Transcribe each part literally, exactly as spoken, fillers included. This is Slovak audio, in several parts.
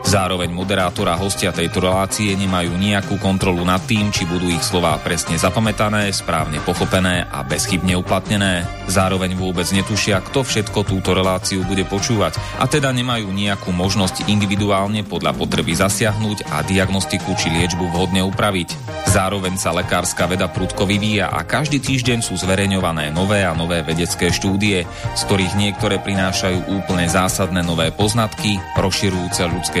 Zároveň moderátor a hostia tejto relácie nemajú nejakú kontrolu nad tým, či budú ich slová presne zapamätané, správne pochopené a bezchybne uplatnené. Zároveň vôbec netušia, kto všetko túto reláciu bude počúvať, a teda nemajú nejakú možnosť individuálne podľa potreby zasiahnuť a diagnostiku či liečbu vhodnú upraviť. Zároveň sa lekárska veda prudko vyvíja a každý týždeň sú zverejňované nové a nové vedecké štúdie, z ktorých niektoré prinášajú úplne zásadné nové poznatky, rozširujúce ľudské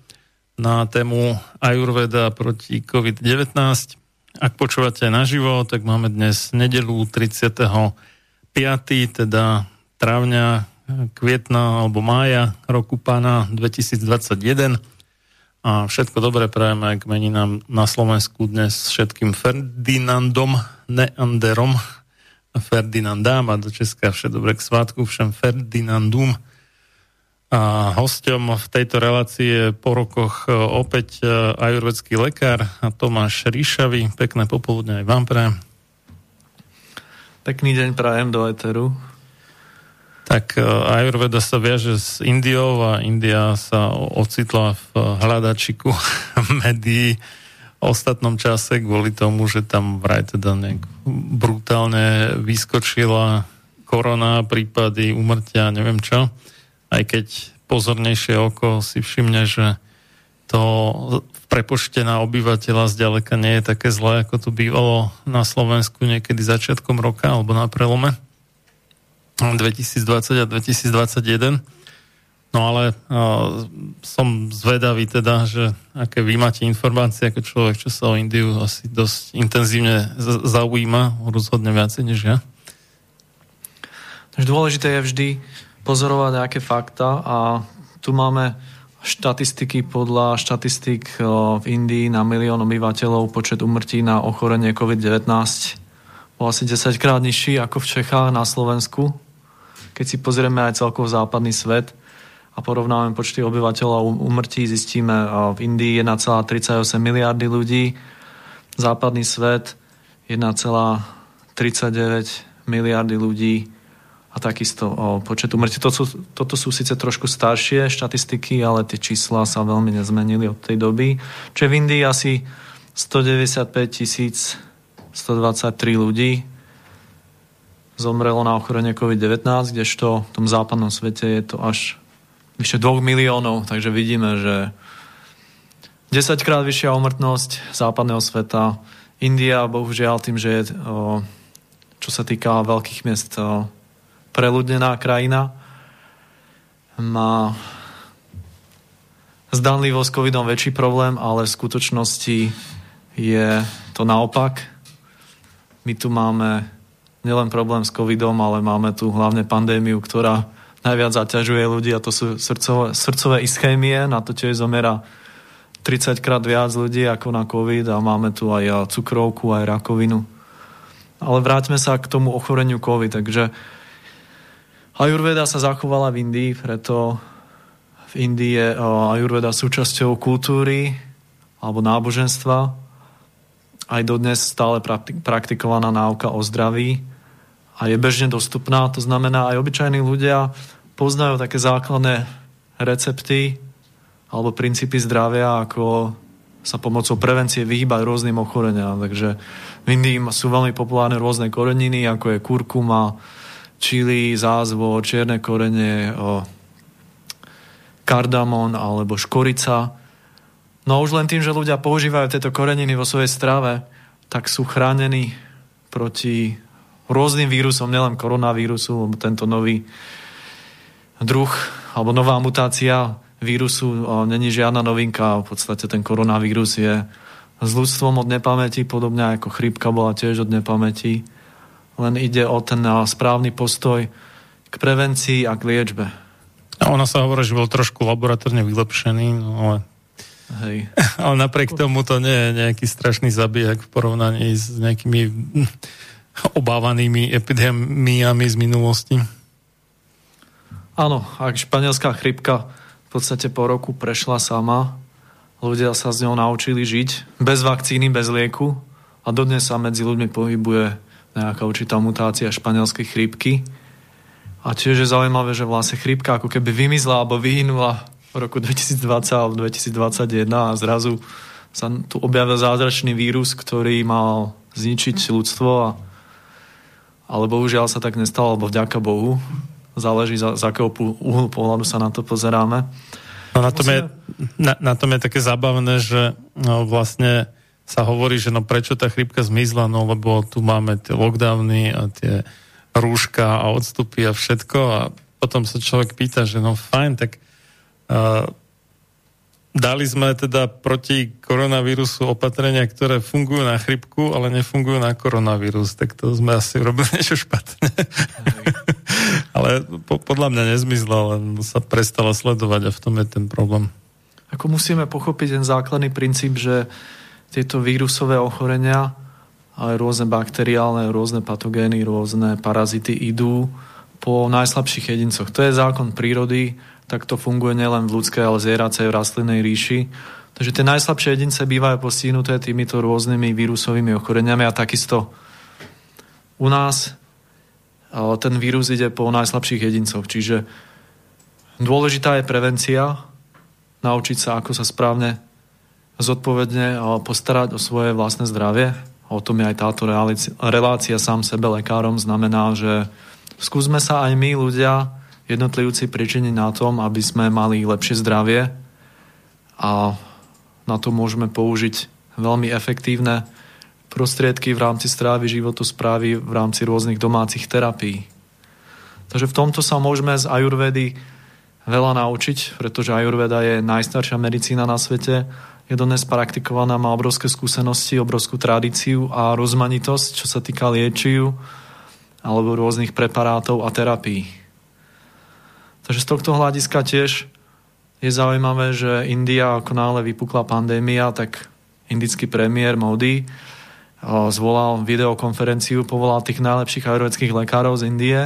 Na tému Ajurvéda proti kovid devätnásť. Ak počúvate naživo, tak máme dnes nedeľu tridsiateho piateho teda travňa, kvietna alebo mája roku pána dvetisícdvadsaťjeden. A všetko dobré prajeme k meninám na Slovensku dnes všetkým Ferdinandom, Neanderom, Ferdinandám a do Česka vše dobré k svátku všem Ferdinandum. A hosťom v tejto relácii po rokoch opäť ajurvédsky lekár Tomáš Ryšavý. Pekné popoludne aj vám prajem. Pekný deň prajem do éteru. Tak ajurveda sa viaže s Indiou a India sa ocitla v hľadačiku médií v ostatnom čase kvôli tomu, že tam vraj teda nejak brutálne vyskočila korona, prípady úmrtia, neviem čo. Aj keď pozornejšie oko si všimne, že to v prepočte na obyvateľa zďaleka nie je také zlé, ako to bývalo na Slovensku niekedy začiatkom roka alebo na prelome dvetisícdvadsať a dvetisícdvadsaťjeden. No ale uh, som zvedavý teda, že aké vy máte informácie ako človek, čo sa o Indiu asi dosť intenzívne z- zaujíma, rozhodne viacej než ja. Dôležité je vždy pozorovať nejaké fakta a tu máme štatistiky podľa štatistík v Indii na milión obyvateľov počet úmrtí na ochorenie kovid devätnásť bol asi desaťkrát nižší ako v Čechách na Slovensku. Keď si pozrieme aj celkov západný svet a porovnáme počty obyvateľov úmrtí, zistíme v Indii jeden celá tridsaťosem miliardy ľudí, západný svet jeden celá tridsaťdeväť miliardy ľudí. A takisto o počet úmrtí. Toto, toto sú síce trošku staršie štatistiky, ale tie čísla sa veľmi nezmenili od tej doby. Čiže v Indii asi stodeväťdesiatpäť tisíc stodvadsaťtri ľudí zomrelo na ochorenie kovid devätnásť, kdežto v tom západnom svete je to až vyše dvoch miliónov, takže vidíme, že desaťkrát vyššia úmrtnosť západného sveta, India, bohužiaľ, tým, že je, čo sa týka veľkých miest, preľudnená krajina, má zdanlivo s covidom väčší problém, ale v skutočnosti je to naopak. My tu máme nielen problém s covidom, ale máme tu hlavne pandémiu, ktorá najviac zaťažuje ľudí, a to sú srdcové, srdcové ischémie, na to tiež zomiera tridsaťkrát viac ľudí ako na covid, a máme tu aj cukrovku, aj rakovinu. Ale vráťme sa k tomu ochoreniu covid. Takže ajurvéda sa zachovala v Indii, preto v Indii je ajurvéda súčasťou kultúry alebo náboženstva. Aj dodnes stále praktikovaná náuka o zdraví a je bežne dostupná. To znamená, aj obyčajní ľudia poznajú také základné recepty alebo princípy zdravia, ako sa pomocou prevencie vyhýbať rôznym ochoreniam. Takže v Indii sú veľmi populárne rôzne koreniny, ako je kurkuma, čili, zázvor, čierne korene, kardamón alebo škorica. No už len tým, že ľudia používajú tieto koreniny vo svojej strave, tak sú chránení proti rôznym vírusom, nielen koronavírusu, lebo tento nový druh, alebo nová mutácia vírusu není žiadna novinka. V podstate ten koronavírus je s ľudstvom od nepamäti, podobne ako chrípka bola tiež od nepamäti. Len ide o ten správny postoj k prevencii a k liečbe. Ono sa hovorí, že bol trošku laboratórne vylepšený, no ale... Hej. Ale napriek tomu to nie je nejaký strašný zabijak v porovnaní s nejakými obávanými epidémiami z minulosti. Áno, ak španielská chrypka v podstate po roku prešla sama, ľudia sa s ňou naučili žiť bez vakcíny, bez lieku, a dodnes sa medzi ľuďmi pohybuje nejaká určitá mutácia španielskej chrypky. A tiež je zaujímavé, že vlastne chrypka ako keby vymizla alebo vyhynula v roku dvetisícdvadsať alebo dvetisícdvadsaťjeden, a zrazu sa tu objavil zázračný vírus, ktorý mal zničiť ľudstvo, a, ale bohužiaľ sa tak nestalo, alebo vďaka Bohu, záleží za, za akého uhlu pohľadu sa na to pozeráme. No na, tom je, na, na tom je také zábavné, že no, vlastne sa hovorí, že no prečo tá chrípka zmizla, no lebo tu máme tie lockdowny a tie rúška a odstupy a všetko, a potom sa človek pýta, že no fajn, tak uh, dali sme teda proti koronavírusu opatrenia, ktoré fungujú na chrípku, ale nefungujú na koronavírus, tak to sme asi robili niečo špatne. Ale po, podľa mňa nezmizla, len sa prestala sledovať, a v tom je ten problém. Ako musíme pochopiť ten základný princíp, že tieto vírusové ochorenia, ale rôzne bakteriálne, rôzne patogény, rôzne parazity idú po najslabších jedincoch. To je zákon prírody, tak to funguje nielen v ľudskej, ale zvieracej, v rastlinnej ríši. Takže tie najslabšie jedince bývajú postihnuté týmito rôznymi vírusovými ochoreniami, a takisto u nás ten vírus ide po najslabších jedincoch. Čiže dôležitá je prevencia, naučiť sa, ako sa správne zodpovedne postarať o svoje vlastné zdravie. O tom je aj táto relácia Sám sebe lekárom. Znamená, že skúsme sa aj my ľudia, jednotlivci, príčiniť na tom, aby sme mali lepšie zdravie, a na to môžeme použiť veľmi efektívne prostriedky v rámci strávy, životosprávy, v rámci rôznych domácich terapií. Takže v tomto sa môžeme z ajurvedy veľa naučiť, pretože ajurveda je najstaršia medicína na svete, je dnes praktikovaná, má obrovské skúsenosti, obrovskú tradíciu a rozmanitosť, čo sa týka liečiv alebo rôznych preparátov a terapií. Takže z tohto hľadiska tiež je zaujímavé, že India, ako náhle vypukla pandémia, tak indický premiér Modi zvolal videokonferenciu, povolal tých najlepších ajurvédskych lekárov z Indie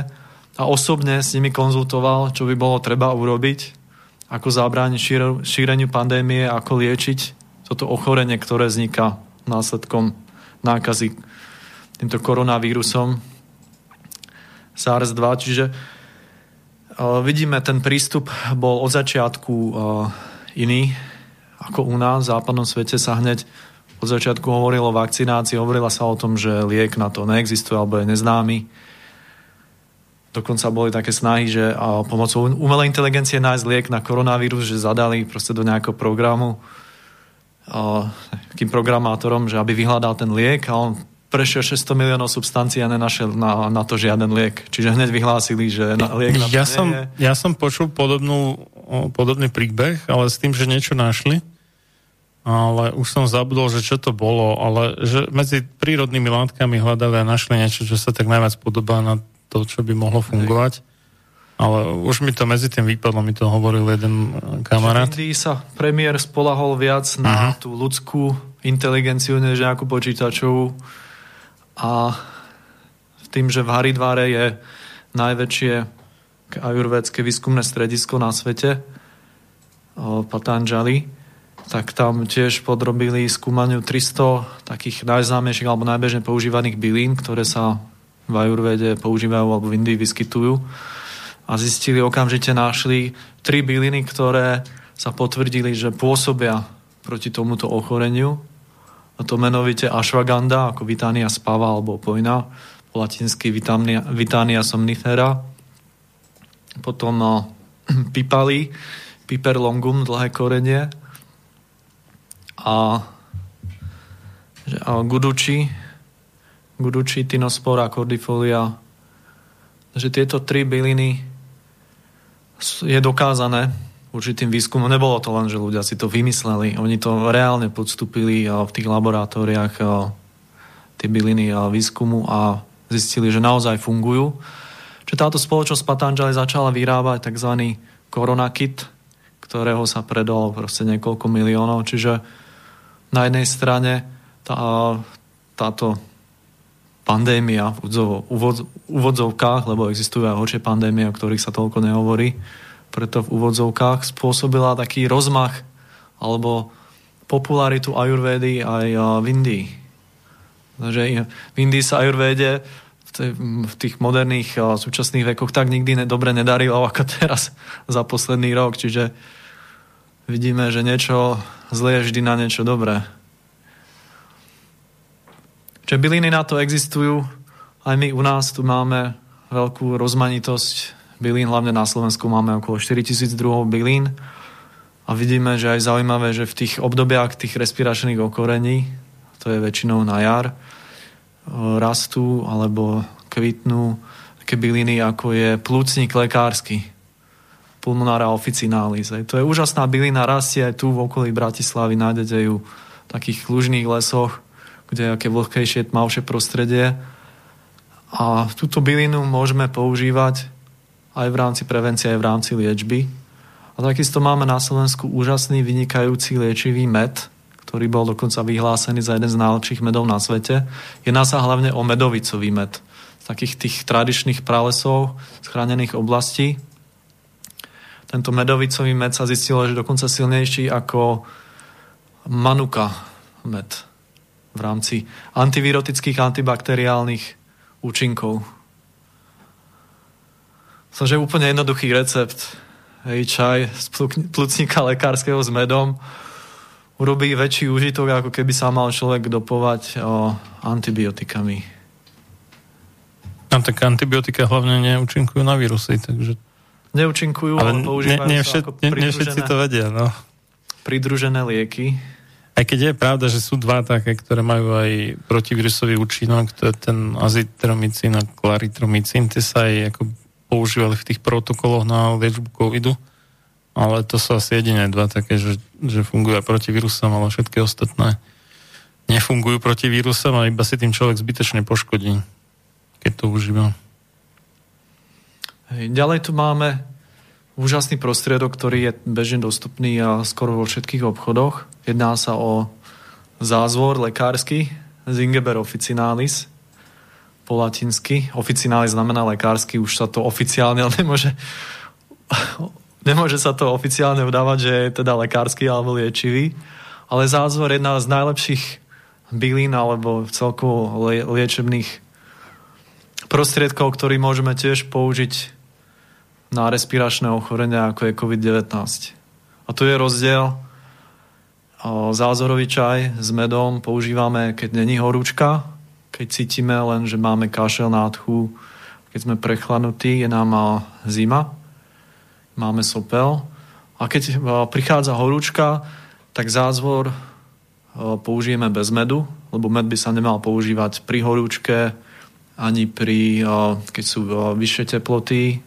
a osobne s nimi konzultoval, čo by bolo treba urobiť, ako zabrániť šíreniu pandémie, ako liečiť toto ochorenie, ktoré vzniká následkom nákazy týmto koronavírusom SARS dva. Čiže vidíme, ten prístup bol od začiatku iný ako u nás. V západnom svete sa hneď od začiatku hovorilo o vakcinácii, hovorila sa o tom, že liek na to neexistuje alebo je neznámy. Dokonca boli také snahy, že pomocou umelej inteligencie nájsť liek na koronavírus, že zadali proste do nejakého programu takým programátorom, že aby vyhľadal ten liek, a on prešiel šesťsto miliónov substancií a nenašiel na, na to žiaden liek. Čiže hneď vyhlásili, že na, liek na to ja nie som, je. Ja som počul podobnú, podobný príbeh, ale s tým, že niečo našli. Ale už som zabudol, že čo to bolo, ale že medzi prírodnými látkami hľadali a našli niečo, čo sa tak najviac podobá na to, čo by mohlo fungovať. Ale už mi to medzi tým vypadlo, mi to hovoril jeden kamarát. Vtedy sa premiér spolahol viac na Aha. tú ľudskú inteligenciu, než nejakú počítačovú. A tým, že v Haridváre je najväčšie ajurvédske výskumné stredisko na svete, Patanjali, tak tam tiež podrobili skúmaniu tristo takých najznámejších alebo najbežne používaných bylín, ktoré sa v ajurvede používajú alebo v Indii vyskytujú. A zistili, okamžite našli tri byliny, ktoré sa potvrdili, že pôsobia proti tomuto ochoreniu. A to menovite Ashwaganda, ako Vitania spava alebo opojná, po latinsky Vitania, Vitania somnifera. Potom uh, Pipali, Piper longum, dlhé korenie. A, a Guduči, Guduči, Tinospora cordifolia. Že tieto tri byliny je dokázané určitým výskumom. Nebolo to len, že ľudia si to vymysleli. Oni to reálne podstúpili v tých laboratóriách tie byliny výskumu a zistili, že naozaj fungujú. Čiže táto spoločnosť Patanjali začala vyrábať tzv. Koronakit, ktorého sa predalo proste niekoľko miliónov. Čiže na jednej strane tá, táto pandémia v úvodzovkách, lebo existujú aj horšie pandémie, o ktorých sa toľko nehovorí, preto v úvodzovkách spôsobila taký rozmach alebo popularitu ajurvédy aj v Indii. Takže v Indii sa ajurvéde v tých moderných súčasných vekoch tak nikdy dobre nedarilo ako teraz za posledný rok. Čiže vidíme, že niečo zlé je vždy na niečo dobré. Čiže byliny na to existujú. Aj my u nás tu máme veľkú rozmanitosť bylín, hlavne na Slovensku máme okolo štyritisíc druhov bylín a vidíme, že aj zaujímavé, že v tých obdobiach tých respiračných okorení, to je väčšinou na jar, rastú alebo kvitnú také byliny, ako je plúcnik lekársky, Pulmonára officinalis. To je úžasná bylina, rastie aj tu v okolí Bratislavy, nájdete ju v takých lužných lesoch, kde je aké vlhkejšie, tmavšie prostredie. A túto bylinu môžeme používať aj v rámci prevencie, aj v rámci liečby. A takisto máme na Slovensku úžasný, vynikajúci liečivý med, ktorý bol dokonca vyhlásený za jeden z najlepších medov na svete. Jedná sa hlavne o medovicový med z takých tých tradičných pralesov, z chránených oblastí. Tento medovicový med sa zistilo, že dokonca silnejší ako manuka med v rámci antivirotických, antibakteriálnych účinkov. Takže úplne jednoduchý recept. Hej, čaj z plúcnika lekárskeho s medom urobí väčší úžitok, ako keby sa mal človek dopovať o, antibiotikami. No tak antibiotika hlavne neúčinkujú na vírusy, takže... Neúčinkujú, ale používajú ne, ne všet, sa ako pridružené... Ne všetci to vedia, no. Pridružené lieky. Aj keď je pravda, že sú dva také, ktoré majú aj protivírusový účinok, to je ten azitromycín a klaritromycín, tie sa aj ako... používali v tých protokoloch na liečbu covidu, ale to sú asi jediné dva také, že, že fungujú proti vírusom, ale všetky ostatné nefungujú proti vírusom a iba si tým človek zbytečne poškodí, keď to užíva. Ďalej tu máme úžasný prostriedok, ktorý je bežne dostupný a skoro vo všetkých obchodoch. Jedná sa o zázvor lekársky, Zingiber officinalis, po latinsky. Officinalis znamená lekársky, už sa to oficiálne nemôže nemôže sa to oficiálne udávať, že je teda lekársky alebo liečivý, ale zázvor je jedna z najlepších bylín alebo celkovo liečebných prostriedkov, ktorý môžeme tiež použiť na respiračné ochorenia, ako je covid devätnásť. A tu je rozdiel. Zázvorový čaj s medom používame, keď není horúčka, keď cítime len, že máme kašel, nádchu, keď sme prechladnutí, je nám zima, máme sopel. A keď prichádza horúčka, tak zázvor použijeme bez medu, lebo med by sa nemal používať pri horúčke, ani pri, keď sú vyššie teploty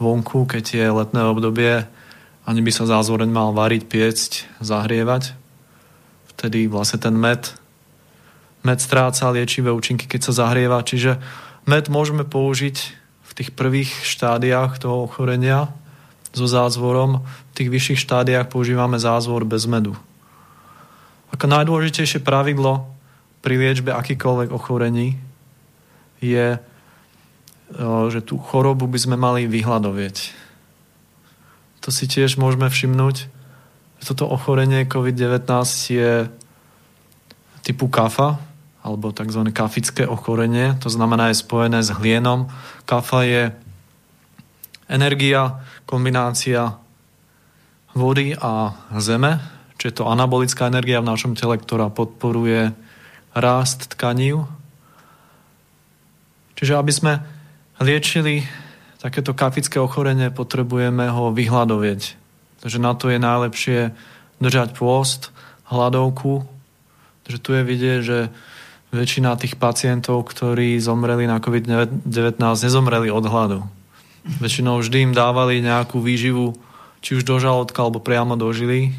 vonku, keď je letné obdobie, ani by sa zázvoreň mal variť, piecť, zahrievať. Vtedy vlastne ten med, med stráca liečivé účinky, keď sa zahrieva. Čiže med môžeme použiť v tých prvých štádiách toho ochorenia so zázvorom. V tých vyšších štádiách používame zázvor bez medu. Ako najdôležitejšie pravidlo pri liečbe akýkoľvek ochorení je, že tú chorobu by sme mali vyhladovieť. To si tiež môžeme všimnúť, že toto ochorenie kovid devätnásť je typu kafa, alebo tzv. Kafické ochorenie, to znamená je spojené s hlienom. Kafa je energia, kombinácia vody a zeme, čiže je to anabolická energia v našom tele, ktorá podporuje rast tkanív. Čiže aby sme liečili takéto kafické ochorenie, potrebujeme ho vyhladovieť. Takže na to je najlepšie držať pôst, hladovku. Takže tu je vidieť, že väčšina tých pacientov, ktorí zomreli na kovid devätnásť, nezomreli od hladu. Väčšinou vždy im dávali nejakú výživu, či už do žalúdka, alebo priamo do žily.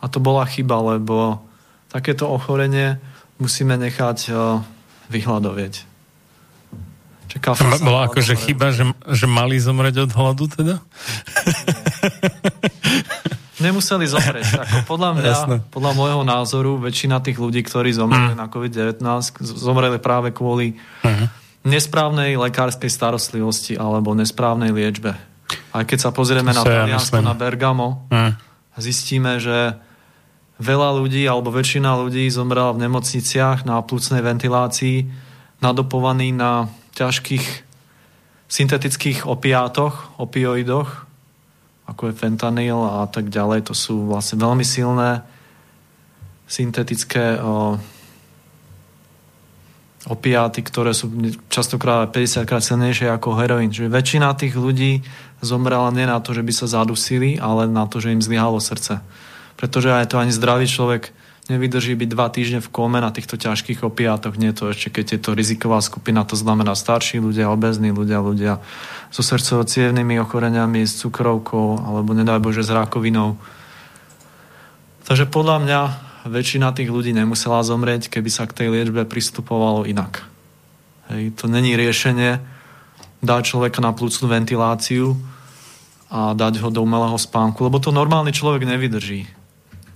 A to bola chyba, lebo takéto ochorenie musíme nechať vyhladovieť. Čiže bola akože chyba, že, že mali zomrieť od hladu teda? Nie. Nemuseli zomrieť. Ako podľa mňa, Jasne. podľa môjho názoru, väčšina tých ľudí, ktorí zomreli mm. na kovid devätnásť, zomreli práve kvôli mm. nesprávnej lekárskej starostlivosti alebo nesprávnej liečbe. Aj keď sa pozrieme to na Taliansko, ja na Bergamo, mm. zistíme, že veľa ľudí alebo väčšina ľudí zomrela v nemocniciach na plúcnej ventilácii, nadopovaní na ťažkých syntetických opiátoch, opioidoch, ako je fentanyl a tak ďalej. To sú vlastne veľmi silné syntetické o, opiáty, ktoré sú častokrát päťdesiatkrát silnejšie ako heroín. Čiže väčšina tých ľudí zomrela nie na to, že by sa zadusili, ale na to, že im zlyhalo srdce. Pretože aj to ani zdravý človek nevydrží byť dva týždne v kóme na týchto ťažkých opiátoch. Nie to ešte, keď je to riziková skupina, to znamená starší ľudia, obezní ľudia, ľudia so srdcovo-cievnymi ochoreniami, s cukrovkou, alebo nedaj Bože s rakovinou. Takže podľa mňa väčšina tých ľudí nemusela zomrieť, keby sa k tej liečbe pristupovalo inak. Hej, to není riešenie dať človeka na plúcnú ventiláciu a dať ho do umelého spánku, lebo to normálny človek nevydrží.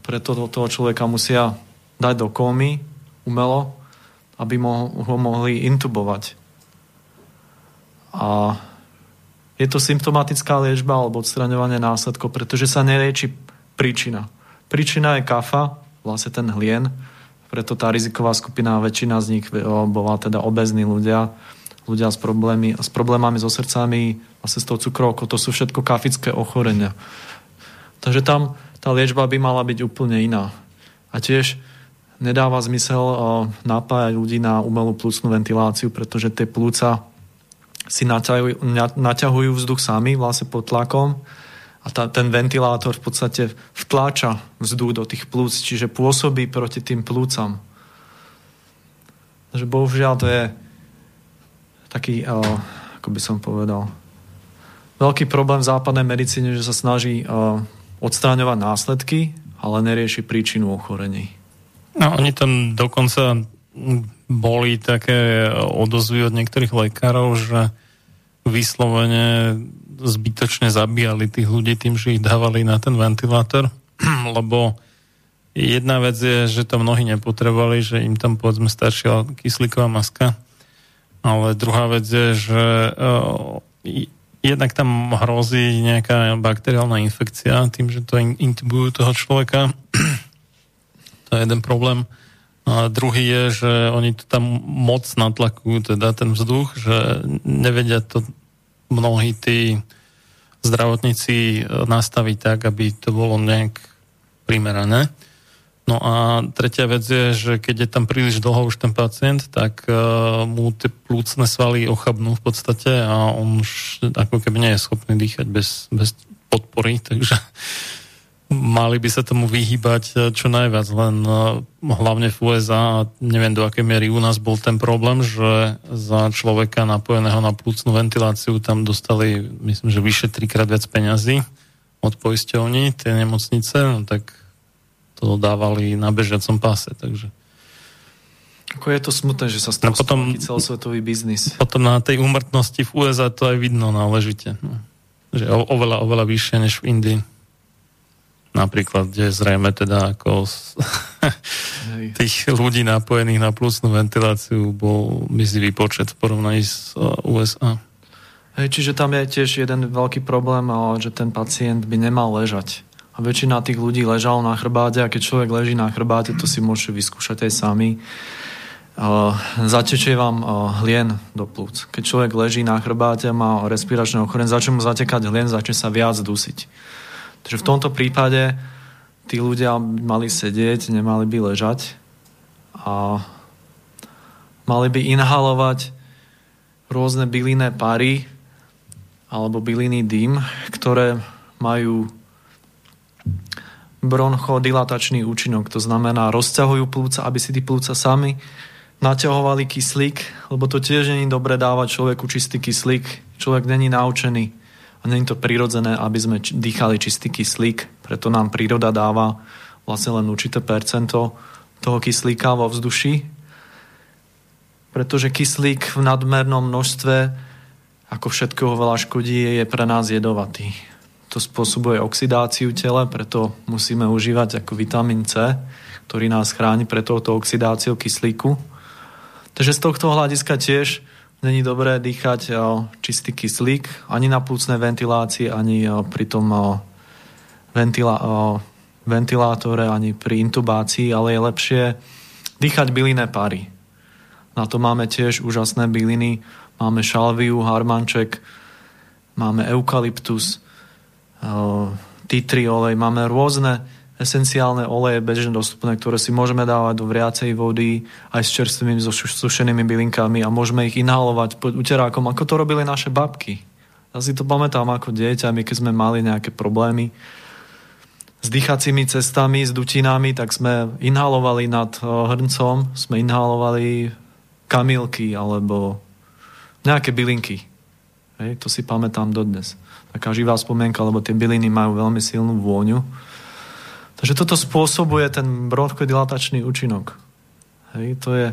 Preto toho človeka musia dať do kómy umelo, aby ho mohli intubovať. A je to symptomatická liečba alebo odstraňovanie následkov, pretože sa nerieči príčina. Príčina je kafa, vlastne ten hlien, preto tá riziková skupina, väčšina z nich bola teda obezní ľudia, ľudia s, problémy, s problémami so srdcami, vlastne s tou cukrovkou, to sú všetko kafické ochorenia. Takže tam tá liečba by mala byť úplne iná. A tiež nedáva zmysel o, napájať ľudí na umelú plúcnú ventiláciu, pretože tie plúca si naťahujú, naťahujú vzduch sami, vlastne pod tlakom, a tá, ten ventilátor v podstate vtláča vzduch do tých plúc, čiže pôsobí proti tým plúcam. Takže bohužiaľ to je taký, o, ako by som povedal, veľký problém v západnej medicíne, že sa snaží o, odstráňovať následky, ale nerieši príčinu ochorení. No, oni tam dokonca boli také odozvy od niektorých lekárov, že vyslovene zbytočne zabíjali tých ľudí tým, že ich dávali na ten ventilátor, lebo jedna vec je, že to mnohí nepotrebovali, že im tam povedzme stačila kyslíková maska, ale druhá vec je, že jednak tam hrozí nejaká bakteriálna infekcia tým, že to intubujú toho človeka. To je jeden problém. A druhý je, že oni to tam moc natlakujú, teda ten vzduch, že nevedia to mnohí tí zdravotníci nastaviť tak, aby to bolo nejak primerané. No a tretia vec je, že keď je tam príliš dlho už ten pacient, tak mu tie plúcne svaly ochabnú v podstate a on už ako keby nie je schopný dýchať bez, bez podpory, takže mali by sa tomu vyhýbať čo najviac, len hlavne v U S A, neviem do akej miery u nás bol ten problém, že za človeka napojeného na plúcnu ventiláciu tam dostali, myslím, že vyše trikrát viac peňazí od poisťovní, tie nemocnice, no tak to dávali na bežiacom páse, takže... Ako je to smutné, že sa z toho potom, celosvetový biznis. Potom na tej úmrtnosti v U S A to aj vidno náležite. No. Že o, oveľa, oveľa vyššie než v Indii. Napríklad, kde zrejme teda ako z tých ľudí napojených na plúcnu ventiláciu bol mizivý počet v porovnaní s U S A. Hej, čiže tam je tiež jeden veľký problém, že ten pacient by nemal ležať. A väčšina tých ľudí ležala na chrbáte a keď človek leží na chrbáte, to si môžete vyskúšať aj sami. Uh, zatečie vám uh, hlien do plúc. Keď človek leží na chrbáte a má respiračné ochorenie, začne mu zatekať hlien, začne sa viac dusiť. Takže v tomto prípade tí ľudia mali sedieť, nemali by ležať a mali by inhalovať rôzne bylinné pary alebo bylinný dym, ktoré majú bronchodilatačný účinok, to znamená rozťahujú plúca, aby si tí plúca sami naťahovali kyslík, lebo to tiež není dobre dávať človeku čistý kyslík. Človek není naučený a není to prirodzené, aby sme dýchali čistý kyslík, preto nám príroda dáva vlastne len určité percento toho kyslíka vo vzduši, pretože kyslík v nadmernom množstve, ako všetko veľa škodí, je pre nás jedovatý. To spôsobuje oxidáciu tela, preto musíme užívať ako vitamín C, ktorý nás chráni pre touto oxidáciu kyslíku. Takže z tohto hľadiska tiež není dobré dýchať čistý kyslík ani na plúcnej ventilácii, ani pri tom ventila- ventilátore, ani pri intubácii, ale je lepšie dýchať bylinné pary. Na to máme tiež úžasné byliny. Máme šalviu, harmanček, máme eukalyptus, tea tree olej, máme rôzne esenciálne oleje bežne dostupné, ktoré si môžeme dávať do vriacej vody aj s čerstvými, so sušenými bylinkami a môžeme ich inhalovať pod uterákom, ako to robili naše babky. Ja si to pamätám ako dieťa, my keď sme mali nejaké problémy s dýchacími cestami, s dutinami, tak sme inhalovali nad hrncom, sme inhalovali kamilky alebo nejaké bylinky. Hej, to si pamätám dodnes. Taká živá spomienka, lebo tie byliny majú veľmi silnú vôňu. Takže toto spôsobuje ten bronchodilatačný účinok. Hej, to je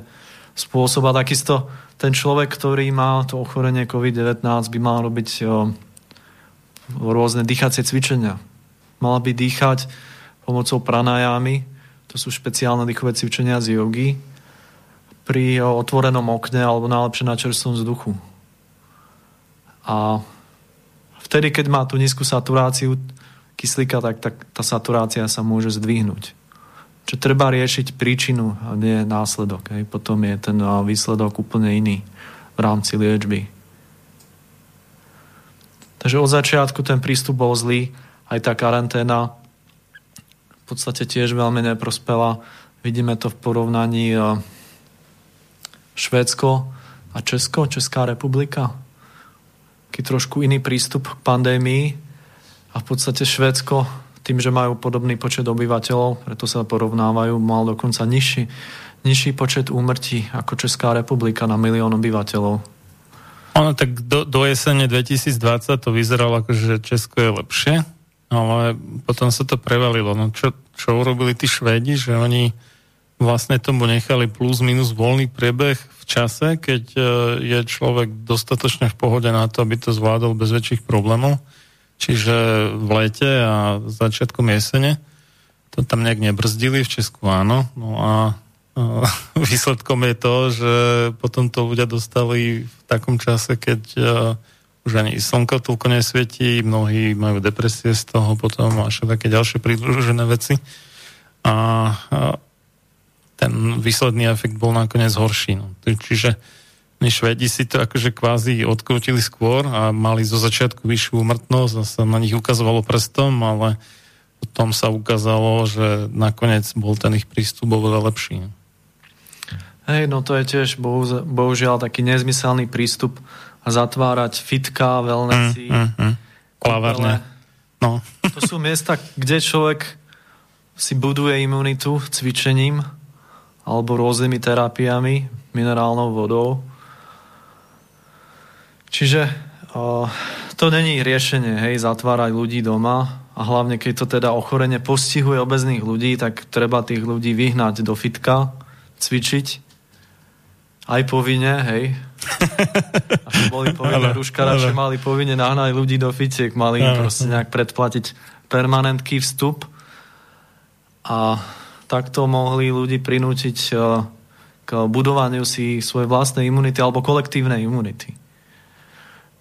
spôsob a takisto ten človek, ktorý má to ochorenie COVID devätnásť, by mal robiť o, rôzne dýchacie cvičenia. Mal by dýchať pomocou pranajámy, to sú špeciálne dýchové cvičenia z jogy, pri o, otvorenom okne alebo najlepšie na čerstvom vzduchu. A vtedy, keď má tú nízku saturáciu kyslíka, tak, tak tá saturácia sa môže zdvihnúť. Čiže treba riešiť príčinu a nie následok. Hej. Potom je ten výsledok úplne iný v rámci liečby. Takže od začiatku ten prístup bol zlý. Aj tá karanténa v podstate tiež veľmi neprospela. Vidíme to v porovnaní Švédsko a Česko, Česká republika. Taký trošku iný prístup k pandémii a v podstate Švédsko tým, že majú podobný počet obyvateľov, preto sa porovnávajú, mal dokonca nižší, nižší počet úmrtí ako Česká republika na milión obyvateľov. Ono tak do, do jesene dvetisícdvadsať to vyzeralo ako, že Česko je lepšie, ale potom sa to prevalilo. No čo, čo urobili tí Švédi, že oni vlastne tomu nechali plus minus voľný priebeh čase, keď je človek dostatočne v pohode na to, aby to zvládol bez väčších problémov. Čiže v lete a začiatkom jesene to tam nejak nebrzdili, v Česku áno. No a výsledkom je to, že potom to ľudia dostali v takom čase, keď už ani slnko toľko nesvietí, mnohí majú depresie z toho potom a všetko také ďalšie pridružené veci. A ten výsledný efekt bol nakoniec horší. No. Čiže Švédi si to akože kvázi odkrútili skôr a mali zo začiatku vyššiu úmrtnosť a sa na nich ukazovalo prstom, ale potom sa ukázalo, že nakoniec bol ten ich prístup oveľa lepší. No. Hej, no to je tiež bohu, bohužiaľ taký nezmyselný prístup a zatvárať fitka, wellnessy, mm, mm, mm. klavárne. No. To sú miesta, kde človek si buduje imunitu cvičením alebo rôznymi terapiami, minerálnou vodou. Čiže o, to není riešenie, hej, zatvárať ľudí doma a hlavne keď to teda ochorenie postihuje obezných ľudí, tak treba tých ľudí vyhnať do fitka, cvičiť aj povinne, hej. Aby boli povinné rúška, radšej mali povinne nahnať ľudí do fitiek, mali im proste nejak predplatiť permanentný vstup a takto mohli ľudí prinútiť k budovaniu si svojej vlastnej imunity alebo kolektívnej imunity.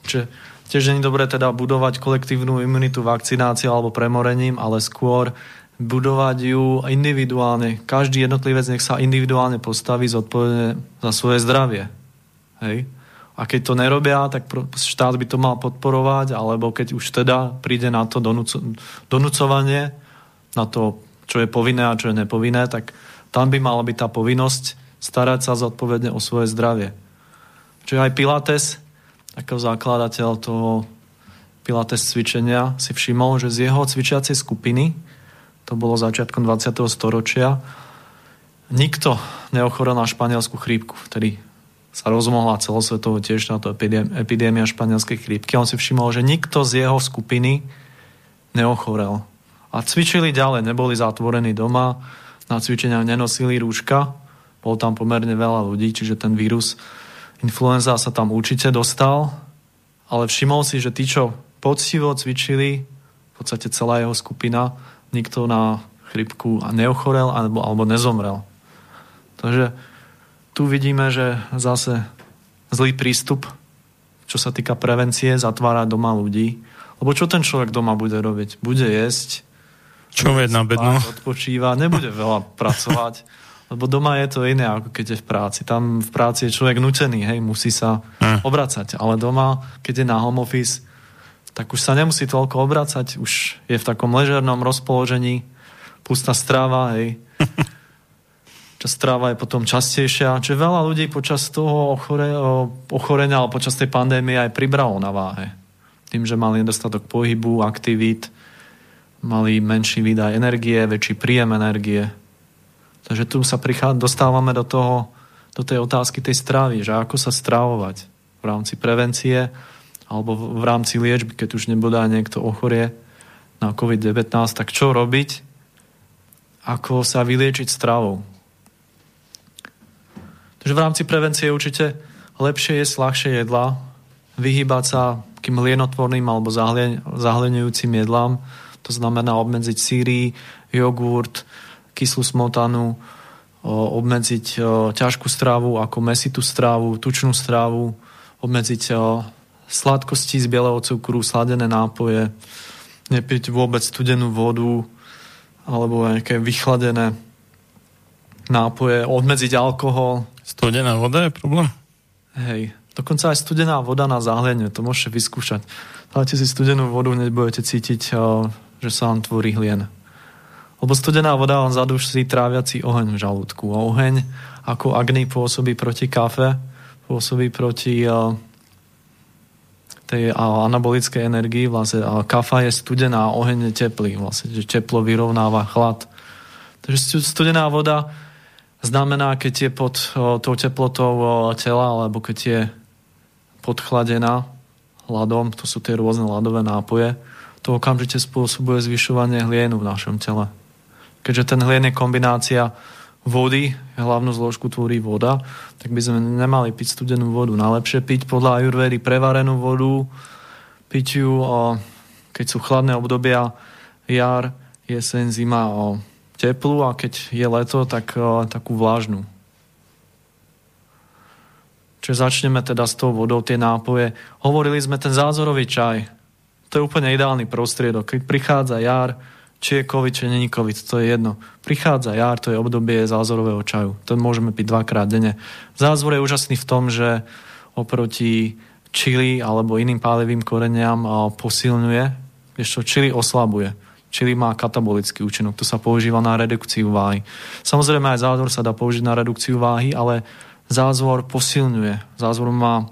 Čiže tiež nie je dobré teda budovať kolektívnu imunitu vakcináciou alebo premorením, ale skôr budovať ju individuálne. Každý jednotlivec nech sa individuálne postaví zodpovedne za svoje zdravie. Hej? A keď to nerobia, tak štát by to mal podporovať, alebo keď už teda príde na to donúcovanie, na to, čo je povinné a čo je nepovinné, tak tam by mala byť tá povinnosť starať sa zodpovedne o svoje zdravie. Čiže aj Pilates, ako zakladateľ toho Pilates cvičenia, si všimol, že z jeho cvičiacej skupiny, to bolo začiatkom dvadsiateho storočia, nikto neochorel na španielsku chrípku, vtedy sa rozmohla celosvetovo tiež na to epidémia španielskej chrípky. On si všimol, že nikto z jeho skupiny neochorel. A cvičili ďalej, neboli zatvorení doma, na cvičeniach nenosili rúška, bol tam pomerne veľa ľudí, čiže ten vírus influenza sa tam určite dostal, ale všimol si, že tí, čo poctivo cvičili, v podstate celá jeho skupina, nikto na chrypku neochorel alebo, alebo nezomrel. Takže tu vidíme, že zase zlý prístup, čo sa týka prevencie, zatvára doma ľudí. Lebo čo ten človek doma bude robiť? Bude jesť, čo bude na bedno, odpočíva, nebude veľa pracovať. Lebo doma je to iné, ako keď je v práci. Tam v práci je človek nutený, hej, musí sa ne. obracať. Ale doma, keď je na home office, tak už sa nemusí toľko obracať, už je v takom ležernom rozpoložení, pustá stráva, hej. Stráva je potom častejšia. Čiže veľa ľudí počas toho ochore, ochorenia alebo počas tej pandémie aj pribralo na váhe. Tým, že mali nedostatok pohybu, aktivít, mali menší výdaj energie, väčší príjem energie. Takže tu sa prichá, dostávame do toho, do tej otázky tej strávy, že ako sa stravovať v rámci prevencie alebo v rámci liečby, keď už nebodaj niekto ochorie na kovid devätnásť, tak čo robiť? Ako sa vyliečiť stravou? Takže v rámci prevencie je určite lepšie jesť ľahšie jedlá, vyhýbať sa k mlienotvorným alebo zahleňujúcim jedlám, to znamená obmedziť síry, jogurt, kyslú smotanu, obmedziť ťažkú stravu ako mäsitú stravu, tučnú stravu, obmedziť sladkosti z bieleho cukru, sladené nápoje, nepiť vôbec studenú vodu alebo nejaké vychladené nápoje, obmedziť alkohol. Studená voda je problém? Hej, dokonca aj studená voda na zahlienie, to môžete vyskúšať. Dajte si studenú vodu, nebudete cítiť, že sa vám tvorí hlien. Lebo studená voda vám zaduší tráviaci oheň v žalúdku. A oheň ako agni pôsobí proti kafe, pôsobí proti tej anabolickej energii, vlastne kafa je studená a oheň je teplý, vlastne, že teplo vyrovnáva chlad. Takže studená voda znamená, keď je pod o, tou teplotou o, tela, alebo keď je podchladená hladom, to sú tie rôzne hladové nápoje, to okamžite spôsobuje zvyšovanie hlienu v našom tele. Keďže ten hlien je kombinácia vody, hlavnú zložku tvorí voda, tak by sme nemali piť studenú vodu. Najlepšie piť podľa ajurvédy prevarenú vodu, piť ju, keď sú chladné obdobia, jar, jeseň, zima, teplú, a keď je leto, tak takú vlážnu. Čiže začneme teda s tou vodou, tie nápoje. Hovorili sme ten zázorový čaj. To je úplne ideálny prostriedok. Keď prichádza jar, či je COVID, či nie je COVID, to je jedno. Prichádza jar, to je obdobie zázorového čaju. To môžeme piť dvakrát denne. Zázvor je úžasný v tom, že oproti čili alebo iným pálivým koreniam posilňuje, ešte čili oslabuje. Čili má katabolický účinok. To sa používa na redukciu váhy. Samozrejme aj zázvor sa dá použiť na redukciu váhy, ale zázvor posilňuje. Zázvor má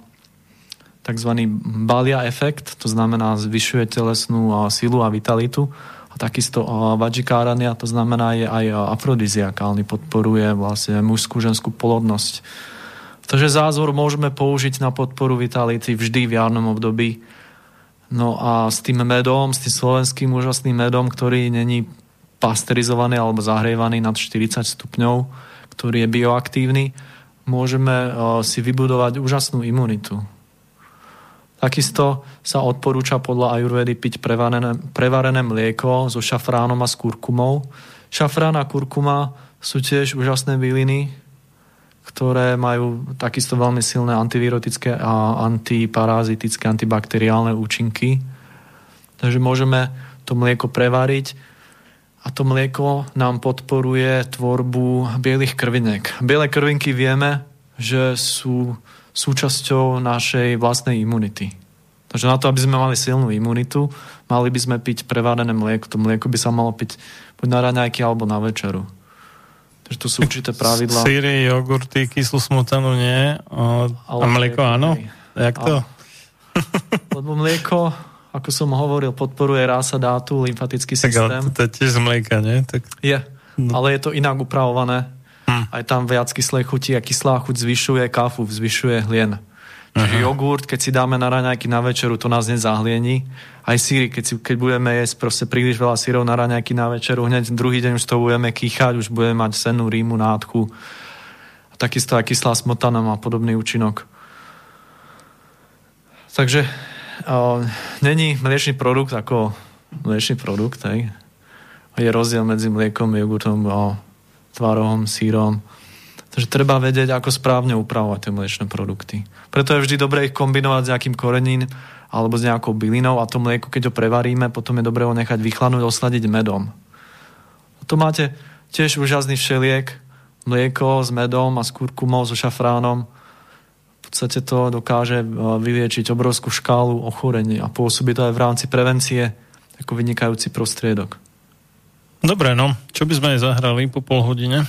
takzvaný balia efekt, to znamená zvyšuje telesnú silu a vitalitu. A takisto vajikárania, to znamená je aj afrodiziakálny, podporuje vlastne mužskú, ženskú plodnosť. Takže zázvor môžeme použiť na podporu vitality vždy v jarnom období. No a s tým medom, s tým slovenským úžasným medom, ktorý není pasterizovaný alebo zahrievaný nad štyridsať stupňov, ktorý je bioaktívny, môžeme si vybudovať úžasnú imunitu. Takisto sa odporúča podľa ajurvédy piť prevarené, prevarené mlieko so šafránom a s kurkumou. Šafrán a kurkuma sú tiež úžasné byliny, ktoré majú takisto veľmi silné antivirotické a antiparázitické, antibakteriálne účinky. Takže môžeme to mlieko prevariť a to mlieko nám podporuje tvorbu bielých krviniek. Biele krvinky vieme, že sú súčasťou našej vlastnej imunity. Takže na to, aby sme mali silnú imunitu, mali by sme piť prevarené mlieko. To mlieko by sa malo piť buď na raňajky alebo na večeru. Takže to sú určité pravidlá. Sýry, jogurty, kyslú smotanu nie, a, a mlieko áno? Jak to? A, lebo mlieko, ako som hovoril, podporuje rása dátu, lymfatický systém. Tak to je tiež z mlieka, nie? Tak... Je, no. Ale je to inak upravované. Hm. Aj tam viac kyslej chuti a kyslá chuť zvyšuje káfu, zvyšuje hlien. Čiže aha. Jogurt, keď si dáme na raňajky na večeru, to nás nezahliení. Aj síry, keď, si, keď budeme jesť proste príliš veľa sírov na raňajky na večeru, hneď druhý deň už to budeme kýchať, už budeme mať sennú rýmu, nádchu. A takisto aj kyslá smotana má podobný účinok. Takže o, není mliečný produkt ako mliečný produkt. Hej. Je rozdiel medzi mliekom, jogurtom a tvarohom, sírom. Takže treba vedieť, ako správne upravovať tie mliečne produkty. Preto je vždy dobre ich kombinovať s nejakým korením alebo s nejakou bylinou a to mlieko, keď ho prevaríme, potom je dobre ho nechať vychladnúť, osladiť medom. A to máte tiež úžasný všeliek, mlieko s medom a s kurkumou, so šafránom. V podstate to dokáže vyliečiť obrovskú škálu ochorení a pôsobí to aj v rámci prevencie ako vynikajúci prostriedok. Dobre, no. Čo by sme aj zahrali po pol hodine?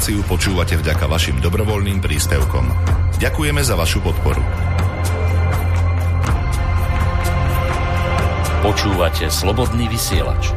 reláciu počúvate vďaka vašim dobrovoľným príspevkom. Ďakujeme za vašu podporu. Počúvate Slobodný vysielač.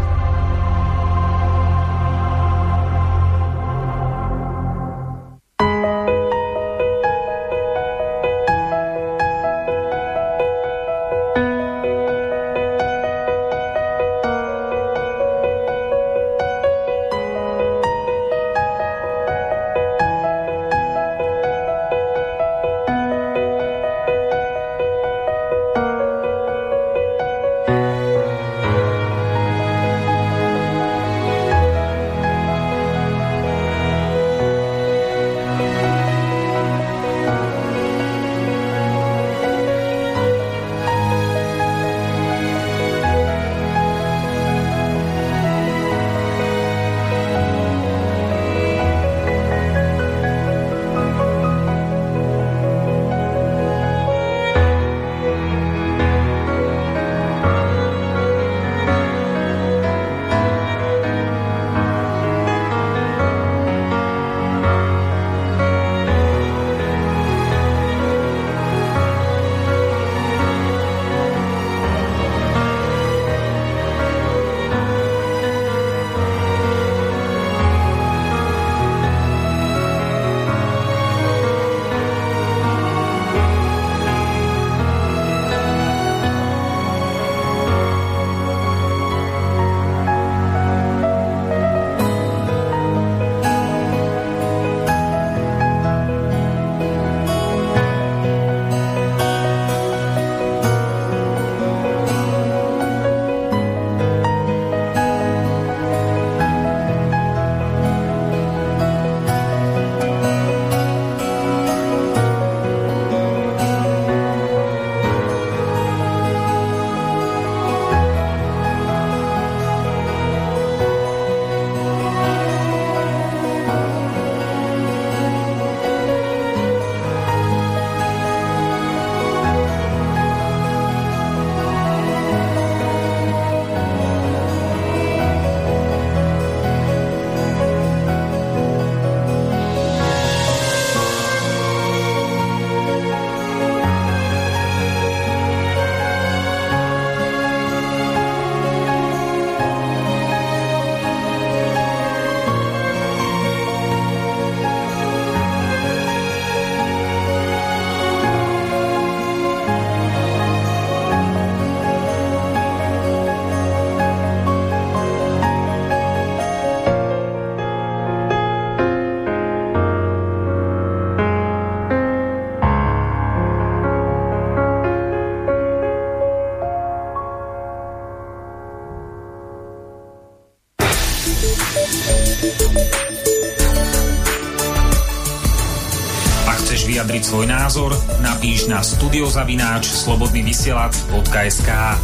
Vyjadriť svoj názor, napíš na studiozavináč slobodnyvysielac bodka es ká.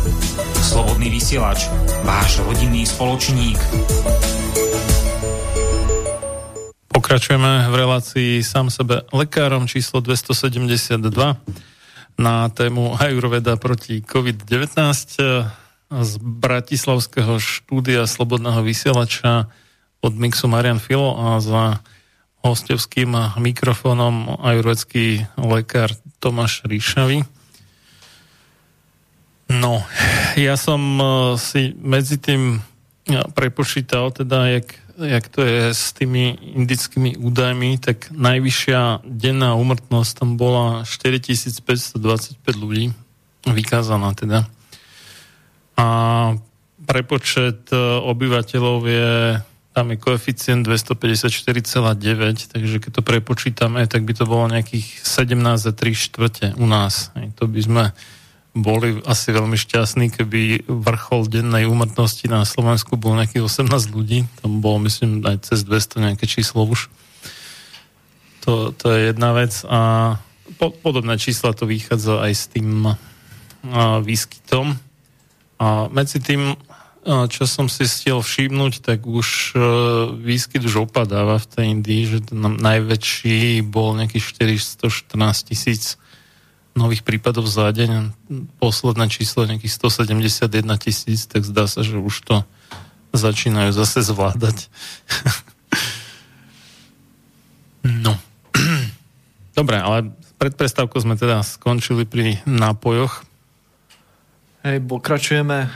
Slobodný vysielač, váš rodinný spoločník. Pokračujeme v relácii Sám sebe lekárom číslo dvestosedemdesiatdva na tému Ajurvéda proti kovid devätnásť z bratislavského štúdia Slobodného vysielača od mixu Marián FILLO a za hostovským mikrofónom ajurvédsky lekár Tomáš Ryšavý. No, ja som si medzi tým prepočítal, teda, jak, jak to je s tými indickými údajmi, tak najvyššia denná úmrtnosť tam bola štyritisícpäťstodvadsaťpäť ľudí, vykázaná teda. A prepočet obyvateľov je... Tam je koeficient dvestopäťdesiatštyri celá deväť, takže keď to prepočítame, tak by to bolo nejakých sedemnásť a tri štvrte u nás. To by sme boli asi veľmi šťastní, keby vrchol dennej úmrtnosti na Slovensku bol nejakých osemnásť ľudí. Tam bolo, myslím, aj cez dvesto nejaké číslo už. To, to je jedna vec. A po, podobné čísla to vychádza aj s tým a, výskytom. A medzi tým, čo som si stiel všimnúť, tak už výskyt už opadáva v tej Indii, že najväčší bol nejakých štyristoštrnásť tisíc nových prípadov za deň, posledné číslo nejakých stosedemdesiatjeden tisíc, tak zdá sa, že už to začínajú zase zvládať. Dobre, ale pred prestávkou sme teda skončili pri nápojoch. Hej, pokračujeme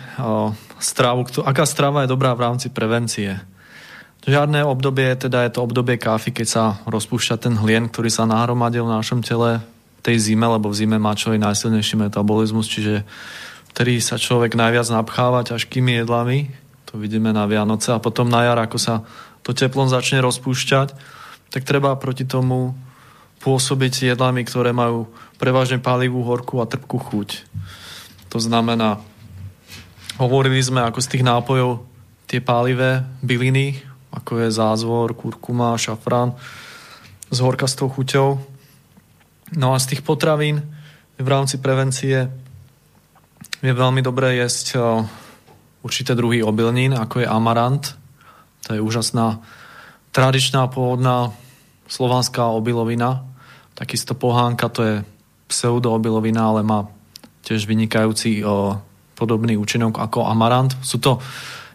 strávu. Aká strava je dobrá v rámci prevencie? Žiadne obdobie, teda je to obdobie káfy, keď sa rozpúšťa ten hlien, ktorý sa nahromadil v našom tele v tej zime, lebo v zime má človek najsilnejší metabolizmus, čiže vtedy sa človek najviac napcháva ťažkými jedlami, to vidíme na Vianoce, a potom na jar, ako sa to teplom začne rozpúšťať, tak treba proti tomu pôsobiť jedlami, ktoré majú prevažne pálivú, horkú a trpkú chuť. To znamená, hovorili sme, ako z tých nápojov tie pálivé byliny, ako je zázvor, kurkuma, šafrán, s horkastou chuťou. No a z tých potravín v rámci prevencie je veľmi dobré jesť určité druhy obilnín, ako je amarant. To je úžasná, tradičná, pôvodná slovanská obilovina. Takisto pohánka, to je pseudoobilovina, ale má tiež vynikajúci o, podobný účinok ako amarant. Sú to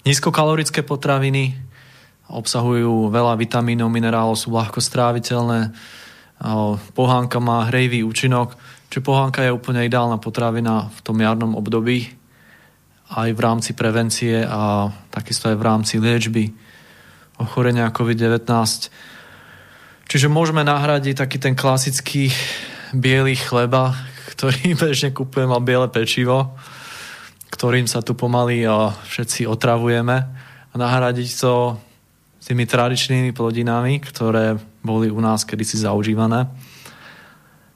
nízkokalorické potraviny, obsahujú veľa vitamínov, minerálov, sú ľahko stráviteľné. Pohánka má hrejivý účinok, čiže pohánka je úplne ideálna potravina v tom jarnom období aj v rámci prevencie a takisto aj v rámci liečby ochorenia COVID devätnásť. Čiže môžeme nahradiť taký ten klasický biely chleba, ktorý bežne kupujeme, a biele pečivo, ktorým sa tu pomaly všetci otravujeme, a nahradiť to tými tradičnými plodinami, ktoré boli u nás kedysi zaužívané.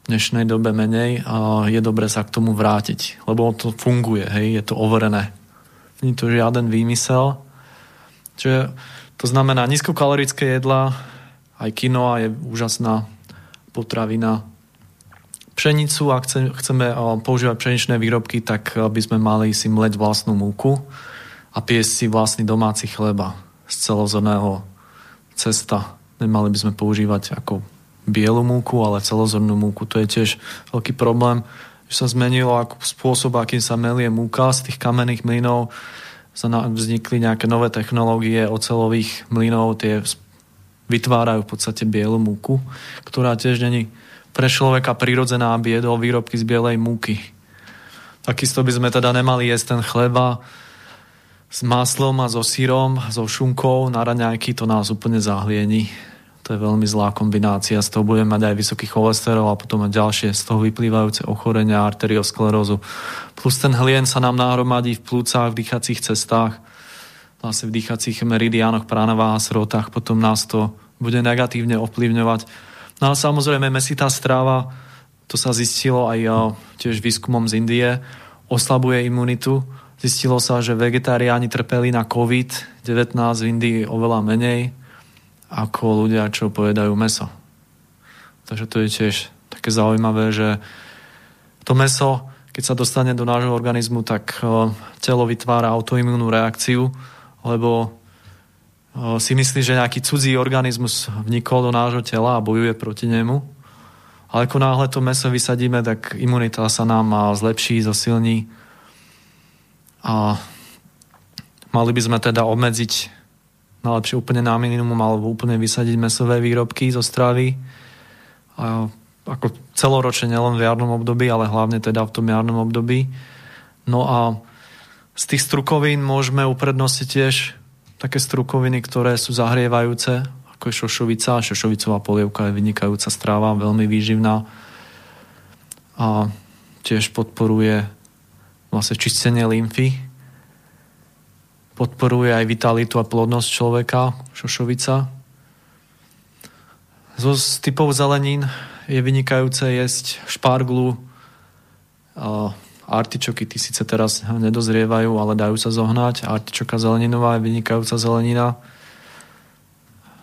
V dnešnej dobe menej, a je dobre sa k tomu vrátiť, lebo to funguje, hej, je to overené. Nie je to žiaden výmysel. Čiže to znamená nízkokalorické jedlá, aj kinoa je úžasná potravina. Pšenicu, ak chceme používať pšeničné výrobky, tak by sme mali si mleť vlastnú múku a piesť si vlastný domáci chleba z celozorného cesta. Nemali by sme používať ako bielu múku, ale celozornú múku. To je tiež veľký problém, že sa zmenilo ako spôsob, akým sa melie múka. Z tých kamenných mlynov sa vznikli nejaké nové technológie oceľových mlynov, tie vytvárajú v podstate bielu múku, ktorá tiež není pre človeka prirodzená, aby jedol výrobky z bielej múky. Takisto by sme teda nemali jesť ten chleba s máslom a so syrom, so šunkou na raňajky, to nás úplne zahliení. To je veľmi zlá kombinácia. Z toho budeme mať aj vysoký cholesterol a potom aj ďalšie z toho vyplývajúce ochorenia, arteriosklerózu. Plus ten hlien sa nám nahromadí v plúcach, v dýchacích cestách, vlastne v dýchacích meridiánoch, pránava a srotách. Potom nás to bude negatívne ovplyvňovať. No a samozrejme mäsitá stráva, to sa zistilo aj tiež výskumom z Indie, oslabuje imunitu. Zistilo sa, že vegetariáni trpeli na COVID devätnásť v Indii oveľa menej ako ľudia, čo pojedajú mäso. Takže to je tiež také zaujímavé, že to mäso, keď sa dostane do nášho organizmu, tak telo vytvára autoimúnnu reakciu, lebo si myslí, že nejaký cudzí organizmus vnikol do nášho tela a bojuje proti nemu. Ale ako náhle to mäso vysadíme, tak imunita sa nám zlepší, zosilní. A mali by sme teda obmedziť najlepšie úplne na minimum alebo úplne vysadiť mäsové výrobky zo stravy. A ako celoročne, nielen v jarnom období, ale hlavne teda v tom jarnom období. No a z tých strukovín môžeme uprednosiť tiež také strukoviny, ktoré sú zahrievajúce, ako je šošovica. Šošovicová polievka je vynikajúca stráva, veľmi výživná. A tiež podporuje vlastne čistenie lymfy. Podporuje aj vitalitu a plodnosť človeka, šošovica. Zo z typov zelenín je vynikajúce jesť šparglu. Artičoky, tí síce teraz nedozrievajú, ale dajú sa zohnať. Artičoka zeleninová je vynikajúca zelenina.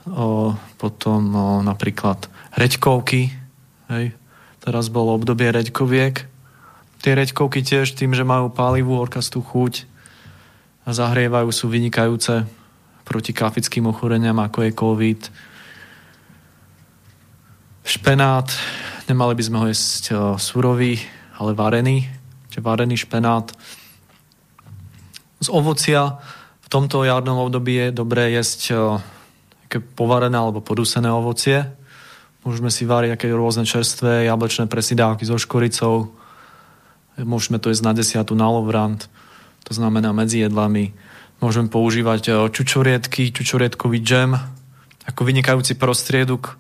O, potom o, napríklad reďkovky. Hej. Teraz bolo obdobie reďkoviek. Tie reďkovky tiež tým, že majú pálivú, horkastú chuť a zahrievajú, sú vynikajúce proti kafickým ochoreniam, ako je COVID. Špenát, nemali by sme ho jesť surový, ale varený, čiže varený špenát. Z ovocia v tomto jarnom období je dobré jesť povarené alebo podusené ovocie. Môžeme si variť aké rôzne čerstvé jablečné presidávky so škoricou. Môžeme to jesť na desiatu na lovrant, to znamená medzi jedlami. Môžeme používať čučoriedky, čučoriedkový džem ako vynikajúci prostriedok,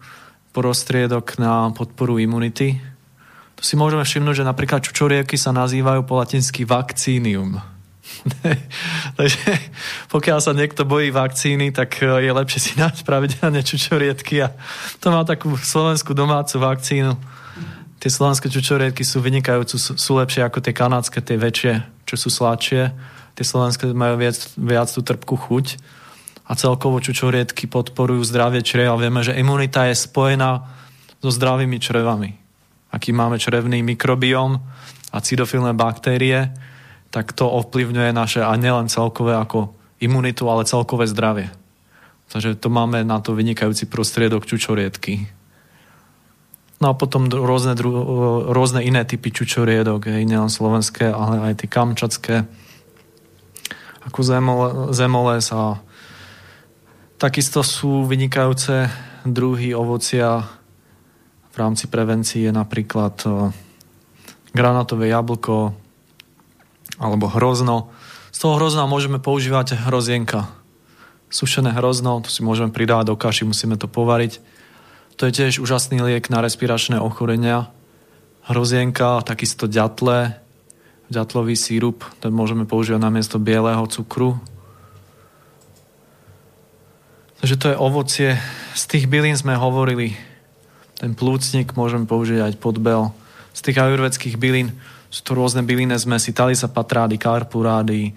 prostriedok na podporu imunity. Tu si môžeme všimnúť, že napríklad čučorieky sa nazývajú po latinsky vakcínium. Takže pokiaľ sa niekto bojí vakcíny, tak je lepšie si dať pravidelne čučoriedky a to má takú slovenskú domácu vakcínu. Tie slovenské čučoriedky sú vynikajúce, sú lepšie ako tie kanadské, tie väčšie, čo sú sladšie. Tie slovenské majú viac, viac tú trpkú chuť a celkovo čučoriedky podporujú zdravie čreva. Vieme, že imunita je spojená so zdravými črevami. Aký máme črevný mikrobióm a acidofilné baktérie, tak to ovplyvňuje naše a nielen celkové ako imunitu, ale celkové zdravie. Takže to máme na to vynikajúci prostriedok čučoriedky. No a potom rôzne, dru- rôzne iné typy čučoriedok, nielen slovenské, ale aj tie kamčatské, ako zemole- zemoles. A takisto sú vynikajúce druhy ovocia v rámci prevencie, napríklad granátové jablko alebo hrozno. Z toho hrozna môžeme používať hrozienka. Sušené hrozno, to si môžeme pridávať do kaši, musíme to povariť. To je tiež úžasný liek na respiračné ochorenia. Hrozienka, takisto ďatle, ďatlový sírup, ten môžeme používať namiesto bieleho cukru. Takže to je ovocie. Z tých bylín sme hovorili. Ten plúcnik môžeme použiť aj podbel. Z tých ajurvédskych bylín sú to rôzne bylinné zmesi. Talisa patrády, karpurády,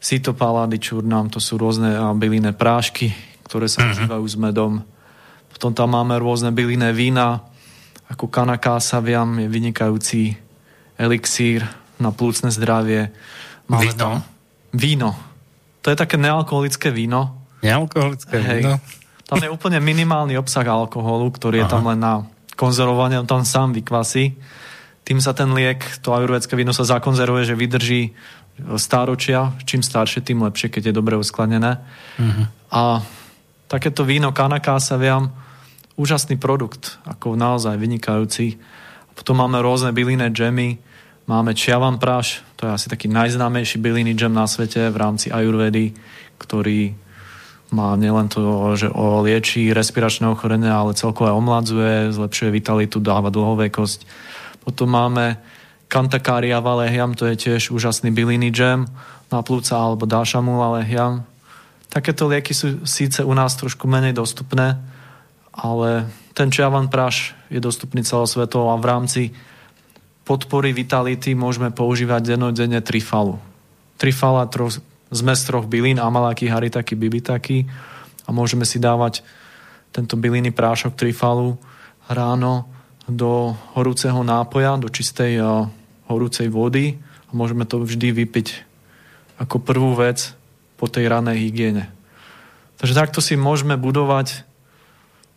sitopalády, čurnám. To sú rôzne bylinné prášky, ktoré sa užívajú s medom. Potom tam máme rôzne bylinné vína, ako kanakásaviam je vynikajúci elixír na plúcne zdravie. Máme víno? Víno. To je také nealkoholické víno. Nealkoholické Hej. víno? Tam je úplne minimálny obsah alkoholu, ktorý Aha. je tam len na konzervovanie, on tam sám vykvasí. Tým sa ten liek, to ajurvédske víno sa zakonzervuje, že vydrží stáročia. Čím staršie, tým lepšie, keď je dobre uskladnené. Uh-huh. A takéto víno kanakásaviam, úžasný produkt, ako naozaj vynikajúci. Potom máme rôzne bylinné džemy, máme čiavan práš, to je asi taký najznámejší bylinný džem na svete v rámci ajurvedy, ktorý má nielen to, že liečí respiračné ochorenia, ale celkovo omladzuje, zlepšuje vitalitu, dáva dlhovekosť. Potom máme kantakária valehiam, to je tiež úžasný bylinný džem na plúca alebo dášamu valehiam. Takéto lieky sú síce u nás trošku menej dostupné, ale ten čiavan práš je dostupný celosvetovo a v rámci podpory vitality môžeme používať dennodenne trifalu. Trifala tro, zmes troch bylín, amalaky, haritaky, bibitaky a môžeme si dávať tento bylinný prášok trifalu ráno do horúceho nápoja, do čistej uh, horúcej vody a môžeme to vždy vypiť ako prvú vec po tej ranej hygiene. Takže takto si môžeme budovať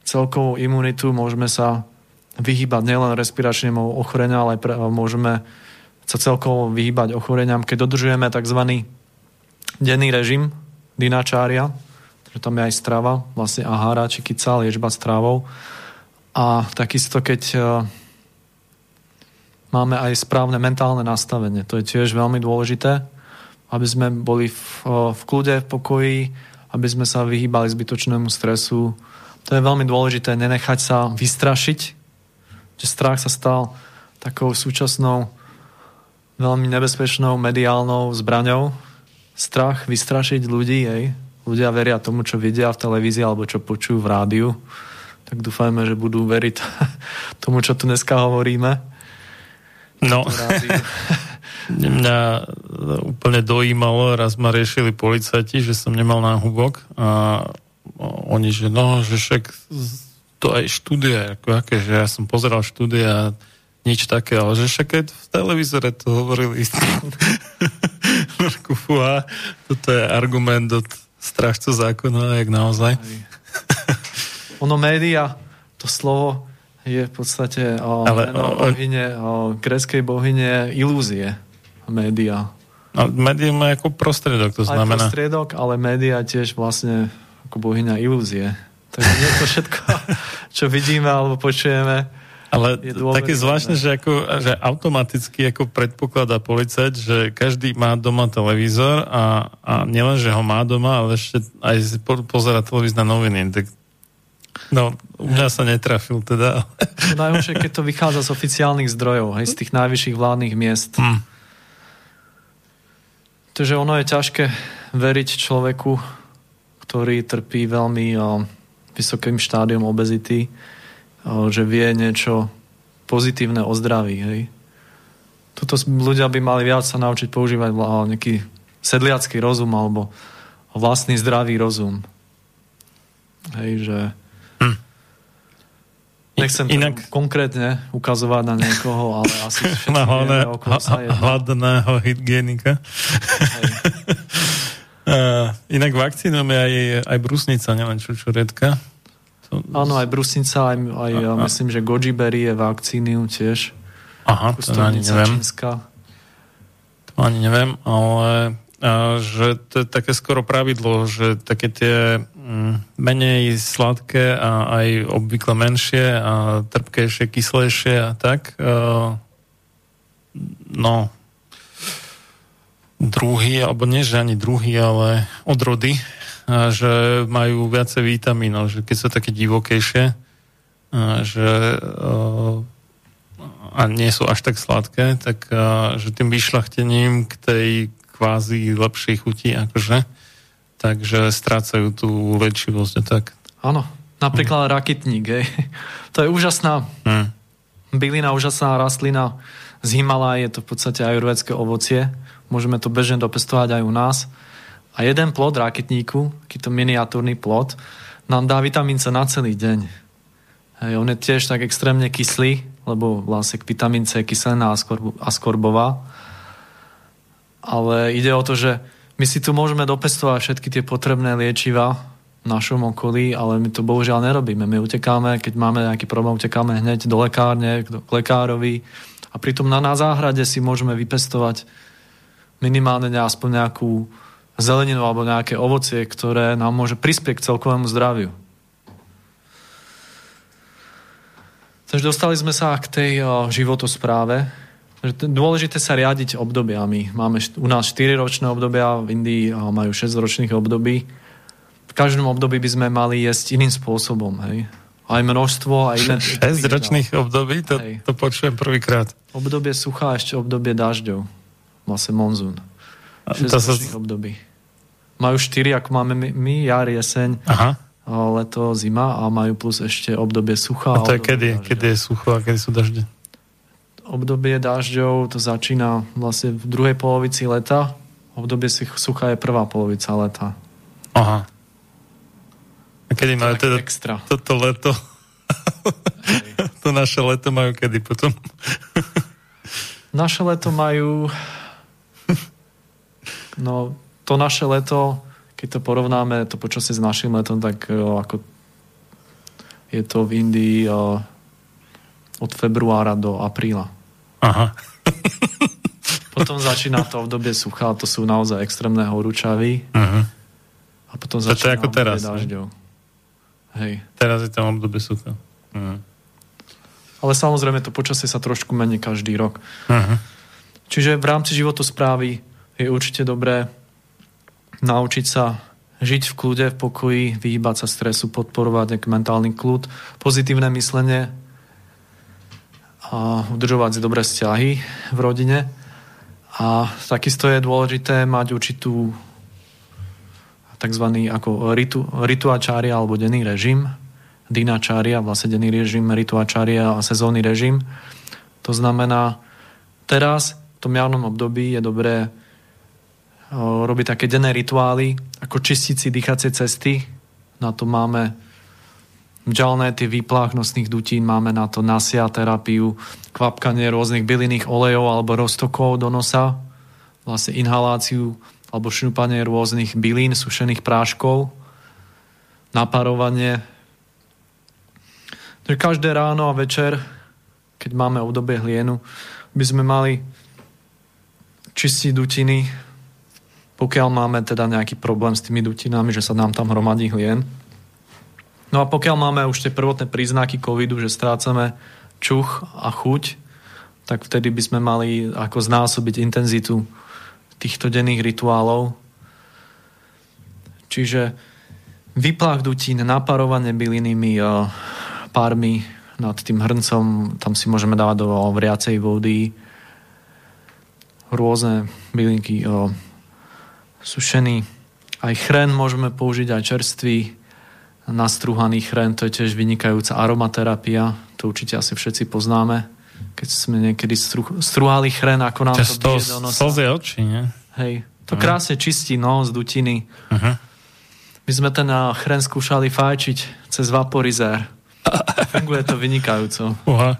celkovú imunitu, môžeme sa vyhýbať nielen respiračnému ochoreniu, ale pre, môžeme sa celkovo vyhýbať ochoreniam, keď dodržujeme tzv. Denný režim dinačária, takže tam je aj strava, vlastne ahára či kica, liečba stravou. A takisto, keď uh, máme aj správne mentálne nastavenie, to je tiež veľmi dôležité, aby sme boli v, uh, v kľude, v pokoji, aby sme sa vyhýbali zbytočnému stresu. To je veľmi dôležité, nenechať sa vystrašiť, že strach sa stal takou súčasnou veľmi nebezpečnou mediálnou zbraňou. Strach vystrašiť ľudí, hej. Ľudia veria tomu, čo vidia v televízii alebo čo počujú v rádiu. Tak dúfajme, že budú veriť tomu, čo tu dneska hovoríme. No, mňa úplne dojímalo, raz ma riešili policajti, že som nemal náhubok a oni, že no, že však to aj štúdia, ako aké, že ja som pozeral štúdia a nič také, ale že však aj v televízore to hovorili. Fúha, toto je argument od strážcu zákona, jak naozaj. Ono média, to slovo je v podstate o, ale, o, bohyne, o gréckej bohyne ilúzie, média. No, médium je ako prostriedok, to znamená. Aj prostriedok, ale média tiež vlastne ako bohyňa ilúzie. Takže nie je to všetko, čo vidíme alebo počujeme. Ale také zvláštne, že, ako, že automaticky ako predpokladá policajt, že každý má doma televízor a, a nielen, že ho má doma, ale ešte aj pozerá televízne noviny. Tak, no, u mňa sa netrafil teda. Najhoršie, keď to vychádza z oficiálnych zdrojov, hej, z tých najvyšších vládnych miest. Hmm. Takže ono je ťažké veriť človeku, ktorý trpí veľmi o, vysokým štádiom obezity, že vie niečo pozitívne o zdraví, hej. Toto ľudia by mali viac sa naučiť používať nejaký sedliacký rozum alebo vlastný zdravý rozum. Hej, že hm. nechcem inak konkrétne ukazovať na niekoho, ale asi všetko je okolo sa jedno. Hladného hygienika. Hej. uh, inak vakcínom je aj, aj brusnica, neviem čo, čuretka. Áno, aj brusnica, aj, aj a, ja myslím, že gojiberry je vakcínium tiež. Aha, to ani neviem. Čínska. To ani neviem, ale a, že to je také skoro pravidlo, že také tie mm, menej sladké a aj obvykle menšie a trpkejšie, kyslejšie a tak. E, no, druhý, alebo nie, že ani druhý, ale odrody, že majú viacej vitamínov, že keď sú také divokejšie, že a nie sú až tak sladké, tak že tým vyšľachtením k tej kvázi lepšej chuti, akože, takže strácajú tú liečivosť a tak. Áno, napríklad hm. rakitník, hej. To je úžasná hm. bylina, úžasná rastlina z Himalaje, je to v podstate ajurvédske ovocie, môžeme to bežne dopestovať aj u nás. A jeden plod rakitníku, takýto miniatúrny plod, nám dá vitamín C na celý deň. Hej, on je tiež tak extrémne kyslý, lebo vlastne vitamín C je kyselina askorbová. Ale ide o to, že my si tu môžeme dopestovať všetky tie potrebné liečiva v našom okolí, ale my to bohužiaľ nerobíme. My utekáme, keď máme nejaký problém, utekáme hneď do lekárne, k lekárovi. A pritom na, na záhrade si môžeme vypestovať minimálne aspoň nejakú zeleninu alebo nejaké ovocie, ktoré nám môže prispieť k celkovému zdraviu. Takže dostali sme sa k tej o, životospráve. Dôležité sa riadiť obdobiami. Máme u nás štyriročné obdobia, v Indii o, majú šesťročných období. V každom období by sme mali jesť iným spôsobom. Hej. Aj množstvo, aj iné. šesťročných období? To, to počujem prvýkrát. Obdobie sucha a ešte obdobie dažďov. Vlastne monzún. šesťročných sa období. Majú štyri, ako máme my, my jar, jeseň, aha, leto, zima a majú plus ešte obdobie sucha. A to je kedy? Kedy je sucho a kedy sú dažde? Obdobie dažďov to začína vlastne v druhej polovici leta. Obdobie sucha je prvá polovica leta. Aha. A kedy majú teda extra toto leto? To naše leto majú kedy potom? Naše leto majú... No, to naše leto, keď to porovnáme, to počasie s našim letom, tak o, ako je to v Indii o, od februára do apríla. Aha. Potom začína to obdobie sucha, to sú naozaj extrémne horúčavy. Uh-huh. A potom to začína to obdobie dažďov. Hej. Teraz je tam obdobie sucha. Uh-huh. Ale samozrejme, to počasie sa trošku mení každý rok. Uh-huh. Čiže v rámci životosprávy je určite dobré naučiť sa žiť v kľude, v pokoji, vyhýbať sa stresu, podporovať nejaký mentálny kľud, pozitívne myslenie a udržovať si dobré vzťahy v rodine. A takisto je dôležité mať určitú takzvaný ako ritu, rituáčária alebo denný režim, dináčária, vlastne denný režim, rituáčária a sezónny režim. To znamená, teraz v tom jarnom období je dobré robiť také denné rituály, ako čistiť si dýchacie cesty. Na to máme džalnéty, výplach nosných dutín, máme na to nasia terapiu, kvapkanie rôznych bylinných olejov alebo roztokov do nosa, vlastne inhaláciu alebo šňupanie rôznych bylín, sušených práškov, naparovanie. Takže každé ráno a večer, keď máme obdobie hlienu, by sme mali čistiť dutiny, pokiaľ máme teda nejaký problém s tými dutinami, že sa nám tam hromadí hlien, No a pokiaľ máme už tie prvotné príznaky covidu, že strácame čuch a chuť, tak vtedy by sme mali ako znásobiť intenzitu týchto denných rituálov. Čiže vyplach dutín, napárovanie bylinnými pármi nad tým hrncom, tam si môžeme dávať do vriacej vody rôzne bylinky sušený. Aj chrén môžeme použiť, aj čerstvý nastruhaný chrén, to je tiež vynikajúca aromaterapia, to určite asi všetci poznáme, keď sme niekedy stru, strúhali chrén, ako nám Čas to bíže do nosa. Slzie oči, nie? Hej, to uh-huh. krásne čistí, no, z dutiny. Uh-huh. My sme ten chrén skúšali fajčiť cez vaporizér. Funguje to vynikajúco. Uh-huh.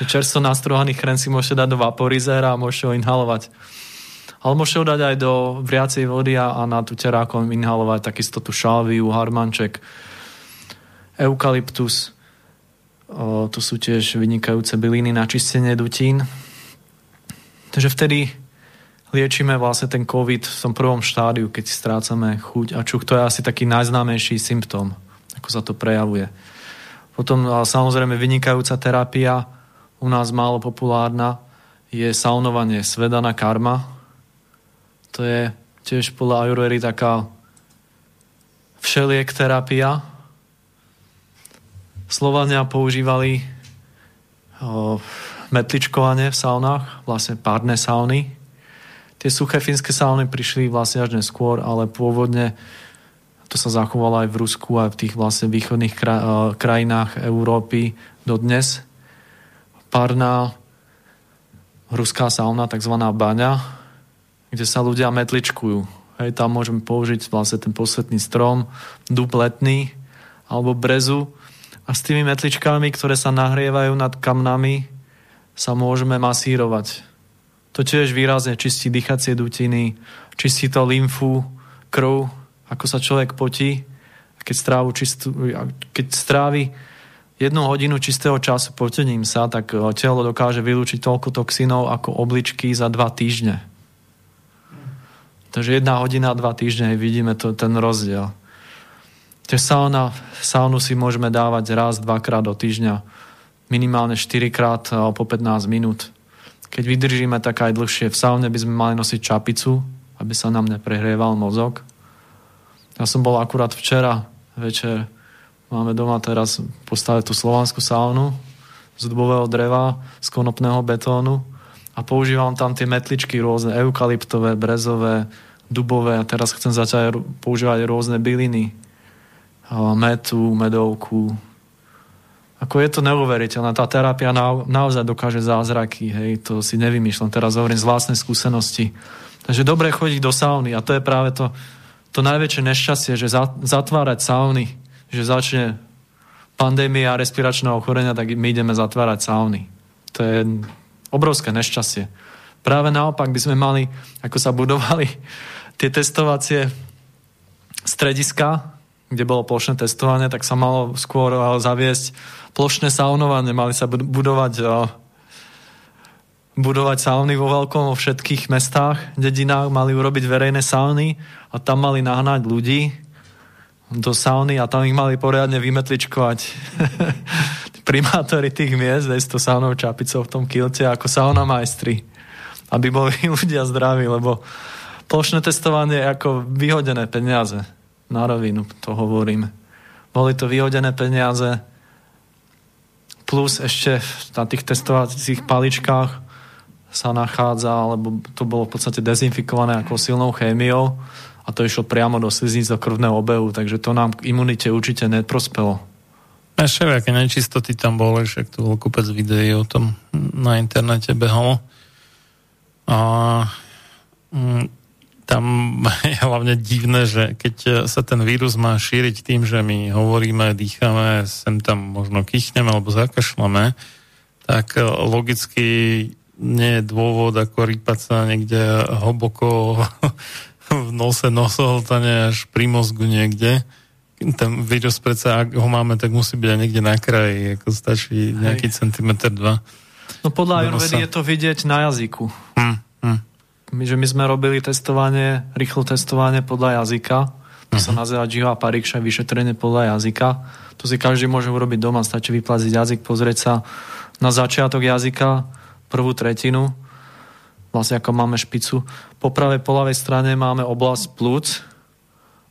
Čerstvo nastruhaný chrén si môžete dať do vaporizéra a môžete ho inhalovať. Ale môžete ho dať aj do vriacej vody a na tú terákom inhalovať takisto tú šalviu, harmanček, eukalyptus. O, to sú tiež vynikajúce byliny na čistenie dutín. Takže vtedy liečíme vlastne ten COVID v tom prvom štádiu, keď strácame chuť a čuch. To je asi taký najznámejší symptóm, ako sa to prejavuje. Potom samozrejme vynikajúca terapia, u nás málo populárna, je saunovanie svedana karma. To je tiež podľa ajurvedy taká všeliek terapia. Slovania používali o, metličkovanie v saunách, vlastne párne sauny. Tie suché fínske sauny prišli vlastne až neskôr, ale pôvodne to sa zachovalo aj v Rusku, aj v tých vlastne východných kraj, krajinách Európy dodnes. Párna ruská sauna, takzvaná baňa, kde sa ľudia metličkujú. Hej, tam môžeme použiť vlastne ten posvetný strom, dúb letný alebo brezu a s tými metličkami, ktoré sa nahrievajú nad kamnami, sa môžeme masírovať. To tiež výrazne čistí dýchacie dutiny, čistí to lymfu, krv, ako sa človek potí. Keď strávi, čistú, keď strávi jednu hodinu čistého času potením sa, tak telo dokáže vylúčiť toľko toxinov ako obličky za dva týždne. Takže jedna hodina, dva týždne, vidíme to, ten rozdiel. Tež sauna, saunu si môžeme dávať raz, dvakrát do týždňa. Minimálne štyrikrát po pätnásť minút. Keď vydržíme, tak aj dlhšie. V saune by sme mali nosiť čapicu, aby sa nám neprehrieval mozog. Ja som bol akurát včera večer. Máme doma teraz postaviť tú slovanskú saunu z dubového dreva, z konopného betónu. A používam tam tie metličky rôzne, eukalyptové, brezové, dubové a teraz chcem začať používať rôzne byliny. Metu, medovku. Ako je to neuveriteľné. Tá terapia naozaj dokáže zázraky. Hej, to si nevymýšľam. Teraz hovorím z vlastnej skúsenosti. Takže dobre chodiť do sauny a to je práve to, to najväčšie nešťastie, že zatvárať sauny, že začne pandémia respiračného ochorenia, tak my ideme zatvárať sauny. To je obrovské nešťastie. Práve naopak by sme mali, ako sa budovali tie testovacie strediska, kde bolo plošné testovanie, tak sa malo skôr zaviesť plošné saunovanie. Mali sa budovať budovať sauny vo veľkom, vo všetkých mestách, dedinách. Mali urobiť verejné sauny a tam mali nahnať ľudí do sauny a tam ich mali poriadne vymetličkovať. Primátori tých miest, aj s to saunou čapicou v tom kilte, ako sauna majstri. Aby boli ľudia zdraví, lebo plošné testovanie je ako vyhodené peniaze. Na rovinu to hovorím. Boli to vyhodené peniaze plus ešte na tých testovacích paličkách sa nachádza, alebo to bolo v podstate dezinfikované ako silnou chémiou a to išlo priamo do slizníc, do krvného obehu, takže to nám k imunite určite neprospelo. Ešte aké nečistoty tam boli, však tu bol kúpec videí o tom na internete behalo. A tam je hlavne divné, že keď sa ten vírus má šíriť tým, že my hovoríme, dýchame, sem tam možno kýchneme alebo zakašľame, tak logicky nie je dôvod ako rýpať sa niekde hlboko v nose, nosohltane až pri mozgu niekde. Ten vírus predsa, ak ho máme, tak musí byť aj niekde na kraji, ako stačí nejaký Hej. centimetr, dva. No podľa ajurvedy je to vidieť na jazyku. Hm, hm. My, že my sme robili testovanie, rýchlo testovanie podľa jazyka, To sa nazýva Jiva Pariksha, vyšetrenie podľa jazyka. To si každý môže urobiť doma, stačí vyplaziť jazyk, pozrieť sa na začiatok jazyka, prvú tretinu, vlastne ako máme špicu. Po pravej, po ľavej strane máme oblasť plúc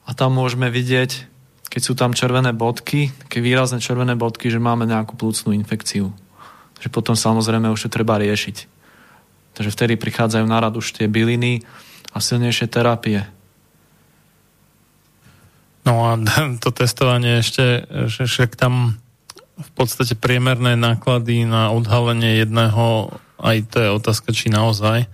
a tam môžeme vidieť, keď sú tam červené bodky, také výrazné červené bodky, že máme nejakú plúcnú infekciu. Takže potom samozrejme už to treba riešiť. Takže vtedy prichádzajú na rad už tie byliny a silnejšie terapie. No a to testovanie ešte, však tam v podstate priemerné náklady na odhalenie jedného, aj to je otázka, či naozaj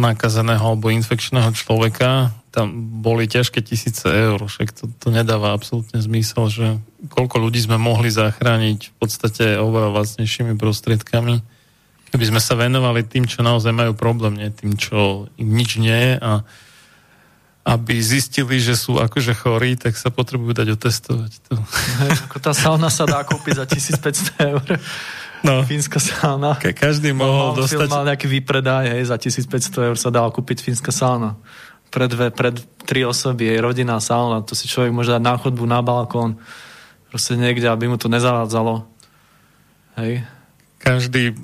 nakazeného alebo infekčného človeka, tam boli ťažké tisíce eur, však to, to nedáva absolútne zmysel, že koľko ľudí sme mohli zachrániť v podstate oveľa vlastnejšími prostriedkami, keby sme sa venovali tým, čo naozaj majú problém, nie tým, čo im nič nie je, a aby zistili, že sú akože chorí, tak sa potrebujú dať otestovať. To. Hej, ako tá sauna sa dá kúpiť za tisícpäťsto eur. No. Fínska sauna. Ke- každý mohol no, dostať... Film mal nejaký výpredaj, hej, za tisícpäťsto eur sa dá kúpiť fínska sauna. Pre dve, pre tri osoby, hej, rodinná sauna. To si človek môže dať na chodbu, na balkón. Proste niekde, aby mu to nezavádzalo. Hej. Každý...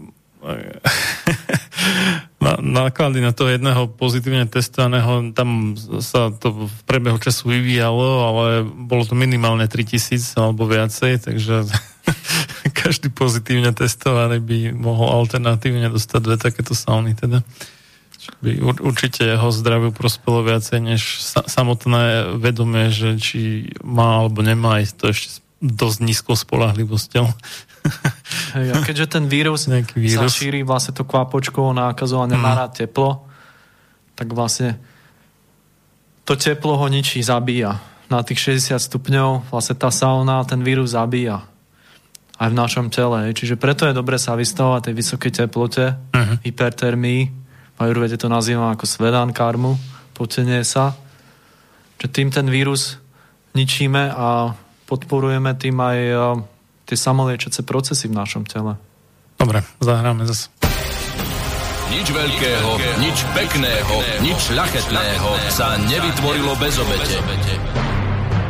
Náklady na toho jedného pozitívne testovaného, tam sa to v priebehu času vyvíjalo, ale bolo to minimálne tritisíc alebo viacej, takže každý pozitívne testovaný by mohol alternatívne dostať dve takéto sauny teda. Čo by určite jeho zdraviu prospelo viacej než samotné vedomie, že či má alebo nemá, ísť to ešte dosť nízkou spolahlivosťou. Hej, a keďže ten vírus, vírus sa šíri vlastne to kvapočkovo nákazou a nemá rád teplo, tak vlastne to teplo ho ničí, zabíja. Na tých šesťdesiat stupňov vlastne tá sauna ten vírus zabíja. Aj v našom tele. Čiže preto je dobre sa vystavovať tej vysokej teplote, uh-huh. hypertermii. V ajurvede to nazývam ako svedan karmu, potenie sa. Čiže tým ten vírus ničíme a podporujeme tým aj uh, tie samoliečace procesy v našom tele. Dobre, zahráme zase. Nič veľkého, nič pekného, nič šľachetného sa nevytvorilo bez obete.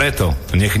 Preto nech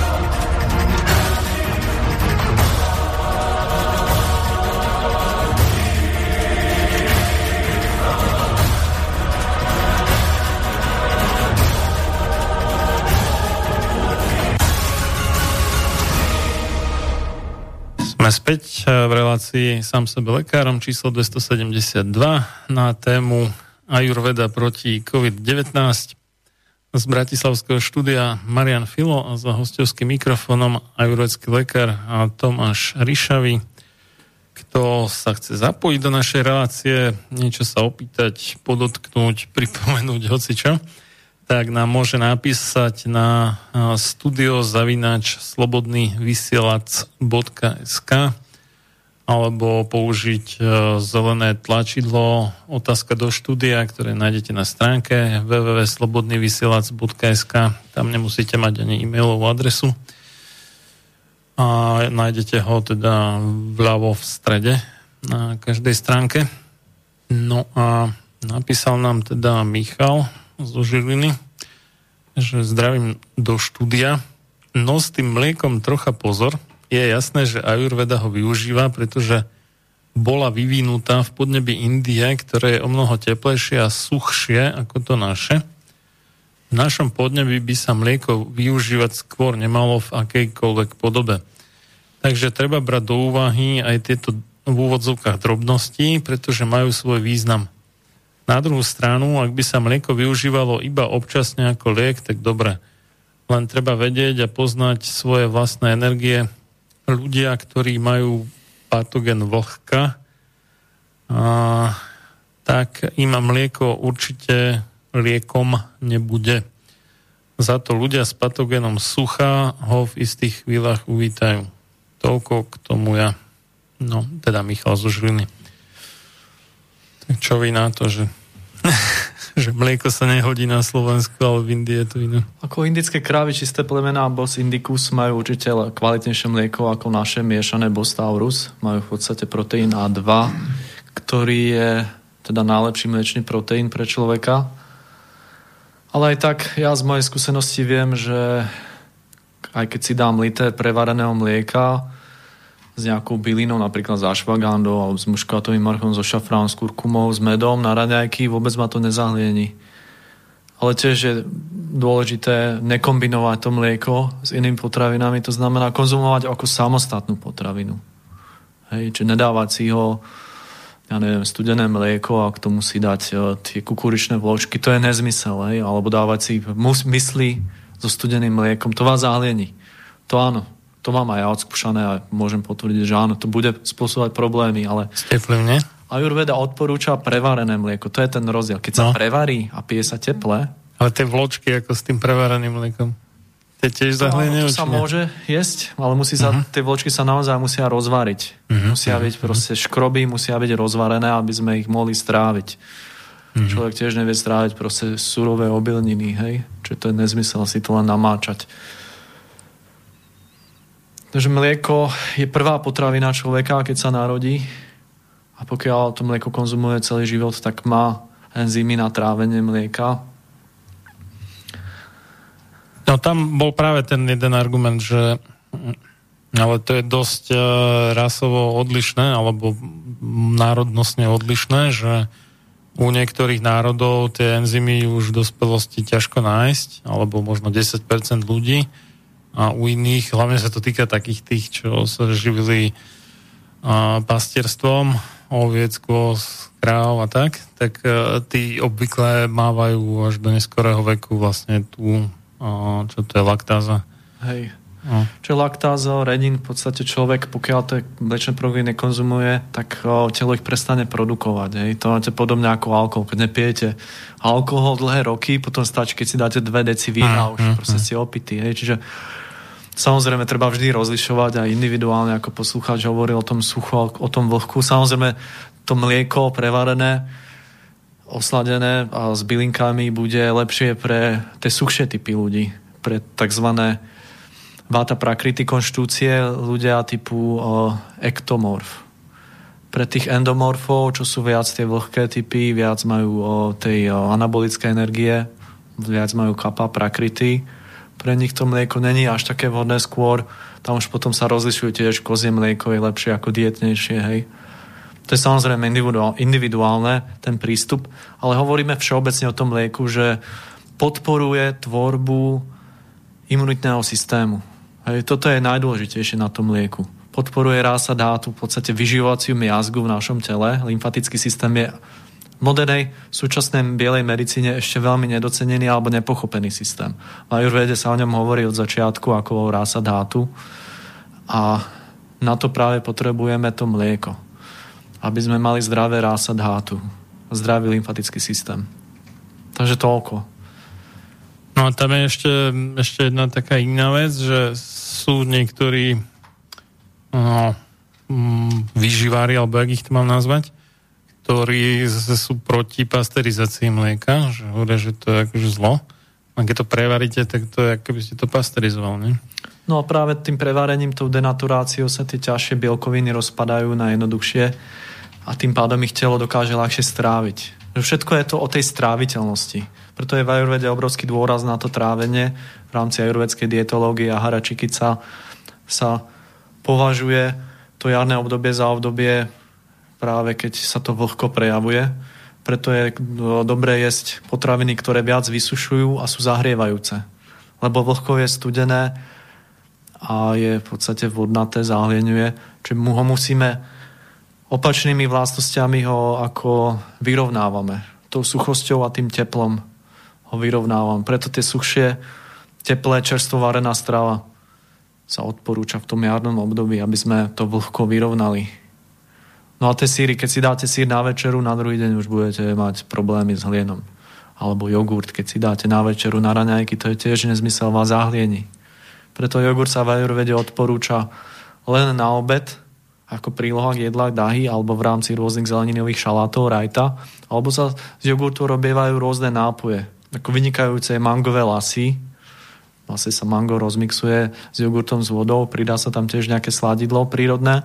Sme späť v relácii Sám sebe lekárom číslo dvestosedemdesiatdva na tému Ajurveda proti kovid devätnásť. Z bratislavského štúdia Marián FILLO a za hostovským mikrofónom ajurvédsky lekár Tomáš Ryšavý. Kto sa chce zapojiť do našej relácie, niečo sa opýtať, podotknúť, pripomenúť hocičo, tak nám môže napísať na studio zavináč slobodný vysielač bodka es ká alebo použiť zelené tlačidlo otázka do štúdia, ktoré nájdete na stránke www bodka slobodný vysielač bodka es ká. Tam nemusíte mať ani e-mailovú adresu. A nájdete ho teda vľavo v strede na každej stránke. No a napísal nám teda Michal zo Žiliny, že zdravím do štúdia. No s tým mliekom trocha pozor, je jasné, že ajurveda ho využíva, pretože bola vyvinutá v podnebi Indie, ktoré je omnoho teplejšie a suchšie ako to naše. V našom podnebi by sa mlieko využívať skôr nemalo v akejkoľvek podobe. Takže treba brať do úvahy aj tieto v úvodzovkách drobností, pretože majú svoj význam. Na druhú stranu, ak by sa mlieko využívalo iba občasne ako liek, tak dobre. Len treba vedieť a poznať svoje vlastné energie. Ľudia, ktorí majú patogen vlhka, a, tak im mlieko určite liekom nebude. Za to ľudia s patogénom sucha ho v istých chvíľach uvítajú. Toľko k tomu ja. No, teda Michal zo Žiliny. Tak čo vy na to, že... že mlieko sa nehodí na Slovensku, ale v Indii je to iné. Ako indické krávy, čisté plemená Bos Indicus majú určite kvalitnejšie mlieko ako naše miešané Bos Taurus. Majú v podstate proteín á dva, ktorý je teda najlepší mliečný proteín pre človeka. Ale aj tak ja z mojej skúsenosti viem, že aj keď si dám liter prevareného mlieka s nejakou bylinou, napríklad s ashwagandou alebo s muškátovým marchom, so šafrán, s kurkumou, s medom na raňajky, vôbec ma to nezahlieni. Ale tiež je dôležité nekombinovať to mlieko s inými potravinami, to znamená konzumovať ako samostatnú potravinu. Hej, čiže nedávať si ho, ja neviem, studené mlieko a k tomu si dať tie kukuričné vločky, to je nezmysel, hej? Alebo dávať si mysli so studeným mliekom, to vás zahlieni. To áno. To mám aj ja odskúšané a môžem potvrdiť, že áno, to bude spôsobovať problémy, ale... Teplne? Ajurveda odporúča prevarené mlieko, to je ten rozdiel. Keď no. sa prevarí a pije sa teple... Ale tie vločky ako s tým prevareným mliekom, tie tiež zahlienie? To, to sa môže jesť, ale musí sa, uh-huh. tie vločky sa naozaj musia rozvariť. Uh-huh. Musia byť uh-huh. proste škroby, musia byť rozvarené, aby sme ich mohli stráviť. Mm-hmm. Človek tiež nevie stráviť proste surové obilniny, hej? Čiže to je nezmysel si to len namáčať. Takže mlieko je prvá potravina človeka, keď sa narodí, a pokiaľ to mlieko konzumuje celý život, tak má enzymy na trávenie mlieka. No tam bol práve ten jeden argument, že ale to je dosť rasovo odlišné alebo národnostne odlišné, že u niektorých národov tie enzymy už v dospelosti ťažko nájsť, alebo možno desať percent ľudí. A u iných, hlavne sa to týka takých tých, čo sa živili a, pastierstvom, oviec, kôz, kráv a tak, tak a, tí obvykle mávajú až do neskorého veku vlastne tú, a, čo to je laktáza. Hej. No. Čiže laktáza, renin, v podstate človek, pokiaľ tie mliečne produkty nekonzumuje, tak o, telo ich prestane produkovať. Hej. To máte podobne ako alkohol. Keď nepijete alkohol dlhé roky, potom stačí, keď si dáte dve deci vína a už mm, proste mm. ste opití. Hej. Čiže samozrejme treba vždy rozlišovať a individuálne, ako poslucháč hovoril o tom suchu, o tom vlhku. Samozrejme to mlieko prevarené, osladené a s bylinkami bude lepšie pre tie suchšie typy ľudí. Pre takzvané váta prakrity konštitúcie, ľudia typu o, ektomorf. Pre tých endomorfov, čo sú viac tie vlhké typy, viac majú o, tej o, anabolické energie, viac majú kapha prakrity. Pre nich to mlieko není až také vhodné skôr. Tam už potom sa rozlišujú tiež, kozie mlieko je lepšie ako dietnejšie, hej. To je samozrejme individuálne, ten prístup, ale hovoríme všeobecne o tom mlieku, že podporuje tvorbu imunitného systému. Hej, toto je najdôležitejšie na tom mlieku. Podporuje rása, dá tu v podstate vyživovaciu miazgu v našom tele. Lymfatický systém je v modernej, súčasnej bielej medicíne ešte veľmi nedocenený alebo nepochopený systém. V ajurvede sa o ňom hovorí od začiatku ako rása dátu a na to práve potrebujeme to mlieko, aby sme mali zdravé rása dátu, zdravý lymfatický systém. Takže toľko. No a tam je ešte, ešte jedna taká iná vec, že sú niektorí no, vyživári, alebo jak ich to mám nazvať, ktorí sú proti pasterizácii mlieka, že hovoria, že to je akože zlo. A keď to prevaríte, tak to je, ako by ste to pasterizovali, nie? No a práve tým prevarením, tou denaturáciou sa tie ťažšie bielkoviny rozpadajú na jednoduchšie a tým pádom ich telo dokáže ľahšie stráviť. Všetko je to o tej stráviteľnosti. Preto je v ajurvede obrovský dôraz na to trávenie. V rámci ajurvedskej dietológie a hara čikica sa považuje to jarné obdobie za obdobie práve keď sa to vlhko prejavuje. Preto je dobré jesť potraviny, ktoré viac vysušujú a sú zahrievajúce. Lebo vlhko je studené a je v podstate vodnaté, zahlieňuje. Čiže mu ho musíme opačnými vlastnosťami ho ako vyrovnávame. Tou suchosťou a tým teplom ho vyrovnávam. Preto tie suchšie, teplé, čerstvo varená strava sa odporúča v tom jarnom období, aby sme to vlhko vyrovnali. No a tie síry, keď si dáte sír na večeru, na druhý deň už budete mať problémy s hlienom. Alebo jogurt, keď si dáte na večeru, na raňajky, to je tiež nezmysel, vás zahlieni. Preto jogurt sa v ajurvede odporúča len na obed, ako príloha k jedlách dahy, alebo v rámci rôznych zeleninových šalátov, rajta. Alebo sa z jogurtu robievajú rôzne nápoje. Ako vynikajúce mangové lasy, vlastne sa mango rozmixuje s jogurtom s vodou, pridá sa tam tiež nejaké sladidlo prírodné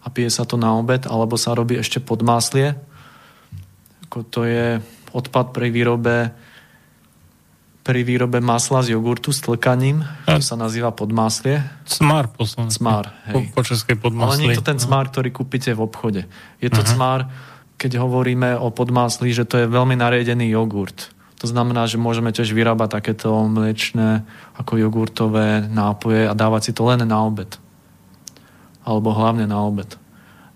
a pije sa to na obed, alebo sa robí ešte podmáslie. To je odpad pri výrobe pri výrobe masla z jogurtu s tlkaním, to sa nazýva podmáslie. Cmár poslanec. Cmár, hej. Po, po českej podmásli. Ale nie je to ten cmár, ktorý kúpite v obchode. Je to Aha. cmár, keď hovoríme o podmásli, že to je veľmi nariedený jogurt. To znamená, že môžeme tiež vyrábať takéto mliečne ako jogurtové nápoje a dávať si to len na obed. Alebo hlavne na obed.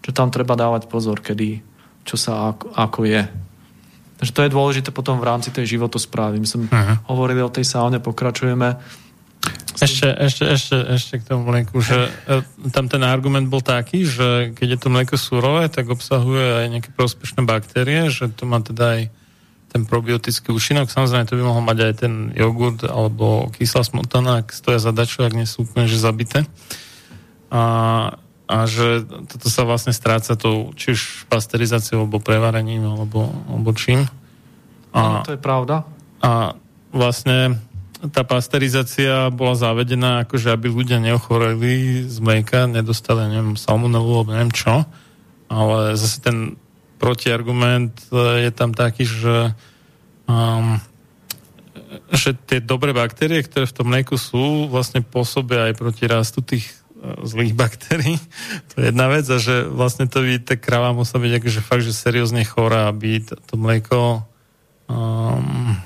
Čo tam treba dávať pozor, kedy, čo sa ako, ako je. Takže to je dôležité potom v rámci tej životosprávy. My sme Aha. hovorili o tej saune, pokračujeme. Ešte, ešte, ešte, ešte k tomu mlieku, že tam ten argument bol taký, že keď je to mlieko surové, tak obsahuje aj nejaké prospešné baktérie, že to má teda aj ten probiotický účinok, samozrejme to by mohol mať aj ten jogurt alebo kyslá smotana, ak stoja za dačo, ak nie sú úplne že zabité. A, a že toto sa vlastne stráca tou, či už pasterizáciou, alebo prevarením, alebo, alebo čím. A, no, to je pravda. A vlastne tá pasterizácia bola zavedená, akože aby ľudia neochoreli z mlieka, nedostali, neviem, salmonelu, alebo neviem čo. Ale zase ten protiargument je tam taký, že, um, že tie dobré baktérie, ktoré v tom mlieku sú, vlastne pôsobia aj proti rastu tých uh, zlých baktérií. To je jedna vec a že vlastne to by tá kráva musela byť akože fakt, že seriózne chorá, aby to, to mlieko um,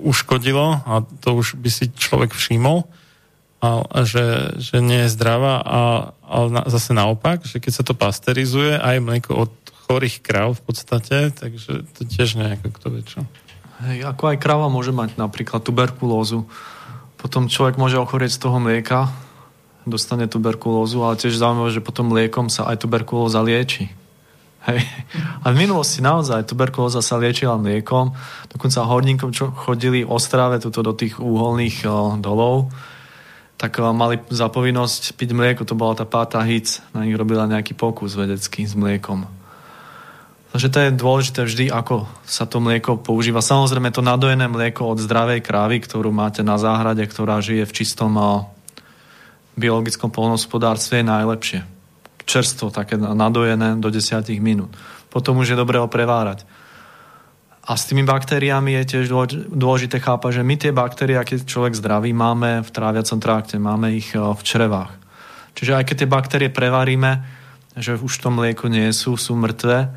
uškodilo a to už by si človek všimol. A, a že, že nie je zdravá a, a na, zase naopak, že keď sa to pasterizuje, aj mlieko od chorých kráv v podstate, takže to tiež nejako kto vie čo. Hej, ako aj kráva môže mať napríklad tuberkulózu. Potom človek môže ochorieť z toho mlieka, dostane tuberkulózu, ale tiež zaujímavé, že potom mliekom sa aj tuberkulóza lieči. Hej. A v minulosti naozaj tuberkulóza sa liečila mliekom, dokonca horníkom, čo chodili v Ostrave tuto do tých úholných o, dolov, tak o, mali za povinnosť piť mlieko, to bola tá páta hic, na nich robila nejaký pokus vedecký s mliekom. Takže to je dôležité vždy, ako sa to mlieko používa. Samozrejme, to nadojené mlieko od zdravej krávy, ktorú máte na záhrade, ktorá žije v čistom biologickom poľnohospodárstve, je najlepšie. Čerstvo, také nadojené do desať minút. Potom už je dobré ho prevárať. A s tými baktériami je tiež dôležité chápať, že my tie baktérie, keď človek zdravý, máme v tráviacom trakte, máme ich v črevách. Čiže aj keď tie baktérie prevaríme, že už to mlieko nie sú, sú mŕtve,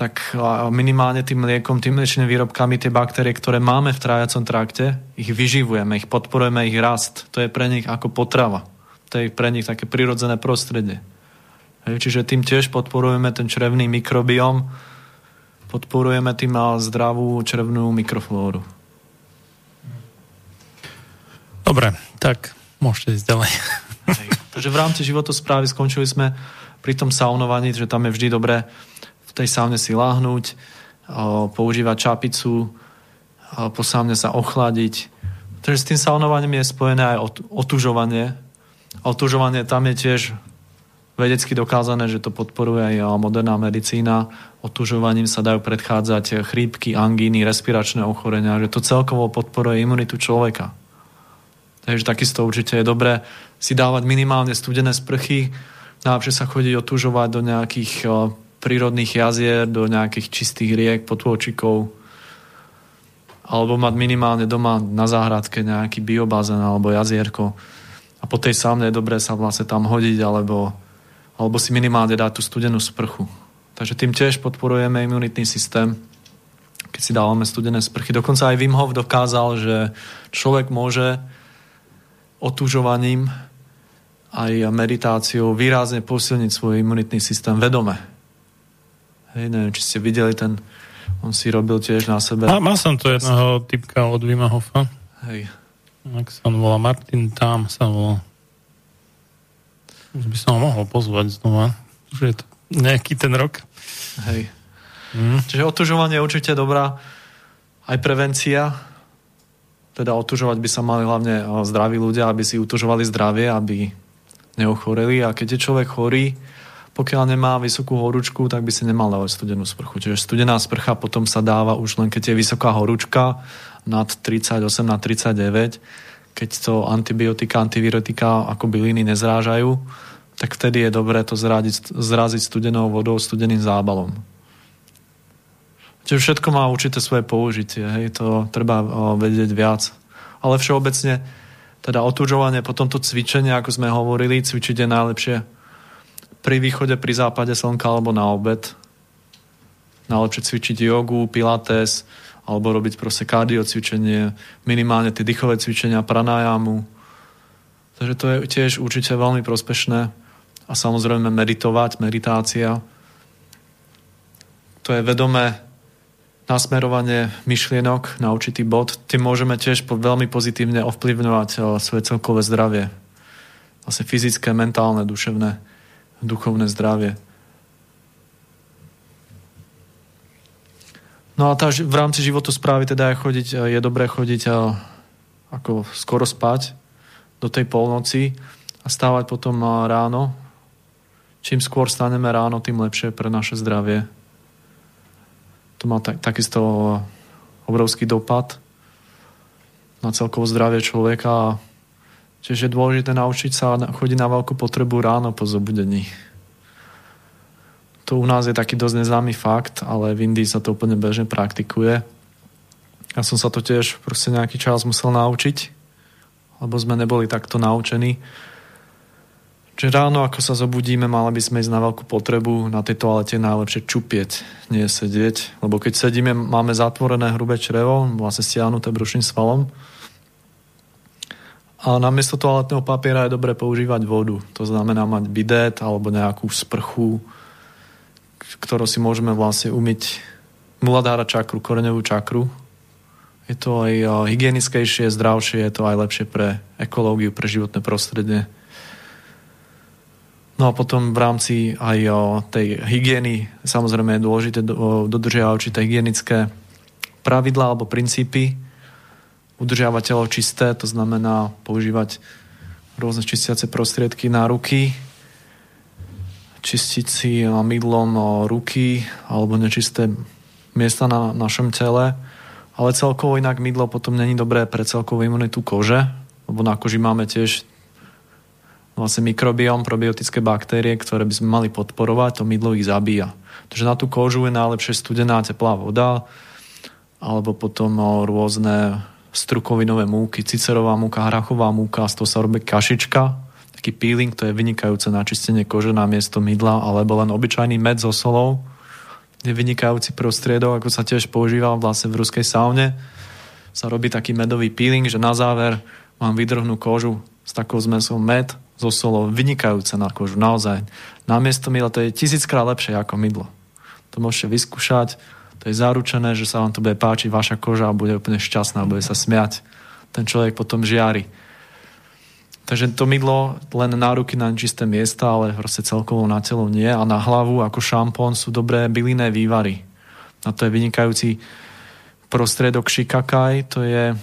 tak minimálne tým mliekom, tým mliečnými výrobkami tie baktérie, ktoré máme v tráviacom trakte, ich vyživujeme, ich podporujeme, ich rast. To je pre nich ako potrava. To je pre nich také prirodzené prostredie. Hej, čiže tým tiež podporujeme ten črevný mikrobióm, podporujeme tým zdravú črevnú mikroflóru. Dobre, tak môžete ísť ďalej. Hej, takže v rámci životosprávy skončili sme pri tom saunovaní, že tam je vždy dobré v tej saune si láhnuť, používať čapicu, po saune sa ochladiť. Takže s tým saunovaním je spojené aj otužovanie. Otužovanie, tam je tiež vedecky dokázané, že to podporuje aj moderná medicína. Otužovaním sa dajú predchádzať chrípky, angíny, respiračné ochorenia, že to celkovo podporuje imunitu človeka. Takže takisto určite je dobré si dávať minimálne studené sprchy, najlepšie sa chodiť otužovať do nejakých prírodných jazier, do nejakých čistých riek, potôčikov, alebo mať minimálne doma na záhradke nejaký biobazén alebo jazierko a po tej saune je dobré sa vlastne tam hodiť alebo, alebo si minimálne dať tú studenú sprchu. Takže tým tiež podporujeme imunitný systém, keď si dávame studené sprchy. Dokonca aj Wim Hof dokázal, že človek môže otužovaním aj meditáciou výrazne posilniť svoj imunitný systém vedome. Hej, neviem, či ste videli ten, on si robil tiež na sebe. Má, mal som tu jedného typka od Wima Hofa. Hej. Ak sa on volá Martin, tam sa volá. Už by som ho mohol pozvať znova. Už je to nejaký ten rok. Hej. Mm. Čiže otužovanie je určite dobrá aj prevencia. Teda otužovať by sa mali hlavne zdraví ľudia, aby si utužovali zdravie, aby neochoreli. A keď je človek chorý, pokiaľ nemá vysokú horúčku, tak by si nemal dávať studenú sprchu. Čiže studená sprcha potom sa dáva už len keď je vysoká horúčka nad tridsať osem na tridsaťdeväť. Keď to antibiotika, antivirotika ako byliny nezrážajú, tak vtedy je dobré to zraziť, zraziť studenou vodou, studeným zábalom. Čiže všetko má určité svoje použitie, hej, to treba vedieť viac. Ale všeobecne, teda otužovanie po tomto cvičení, ako sme hovorili, cvičiť je najlepšie pri východe, pri západe slnka alebo na obed. Najlepšie cvičiť jogu, pilates, alebo robiť proste kardio cvičenie, minimálne tie dýchové cvičenia, pranajamu. Takže to je tiež určite veľmi prospešné. A samozrejme meditovať, meditácia. To je vedomé nasmerovanie myšlienok na určitý bod. Tým môžeme tiež veľmi pozitívne ovplyvňovať svoje celkové zdravie. Vlastne fyzické, mentálne, duševné, duchovné zdravie. No a tá, v rámci životosprávy teda je, chodiť, je dobré chodiť ako skoro spať do tej polnoci a stávať potom ráno. Čím skôr staneme ráno, tým lepšie pre naše zdravie. To má tak, takisto obrovský dopad na celkovo zdravie človeka. Čiže je dôležité naučiť sa chodiť na veľkú potrebu ráno po zobudení. To u nás je taký dosť neznámy fakt, ale v Indii sa to úplne bežne praktikuje. Ja som sa to tiež proste nejaký čas musel naučiť, lebo sme neboli takto naučení. Čiže ráno, ako sa zobudíme, mali by sme ísť na veľkú potrebu. Na tej toalete najlepšie čupieť, nie sedieť. Lebo keď sedíme, máme zatvorené hrubé črevo, vlastne stiahnuté brušným svalom. A namiesto toaletného papiera je dobre používať vodu. To znamená mať bidet alebo nejakú sprchu, ktorou si môžeme vlastne umyť muladhára čakru, koreňovú čakru. Je to aj hygienickejšie, zdravšie, je to aj lepšie pre ekológiu, pre životné prostredie. No a potom v rámci aj tej hygieny samozrejme je dôležité dodržiavať určité hygienické pravidlá alebo princípy. Udržiavať telo čisté, to znamená používať rôzne čistiace prostriedky na ruky, čistiť si mydlom ruky alebo nečisté miesta na našom tele. Ale celkovo inak mydlo potom není dobré pre celkovú imunitu kože, lebo na koži máme tiež vlastne mikrobióm, probiotické baktérie, ktoré by sme mali podporovať, to mydlo ich zabíja. Takže na tú kožu je najlepšie studená teplá voda, alebo potom rôzne strukovinové múky, cicerová múka, hrachová múka, z toho sa robí kašička, taký peeling, to je vynikajúce na čistenie kože na miesto mydla, alebo len obyčajný med so solou, je vynikajúci prostriedok, ako sa tiež používa vlastne v ruskej saune. Sa robí taký medový peeling, že na záver vám vydrhnú kožu s takou zmesou med, zo solou, vynikajúce na kožu, naozaj. Namiesto mydla to je tisíckrát lepšie ako mydlo. To môžete vyskúšať, to je zaručené, že sa vám to bude páčiť, vaša koža bude úplne šťastná, bude sa smiať. Ten človek potom žiari. Takže to mydlo len na ruky, na čisté miesta, ale proste celkovo na telo nie. A na hlavu ako šampón sú dobré bylinné vývary. A to je vynikajúci prostriedok shikakaj, to je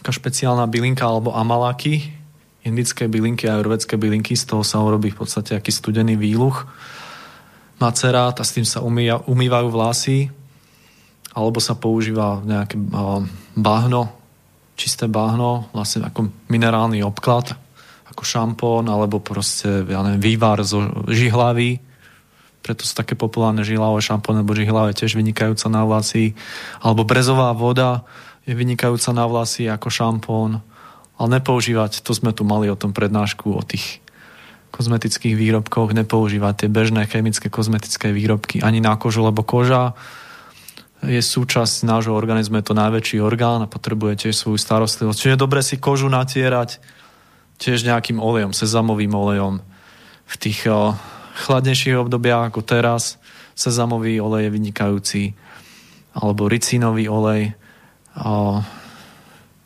taká špeciálna bylinka alebo amalaky, indické bylinky a ajurvédske bylinky, z toho sa urobí v podstate aký studený výluch, macerát a s tým sa umýja, umývajú vlasy, alebo sa používa nejaké bahno, čisté bahno, vlastne ako minerálny obklad, ako šampón, alebo proste ja neviem, vývar zo žihlavy, preto sú také populárne žihlavé šampóny, lebo žihlava je tiež vynikajúca na vlasy, alebo brezová voda je vynikajúca na vlasy ako šampón, ale nepoužívať, to sme tu mali o tom prednášku, o tých kozmetických výrobkoch, nepoužívať tie bežné chemické kozmetické výrobky ani na kožu, lebo koža je súčasť nášho organizmu, je to najväčší orgán a potrebuje tiež svoju starostlivosť. Čiže je dobre si kožu natierať tiež nejakým olejom, sezamovým olejom. V tých o, chladnejších obdobiach ako teraz sezamový olej je vynikajúci, alebo ricínový olej, o,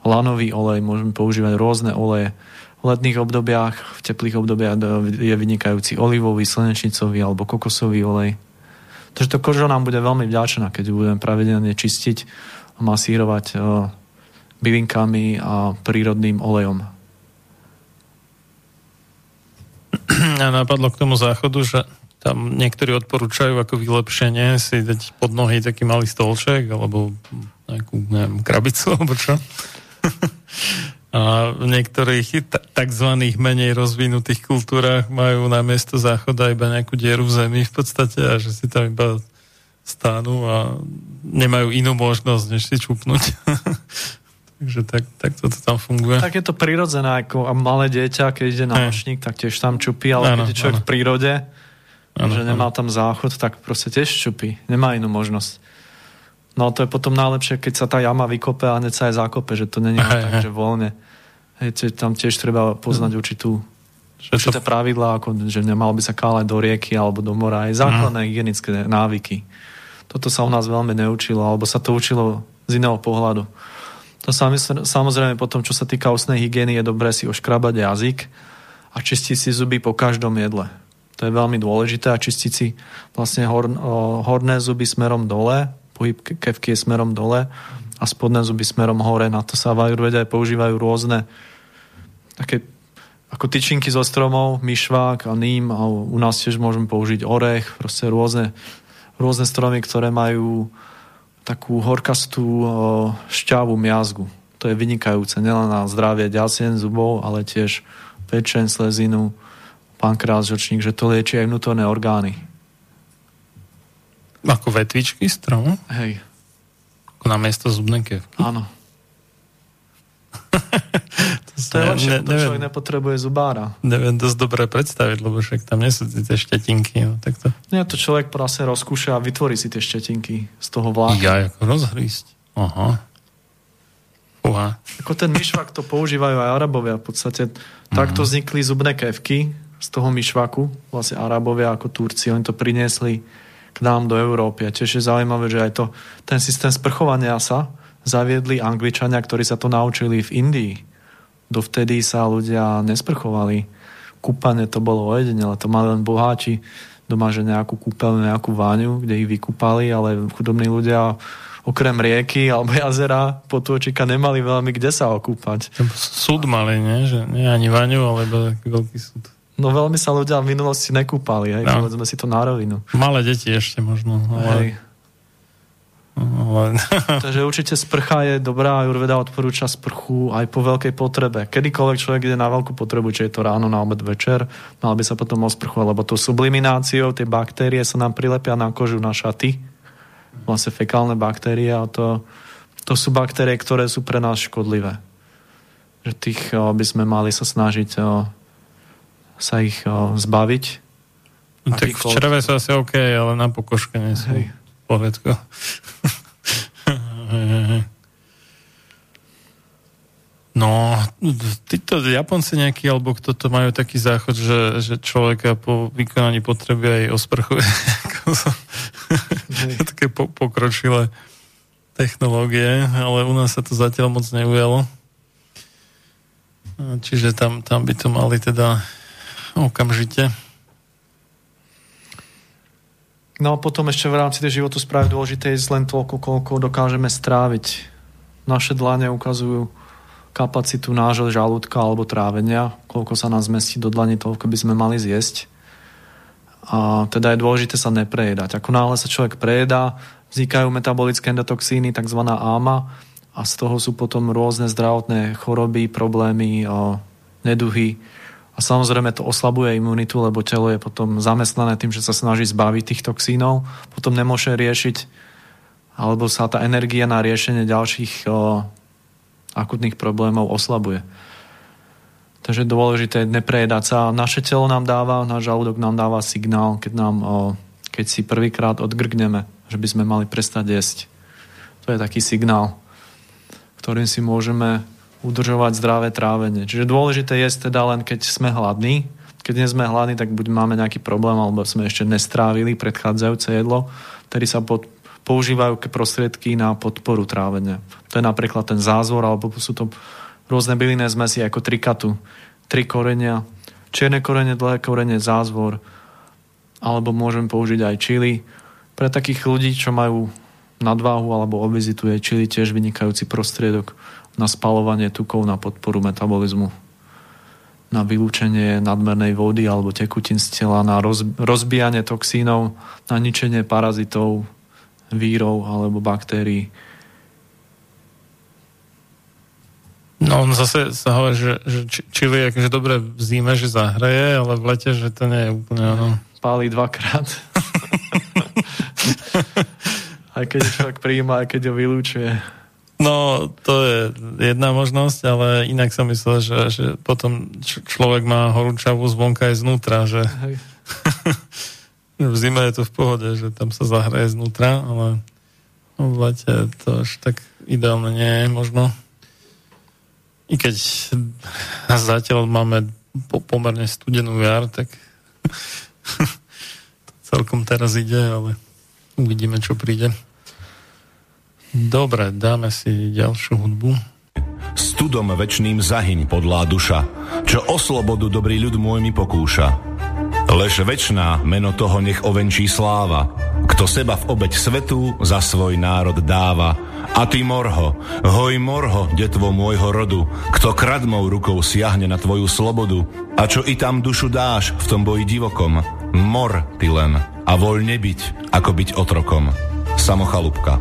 lanový olej, môžeme používať rôzne oleje. V letných obdobiach, v teplých obdobiach je vynikajúci olivový, slnečnicový alebo kokosový olej. Takže to koža nám bude veľmi vďačná, keď budeme pravidelne čistiť, masírovať bylinkami a prírodným olejom. A napadlo k tomu záchodu, že tam niektorí odporúčajú ako vylepšenie si dať pod nohy taký malý stolček alebo nejakú, neviem, krabicu alebo čo. A v niektorých takzvaných menej rozvinutých kultúrách majú na miesto záchoda iba nejakú dieru v zemi v podstate a že si tam iba stanú a nemajú inú možnosť, než si čupnúť. Takže tak, tak toto tam funguje. Tak je to prirodzené, ako malé dieťa, keď ide na nočník, tak tiež tam čupí, ale ano, keď je človek ano. v prírode, ano, že nemá ano. tam záchod, tak proste tiež čupí. Nemá inú možnosť. No to je potom najlepšie, keď sa tá jama vykope a hneď sa aj zákope, že to není tak, že voľne. Hej, tam tiež treba poznať mm. určitú, určité to... pravidlá, ako, že nemal by sa káľať do rieky alebo do mora. Aj základné mm. hygienické návyky. Toto sa u nás veľmi neučilo, alebo sa to učilo z iného pohľadu. To samozrejme potom, čo sa týka ústnej hygieny, je dobré si oškrabať jazyk a čistiť si zuby po každom jedle. To je veľmi dôležité a čistiť si vlastne hor, horné zuby smerom dole, pohyb kefky je smerom dole a spodné zuby smerom hore. Na to sa v ajurvede používajú rôzne také ako tyčinky zo stromov, myšvák a ním, a u nás tiež môžeme použiť orech, proste rôzne, rôzne stromy, ktoré majú takú horkastú šťavu miazgu. To je vynikajúce, nielen na zdravie ďasien, zubov, ale tiež pečen, slezinu, pankreas, žlčník, že to lieči aj vnútorné orgány. Ako vetvičky stromu? Hej. Ako na miesto zubnej kefky? Áno. to to je lepšie, ne, neviem, človek nepotrebuje zubára. Neviem dosť dobre predstaviť, lebo však tam nie sú tie štetinky. No, tak to... Nie, to človek prase rozkúša a vytvorí si tie štetinky z toho vláka. Ja, ako rozhrýsť. Aha. Uha. Ako ten myšvak, to používajú aj Arabovia. V podstate mm. takto vznikli zubné kefky z toho myšvaku. Vlastne Arabovia ako Turci, oni to priniesli k nám do Európy. A tiež je zaujímavé, že aj to, ten systém sprchovania sa zaviedli Angličania, ktorí sa to naučili v Indii. Dovtedy sa ľudia nesprchovali. Kúpanie to bolo ojedinele, to mali len boháči doma, že nejakú kúpeľnú, nejakú váňu, kde ich vykúpali, ale chudobní ľudia okrem rieky alebo jazera potôčika nemali veľmi kde sa okúpať. Súd mali, nie? Že nie ani váňu, ale taký veľký súd. No veľmi sa ľudia v minulosti nekúpali, hej, no. Povedzme si to na rovinu. Malé deti ešte možno. Ale... Ale... Takže určite sprcha je dobrá, ajurveda odporúča sprchu aj po veľkej potrebe. Kedykoľvek človek ide na veľkú potrebu, či je to ráno, na obed, večer, mal by sa potom osprchovať, lebo to sublimináciou tie baktérie sa nám prilepia na kožu, na šaty. Vlastne fekálne baktérie a to, to sú baktérie, ktoré sú pre nás škodlivé. Že tých by sme mali sa snažiť... sa ich o, zbaviť. No, tak v čreve sú asi OK, ale na pokožke nie sú. Pohľadko. No, títo Japonci nejakí, alebo kto to majú taký záchod, že, že človeka po vykonaní potreby aj osprchuje. Také po, pokročilé technológie, ale u nás sa to zatiaľ moc neujalo. Čiže tam, tam by to mali teda okamžite. No a potom ešte v rámci tej životu správy dôležité je len toľko, koľko dokážeme stráviť. Naše dlane ukazujú kapacitu nášho žalúdka alebo trávenia. Koľko sa nás zmestí do dlani, toľko by sme mali zjesť. A teda je dôležité sa neprejedať. Ako náhle sa človek prejedá, vznikajú metabolické endotoxíny, takzvaná á em á, a z toho sú potom rôzne zdravotné choroby, problémy, neduhy. A samozrejme to oslabuje imunitu, lebo telo je potom zamestnané tým, že sa snaží zbaviť tých toxínov. Potom nemôže riešiť, alebo sa tá energia na riešenie ďalších o, akutných problémov oslabuje. Takže je dôležité neprejedať sa. Naše telo nám dáva, náš žalúdok nám dáva signál, keď, nám, keď si prvýkrát odgrgneme, že by sme mali prestať jesť. To je taký signál, ktorým si môžeme udržovať zdravé trávenie. Čiže dôležité jesť teda len, keď sme hladní. Keď nie sme hladní, tak buď máme nejaký problém, alebo sme ešte nestrávili predchádzajúce jedlo, ktorý sa pod, používajú prostriedky na podporu trávenia. To je napríklad ten zázvor, alebo sú to rôzne bylinné zmesi ako trikatu, tri korenia, čierne korenie, dlhé korenie, zázvor, alebo môžeme použiť aj čili. Pre takých ľudí, čo majú nadváhu alebo obezitu, je čili tiež vynikajúci prostriedok na spalovanie tukov, na podporu metabolizmu, na vylúčenie nadmernej vody alebo tekutín z tela, na rozbijanie toxínov, na ničenie parazitov, vírov alebo baktérií. No, no zase sa hovorí, že, že čili je akože dobre v zime, že zahreje, ale v lete, že to nie je úplne ono. Páli dvakrát. Aj keď však prijíma, aj keď ho vylúčuje. No, to je jedna možnosť, ale inak som myslel, že, že potom č- človek má horúčavú zvonka aj znútra, že v zime je to v pohode, že tam sa zahreje znútra, ale v lete to až tak ideálne nie je možno. I keď zatiaľ máme po- pomerne studenú jar, tak to celkom teraz ide, ale uvidíme, čo príde. Dobre, dáme si ďalšiu hudbu. Studom večným zahyň podlá duša, čo o slobodu dobrý ľud môj mi pokúša. Lež večná meno toho nech ovenčí sláva, kto seba v obeť svetu za svoj národ dáva. A ty morho, hoj morho, detvo môjho rodu, kto kradmou rukou siahne na tvoju slobodu. A čo i tam dušu dáš v tom boji divokom, mor ty len a voľ nebyť, ako byť otrokom. Samo Chalúbka.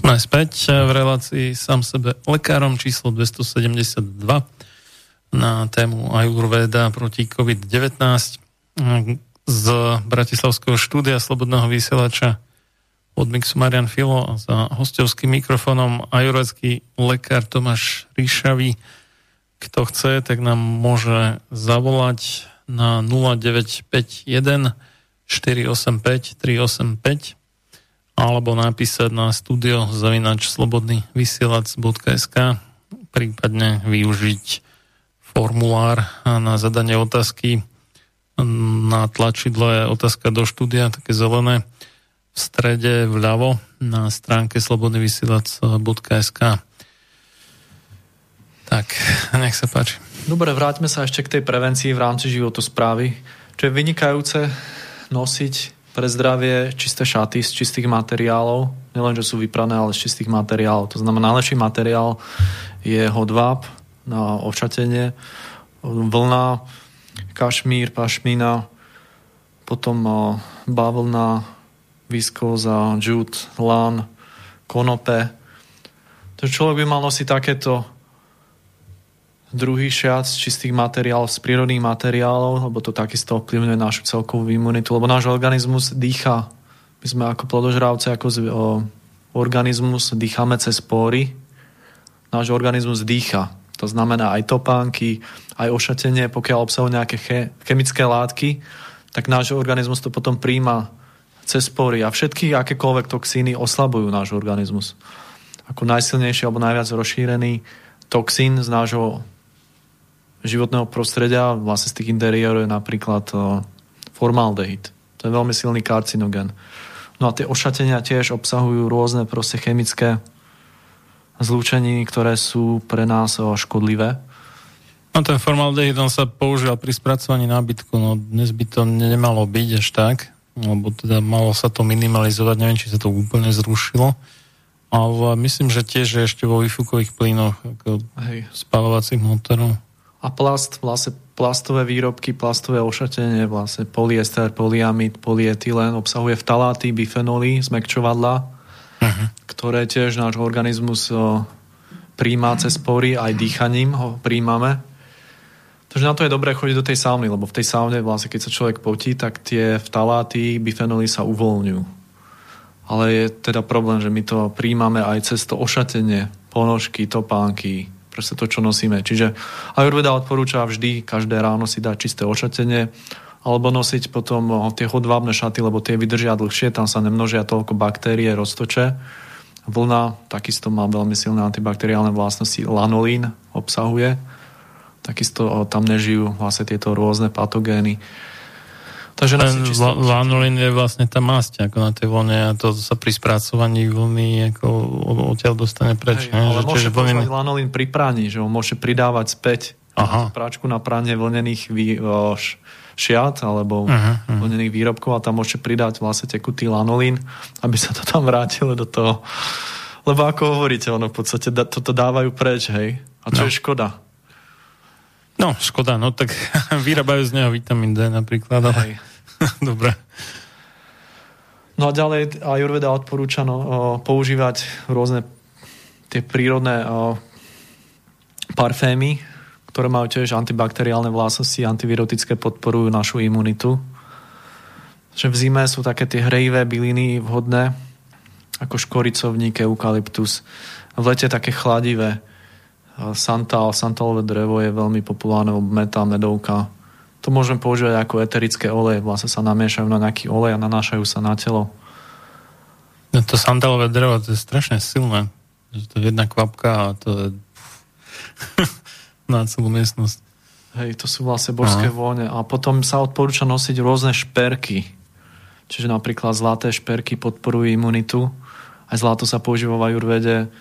Sme späť v relácii Sám sebe lekárom číslo dvestosedemdesiatdva na tému Ajurvéda proti COVID devätnásť z bratislavského štúdia Slobodného vysielača od mixu Marián FILLO a za hostovským mikrofónom ajurvédsky lekár Tomáš Ryšavý. Kto chce, tak nám môže zavolať na nula deväť päť jeden štyri osem päť tri osem päť alebo napísať na studio zavináč slobodný vysielač bodka es ká, prípadne využiť formulár na zadanie otázky. Na tlačidle je otázka do štúdia, také zelené, v strede vľavo na stránke slobodný vysielač bodka es ká. Tak, nech sa páči. Dobre, vráťme sa ešte k tej prevencii v rámci životosprávy, čo je vynikajúce nosiť pre zdravie čisté šaty z čistých materiálov. Nielen, že sú vyprané, ale z čistých materiálov. To znamená, najlepší materiál je hodváb na ošatenie, vlna, kašmír, pašmína, potom bavlna, viskóza, džút, lán, konope. To človek by mal nosiť takéto druhý šiac z čistých materiálov, z prírodných materiálov, lebo to takisto ovplyvňuje našu celkovú imunitu, lebo náš organizmus dýcha. My sme ako plodožrávce, ako zv- o, organizmus dýchame cez pory. Náš organizmus dýcha. To znamená aj topánky, aj ošatenie, pokiaľ obsahujú nejaké che- chemické látky, tak náš organizmus to potom príjma cez pory a všetky akékoľvek toxíny oslabujú náš organizmus. Ako najsilnejší alebo najviac rozšírený toxín z nášho životného prostredia, vlastne z tých interiérov, je napríklad formaldehyd. To je veľmi silný karcinogen. No a tie ošatenia tiež obsahujú rôzne proste chemické zlúčeniny, ktoré sú pre nás škodlivé. No ten formaldehyd, on sa používal pri spracovaní nábytku, no dnes by to nemalo byť až tak, lebo teda malo sa to minimalizovať, neviem, či sa to úplne zrušilo. Ale myslím, že tiež ešte vo výfukových plynoch, ako spalovacích motorov. A plast, vlastne plastové výrobky, plastové ošatenie, vlastne polyester, polyamid, polyetylen, obsahuje ftaláty, bifenoly, zmäkčovadlá, uh-huh. ktoré tiež náš organizmus príjma cez pory, aj dýchaním ho príjmame. Takže na to je dobré chodiť do tej sauny, lebo v tej saune, vlastne keď sa človek potí, tak tie ftaláty, bifenoly sa uvoľňujú. Ale je teda problém, že my to príjmame aj cez to ošatenie, ponožky, topánky, proste to, čo nosíme. Čiže Ajurveda odporúča vždy, každé ráno si dať čisté ošatenie, alebo nosiť potom tie hodvábne šaty, lebo tie vydržia dlhšie, tam sa nemnožia toľko baktérie, roztoče. Vlna takisto má veľmi silné antibakteriálne vlastnosti, lanolín obsahuje, takisto tam nežijú vlastne tieto rôzne patogény. Takže ten lanolín je vlastne tá masť, ako na tej vlne, a to sa pri spracovaní vlny ako odtiaľ dostane preč. Hej, ale že môže poslať lanolín pri praní, že ho môže pridávať späť na práčku na pranie vlnených vý, šiat alebo aha, aha. vlnených výrobkov, a tam môže pridať vlastne tekutý lanolín, aby sa to tam vrátilo do toho. Lebo ako hovoríte, ono v podstate toto dávajú preč, hej. A čo no. je škoda? No, škoda, no tak vyrábajú z neho vitamín D napríklad, ale dobre. No a ďalej Ajurveda odporúča no, používať rôzne tie prírodné o, parfémy, ktoré majú tiež antibakteriálne vlastnosti, antivirotické, podporujú našu imunitu. Že v zime sú také tie hrejivé byliny vhodné, ako škoricovník, eukalyptus. V lete také chladivé. Santál, santálové drevo je veľmi populárne, meta, medovka. To môžeme používať ako eterické oleje. Vlastne sa namiešajú na nejaký olej a nanášajú sa na telo. No to santálové drevo, to je strašne silné. To je jedna kvapka a to je na celú miestnosť. Hej, to sú vlastne božské Aha. vône. A potom sa odporúča nosiť rôzne šperky. Čiže napríklad zlaté šperky podporujú imunitu. Aj zlato sa používa v ajurvede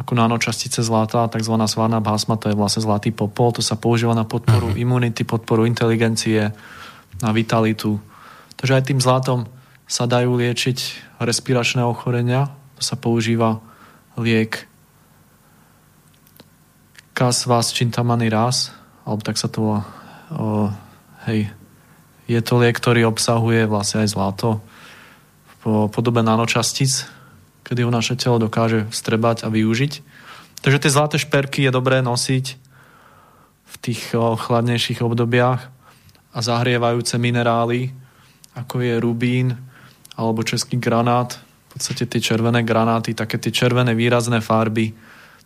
ako nanočastice zlata, takzvaná svárna bhásma, to je vlastne zlatý popol, to sa používa na podporu uh-huh. imunity, podporu inteligencie, na vitalitu. Takže aj tým zlatom sa dajú liečiť respiračné ochorenia, to sa používa liek kasvasčintamani rás, alebo tak sa to o, hej, je to liek, ktorý obsahuje vlastne aj zlato v podobe nanočastíc, kedy ho naše telo dokáže strebať a využiť. Takže tie zlaté šperky je dobré nosiť v tých o, chladnejších obdobiach, a zahrievajúce minerály, ako je rubín alebo český granát, v podstate tie červené granáty, také tie červené výrazné farby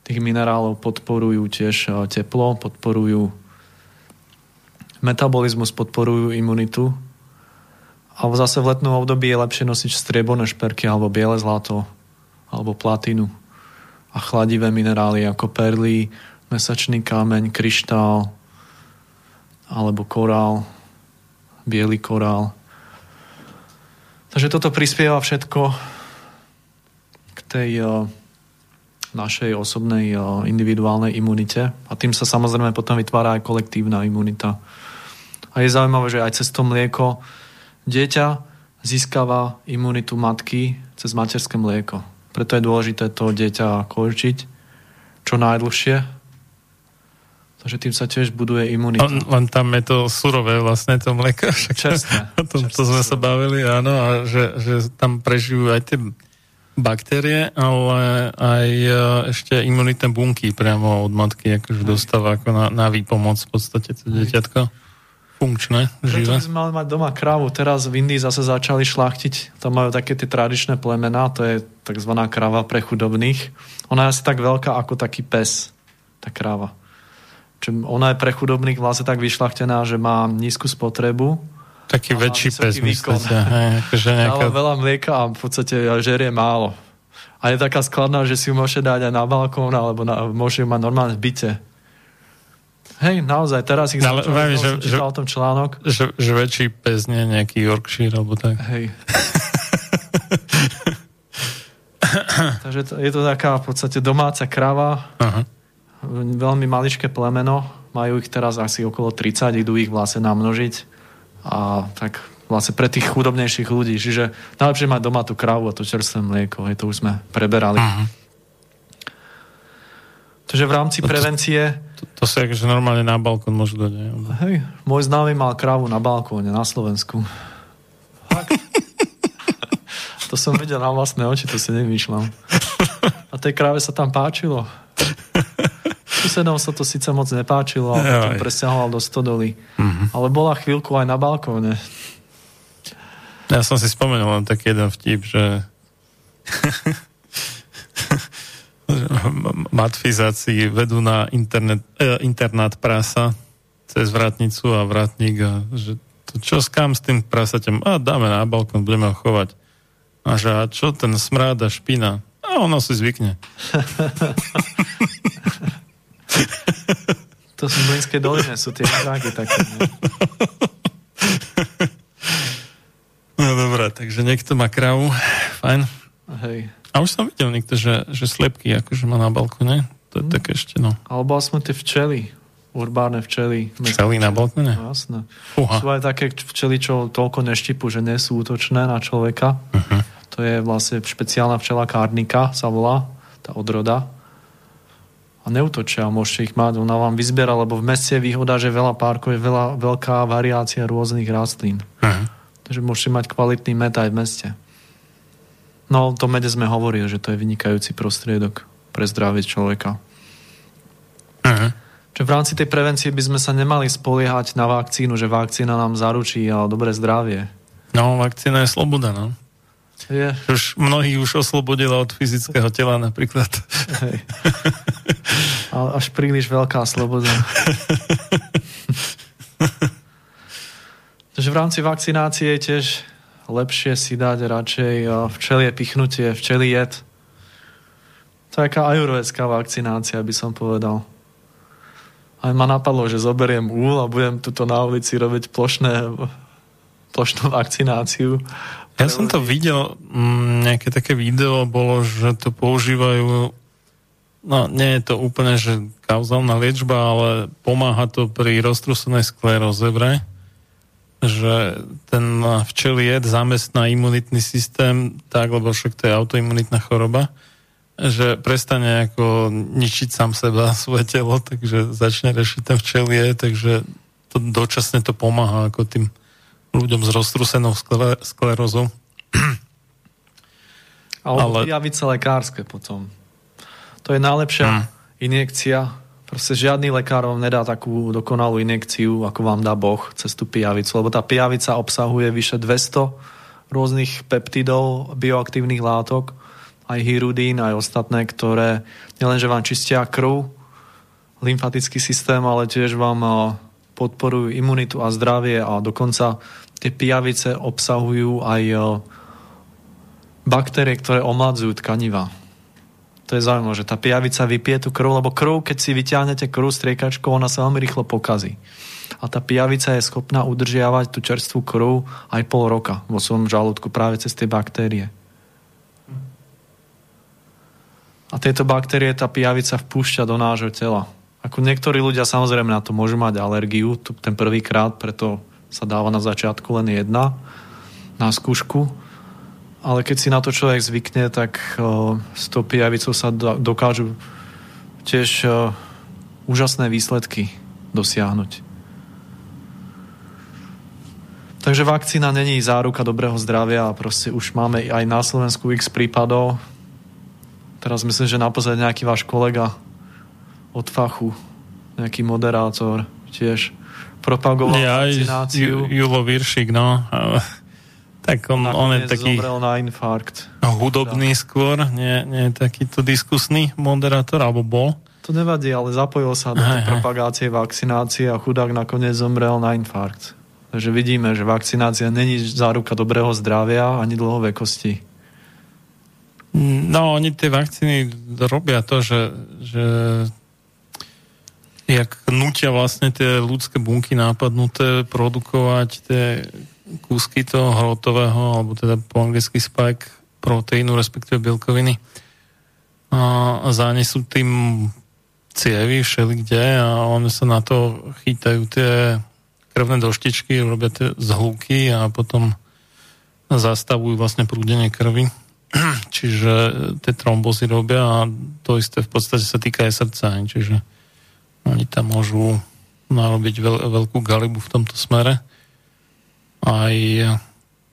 tých minerálov podporujú tiež o, teplo, podporujú metabolizmus, podporujú imunitu. A zase v letnom období je lepšie nosiť strieborné šperky alebo biele zlato alebo platinu, a chladivé minerály ako perly, mesačný kameň, kryštál alebo korál, biely korál. Takže toto prispieva všetko k tej o, našej osobnej o, individuálnej imunite, a tým sa samozrejme potom vytvára aj kolektívna imunita. A je zaujímavé, že aj cez to mlieko dieťa získava imunitu matky cez materské mlieko. Preto je dôležité to dieťa korčiť čo najdlhšie. Takže tým sa tiež buduje imunita. Len tam je to surové vlastne, to mlieko. Čerstvé. O tom, to sme sa bavili, áno, a že, že tam prežijú aj tie baktérie, ale aj ešte imunitné bunky priamo od matky, akože dostáva ako na, na výpomoc v podstate to dieťatko. Funkčné, živé. Preto by sme mali mať doma krávu. Teraz v Indii zase začali šlachtiť. Tam majú také tie tradičné plemená, to je takzvaná kráva pre chudobných. Ona je asi tak veľká ako taký pes, tá kráva. Čiže ona je pre chudobných vlastne tak vyšlachtená, že má nízku spotrebu. Taký väčší pes, myslíte. Hej, akože nejaká... veľa mlieka a v podstate žerie málo. A je taká skladná, že si ju môže dať aj na balkón, alebo na, môže ju mať normálne v byte. Hej, naozaj, teraz ich no, začal, že, že, čítal tom článok. Že, že väčší pes, nie nejaký Yorkshire, alebo tak. Hej. Takže to, je to taká v podstate domáca krava. Aha. Veľmi maličké plemeno. Majú ich teraz asi okolo tridsať, idú ich vlastne namnožiť. A tak vlastne pre tých chudobnejších ľudí. Čiže najlepšie mať doma tú krávu a to čerstvé mlieko. Hej, to už sme preberali. Uh-huh. Takže v rámci to, prevencie... To, to, to sa akože normálne na balkón môžu dať. Hej, môj známy mal krávu na balkóne na Slovensku. To som videl na vlastné oči, to si nevymýšľam. A tej kráve sa tam páčilo. Susedom sa to síce moc nepáčilo, ale to presiahoval do stodoly. Mm-hmm. Ale bola chvíľku aj na balkóne. Ja som si spomenul len taký jeden vtip, že matfizácii vedú na internet, eh, internát prasa cez vrátnicu a vrátnik a že to čo skám s tým prasaťom? A dáme na balkón, budeme ho chovať. A že a čo ten smráda špina? A ono si zvykne. To sú v Blínskej doline, sú tie hráky také. Ne? No dobré, takže niekto má krávu, fajn. Hej. A už som videl niekto, že, že slepky akože má na balkone, to je mm. také ešte no. Alebo aspoň tie včely, urbárne včely. Včely na balkone? Jasné. Uha. Sú aj také včely, čo toľko neštipu, že nie sú útočné na človeka. Uh-huh. To je vlastne špeciálna včela kárnika, sa volá, tá odroda. A neutočia, môžete ich mať, ona vám vyzbiera, lebo v meste je výhoda, že veľa parkov je veľa, veľká variácia rôznych rastlín. Uh-huh. Takže môžete mať kvalitný med aj v meste. No, o tom mede sme hovorili, že to je vynikajúci prostriedok pre zdravie človeka. Uh-huh. Čiže v rámci tej prevencie by sme sa nemali spoliehať na vakcínu, že vakcína nám zaručí a dobré zdravie. No, vakcína je sloboda, no. Yeah. Už mnohých už oslobodila od fyzického tela napríklad. Hej. Až príliš veľká sloboda. Takže v rámci vakcinácie je tiež lepšie si dať radšej včelie pichnutie, včelí jed. Taká ajurvédská vakcinácia by som povedal. Aj ma napadlo, že zoberiem úl a budem tuto na ulici robiť plošné plošnú vakcináciu. Ja som to videl, nejaké také video bolo, že to používajú, no nie je to úplne, že kauzálna liečba, ale pomáha to pri roztrusenej skleróze v, že ten včelí jed zamestná imunitný systém, tak, lebo však to je autoimunitná choroba, že prestane ako ničiť sám seba, svoje telo, takže začne rešiť ten včelí jed, takže to dočasne to pomáha ako tým ľuďom s roztrusenou skler- sklerózou. Ale javice lekárske potom. To je najlepšia hmm. injekcia. Proste žiadny lekár vám nedá takú dokonalú injekciu, ako vám dá Boh cez tú pijavicu, lebo tá pijavica obsahuje vyše dvesto rôznych peptidov, bioaktívnych látok, aj hirudín, aj ostatné, ktoré nielenže vám čistia krv, lymfatický systém, ale tiež vám podporujú imunitu a zdravie a dokonca tie pijavice obsahujú aj baktérie, ktoré omladzujú tkaniva. To je zaujímavé, že tá pijavica vypije tú krv, lebo krv, keď si vyťahnete krv striekačkou, ona sa veľmi rýchlo pokazí. A tá pijavica je schopná udržiavať tú čerstvú krv aj pol roka vo svojom žalúdku práve cez tie baktérie. A tieto baktérie tá pijavica vpúšťa do nášho tela. Ako niektorí ľudia samozrejme na to môžu mať alergiu, ten prvýkrát, preto sa dáva na začiatku len jedna na skúšku, ale keď si na to človek zvykne, tak uh, s tou pijavicou sa dokážu tiež uh, úžasné výsledky dosiahnuť. Takže Takže vakcína není záruka dobrého zdravia a proste už máme aj na Slovensku x prípadov. Teraz myslím, že naposled nejaký váš kolega od fachu, nejaký moderátor tiež propagoval ja, vakcináciu. Julo Viršik, no. Tak on, on je taký na infarkt. Hudobný skôr, nie, nie je takýto diskusný moderátor, alebo bol. To nevadí, ale zapojil sa do aj, propagácie vakcinácie a chudák nakoniec zomrel na infarkt. Takže vidíme, že vakcinácia není záruka dobrého zdravia ani dlhovekosti. No, oni tie vakcíny robia to, že, že jak nutia vlastne tie ľudské bunky nápadnuté produkovať tie kúsky toho hrotového, alebo teda po anglicky spike proteínu, respektíve bielkoviny. A zánesú tým cievy všelikde a oni sa na to chytajú tie krvné doštičky, robia tie zhluky a potom zastavujú vlastne prúdenie krvi. Čiže tie trombozy robia a to isté v podstate sa týka aj srdca. Čiže oni tam môžu narobiť veľ- veľkú galibu v tomto smere. Aj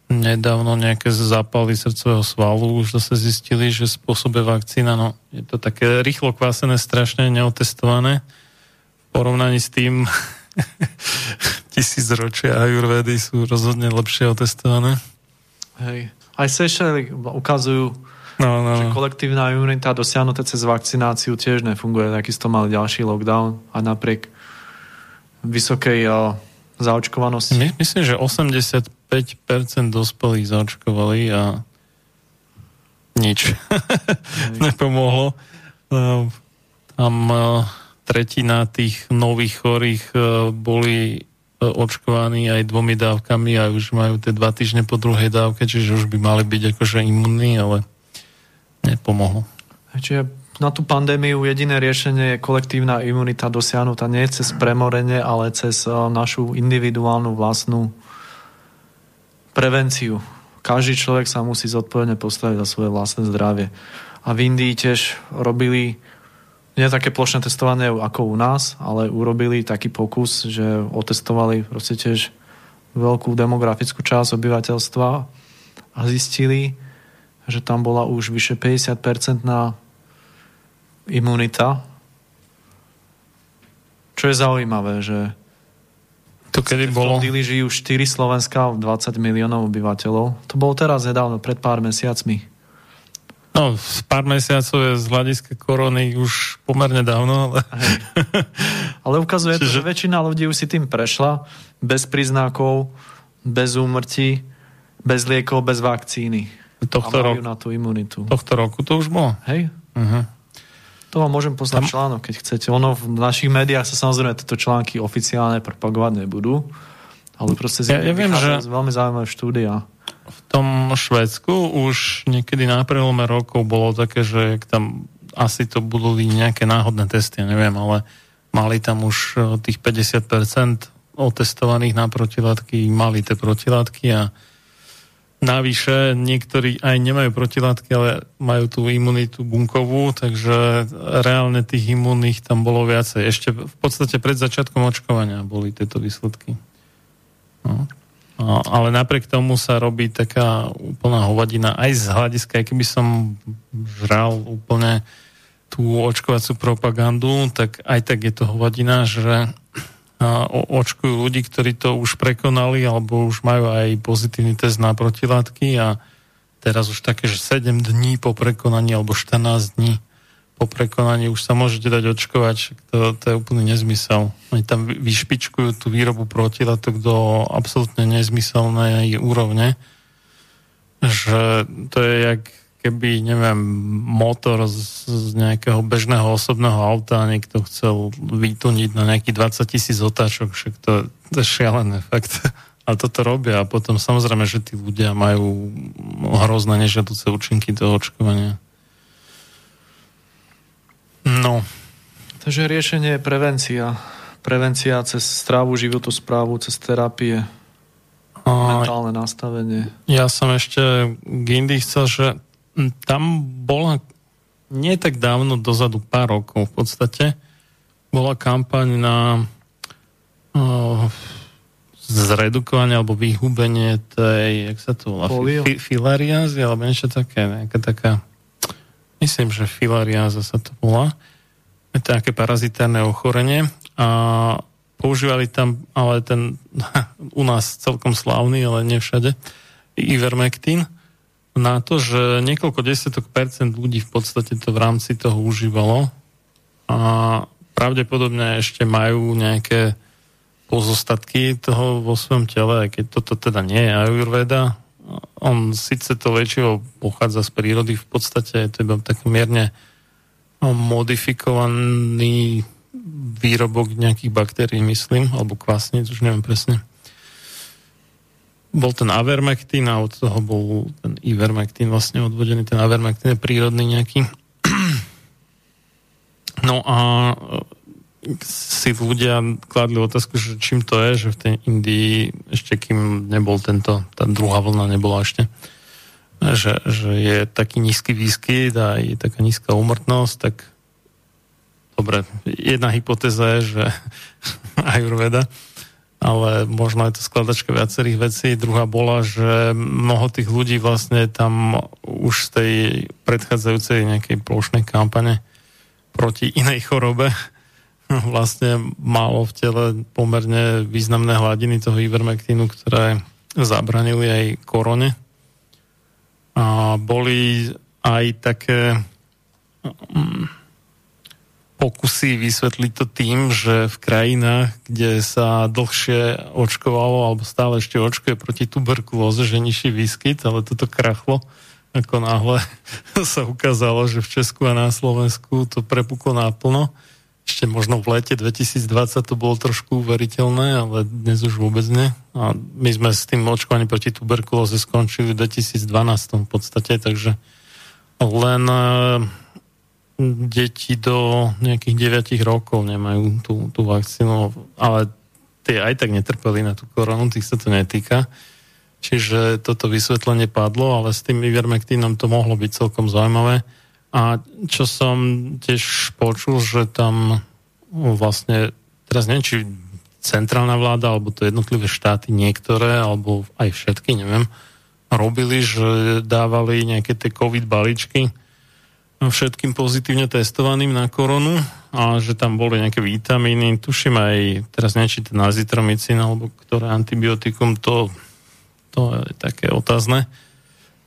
nedávno nejaké zápaly srdcového svalu už zase zistili, že spôsobuje vakcína. No, je to také rýchlo kvásené, strašne neotestované. V porovnaní s tým tisícročia ajurvédy sú rozhodne lepšie otestované. Hej. Aj Seychely ukazujú, no, no. že kolektívna imunita dosiahnuté cez vakcináciu tiež nefunguje. Takisto mali ďalší lockdown a napriek vysokej zaočkovanosti. My, myslím, že osemdesiatpäť percent dospelých zaočkovali a nič nepomohlo. Tam tretina tých nových chorých boli očkovaní aj dvomi dávkami a už majú tie dva týždne po druhej dávke, čiže už by mali byť akože imunní, ale nepomohlo. Čiže na tú pandémiu jediné riešenie je kolektívna imunita dosiahnutá nie cez premorenie, ale cez našu individuálnu vlastnú prevenciu. Každý človek sa musí zodpovedne postaviť za svoje vlastné zdravie. A v Indii tiež robili nie také plošné testovanie ako u nás, ale urobili taký pokus, že otestovali proste tiež veľkú demografickú časť obyvateľstva a zistili, že tam bola už vyše päťdesiat percent na imunita. Čo je zaujímavé, že to kedy bolo? V Dili žijú štyri Slovenska, dvadsať miliónov obyvateľov. To bolo teraz nedávno, pred pár mesiacmi. No, pár mesiacov je z hľadiska korony už pomerne dávno, ale... ale ukazuje to, že väčšina ľudí už si tým prešla bez príznakov, bez úmrtí, bez liekov, bez vakcíny. Tohto a majú rok, na tú imunitu. Tohto roku to už bolo? Hej. Uh-huh. To vám môžem poslať tam... článok, keď chcete. Ono v našich médiách sa samozrejme tieto články oficiálne propagovať nebudú, ale proste z... ja, ja viem, že... veľmi zaujímavé štúdia. V tom Švédsku už niekedy na prelome rokov bolo také, že tam asi to budú nejaké náhodné testy, neviem, ale mali tam už tých päťdesiat percent otestovaných na protilátky, mali tie protilátky a navyše niektorí aj nemajú protilátky, ale majú tú imunitu bunkovú, takže reálne tých imunných tam bolo viacej. Ešte v podstate pred začiatkom očkovania boli tieto výsledky. No. No, ale napriek tomu sa robí taká úplná hovadina aj z hľadiska, aj keby som žral úplne tú očkovacú propagandu, tak aj tak je to hovadina, že očkujú ľudí, ktorí to už prekonali alebo už majú aj pozitívny test na protilátky a teraz už také, že sedem dní po prekonaní alebo štrnásť dní po prekonaní už sa môžete dať očkovať, to, to je úplný nezmysel. Oni tam vyšpičkujú tú výrobu protilátok do absolútne nezmyselnej úrovne, že to je jak keby, neviem, motor z, z nejakého bežného osobného auta a niekto chcel vytuniť na nejakých dvadsať tisíc otáčok, však to, to je šialené fakt. Ale toto robia a potom samozrejme, že tí ľudia majú hrozné nežiaduce účinky toho očkovania. No. Takže riešenie je prevencia. Prevencia cez stravu, životosprávu, cez terapie. A mentálne nastavenie. Ja som ešte k Indii chcel, že tam bola nie tak dávno dozadu, pár rokov v podstate, bola kampaň na uh, zredukovanie alebo vyhubenie tej, jak sa to volá, fi, filariázy, alebo niečo také, nejaká taká, myslím, že filariáza sa to volá. Je to nejaké parazitárne ochorenie a používali tam, ale ten u nás celkom slávny, ale nie všade, ivermektín na to, že niekoľko desiatok percent ľudí v podstate to v rámci toho užívalo a pravdepodobne ešte majú nejaké pozostatky toho vo svojom tele, aj keď toto teda nie je ajurvéda. On síce to liečivo pochádza z prírody, v podstate je to iba tak mierne modifikovaný výrobok nejakých baktérií, myslím, alebo kvasníc, už neviem presne. Bol ten avermektín a od toho bol ten ivermektín vlastne odvodený, ten avermektín je prírodný nejaký. No a si ľudia kladli otázku, že čím to je, že v tej Indii ešte kým nebol tento, tá druhá vlna nebola ešte, že, že je taký nízky výskyt a je taká nízka úmrtnosť, tak dobre, jedna hypotéza je, že ajurveda, ale možno je to skladačka viacerých vecí. Druhá bola, že mnoho tých ľudí vlastne tam už z tej predchádzajúcej nejakej plošnej kampane proti inej chorobe vlastne malo v tele pomerne významné hladiny toho ivermektínu, ktoré zabranili aj korone. A boli aj také pokusy vysvetliť to tým, že v krajinách, kde sa dlhšie očkovalo, alebo stále ešte očkuje proti tuberkulóze, že nižší výskyt, ale toto krachlo, ako náhle sa ukázalo, že v Česku a na Slovensku to prepuklo naplno. Ešte možno v lete dvetisícdvadsať to bolo trošku uveriteľné, ale dnes už vôbec nie. A my sme s tým očkovaním proti tuberkulóze skončili v dvetisícdvanásť v podstate, takže len deti do nejakých deväť rokov nemajú tú, tú vakcínu, ale tie aj tak netrpeli na tú koronu, tých sa to netýka. Čiže toto vysvetlenie padlo, ale s tým ivermektínom to mohlo byť celkom zaujímavé. A čo som tiež počul, že tam vlastne, teraz neviem, či centrálna vláda, alebo to jednotlivé štáty, niektoré, alebo aj všetky, neviem, robili, že dávali nejaké tie COVID balíčky všetkým pozitívne testovaným na koronu a že tam boli nejaké vitamíny, tuším aj teraz niečo ten azitromycín alebo ktoré antibiotikum, to, to je také otázne,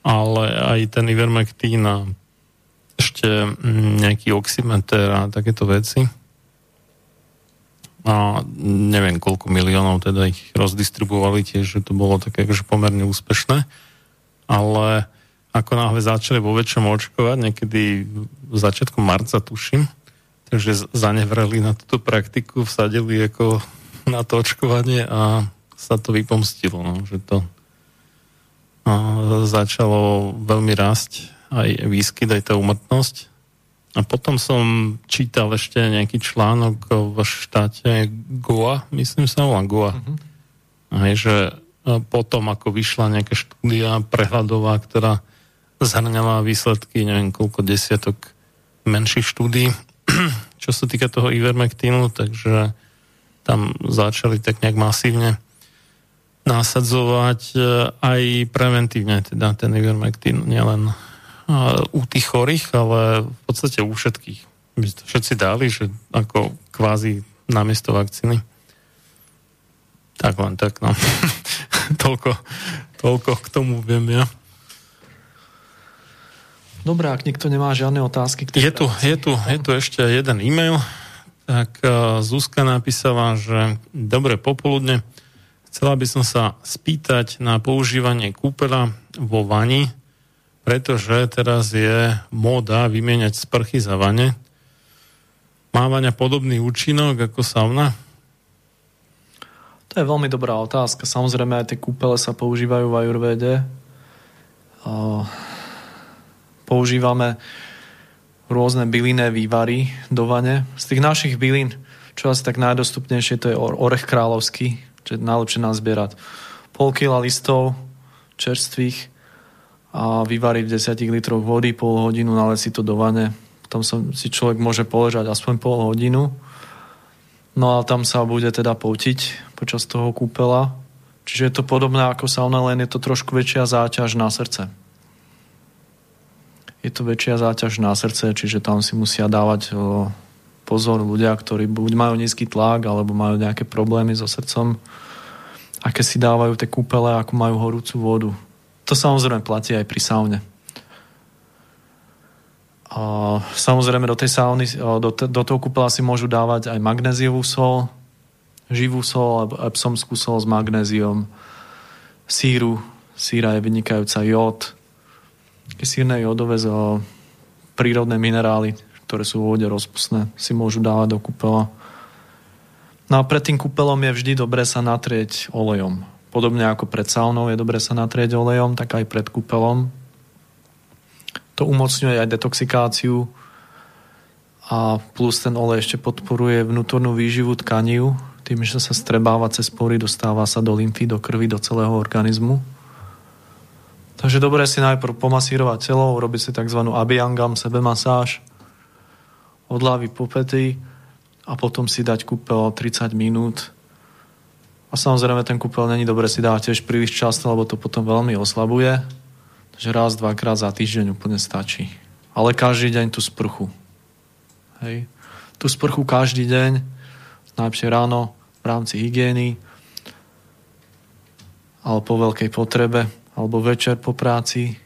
ale aj ten ivermektín a ešte nejaký oximeter a takéto veci a neviem koľko miliónov teda ich rozdistribuovali tiež, že to bolo také akože pomerne úspešné, ale ako náhle začali vo väčšom očkovať, niekedy v začiatku marca tuším, takže zanevreli na túto praktiku, vsadili ako na to očkovanie a sa to vypomstilo, no, že to začalo veľmi rásť aj výskyt, aj tá úmrtnosť. A potom som čítal ešte nejaký článok v štáte Goa, myslím sa volá Goa, mm-hmm. aj že potom ako vyšla nejaká štúdia prehľadová, ktorá zhrňala výsledky, neviem koľko desiatok menších štúdií, čo sa týka toho ivermektínu, takže tam začali tak nejak masívne nasadzovať aj preventívne, teda ten ivermektín, nielen u tých chorých, ale v podstate u všetkých. My to všetci dali, že ako kvázi namiesto vakcíny. Tak len tak, no. toľko, toľko k tomu viem ja. Dobre, ak niekto nemá žiadne otázky. Je tu, je, tu, je tu ešte jeden e-mail. Tak uh, Zuzka napísala, že dobre popoludne. Chcela by som sa spýtať na používanie kúpeľa vo vani, pretože teraz je móda vymieňať sprchy za vane. Má vaňa podobný účinok ako sauna? To je veľmi dobrá otázka. Samozrejme, aj tie kúpele sa používajú v ajurvéde. Používame rôzne bylinné vývary do vane. Z tých našich bylín, čo asi tak najdostupnejšie, to je orech kráľovský, čo je najlepšie nazbierať. Pol kila listov čerstvých a vyvariť v desať litrov vody, pol hodinu, nalieť si to do vane. Potom sa, si človek môže poležať aspoň pol hodinu. No a tam sa bude teda potiť počas toho kúpela. Čiže je to podobné ako sauna, len je to trošku väčšia záťaž na srdce. Je to väčšia záťaž na srdce, čiže tam si musia dávať pozor ľudia, ktorí buď majú nízky tlak, alebo majú nejaké problémy so srdcom, aké si dávajú tie kúpele, ako majú horúcu vodu. To samozrejme platí aj pri saune. A samozrejme do tej sauny, do, t- do toho kúpela si môžu dávať aj magnéziovú sol, živú sol, alebo epsomskú sol s magnéziom, síru, síra je vynikajúca, jód, také sírne jodové prírodné minerály, ktoré sú vo vode rozpustné, si môžu dávať do kúpela. No a pred tým kúpelom je vždy dobre sa natrieť olejom. Podobne ako pred saunou je dobre sa natrieť olejom, tak aj pred kúpelom. To umocňuje aj detoxikáciu a plus ten olej ešte podporuje vnútornú výživu tkaniu, tým, že sa strebáva cez pory, dostáva sa do lymfy, do krvi, do celého organizmu. Takže dobre si najprv pomasírovať telo, urobiť si tzv. Abhyangam sebemasáž, od hlavy po päty a potom si dať kúpeľ tridsať minút. A samozrejme ten kúpeľ není dobre si dá tiež príliš často, lebo to potom veľmi oslabuje. Takže raz, dvakrát za týždeň úplne stačí. Ale každý deň tú sprchu. Hej. Tú sprchu každý deň, najlepšie ráno v rámci hygieny, ale po veľkej potrebe, alebo večer po práci.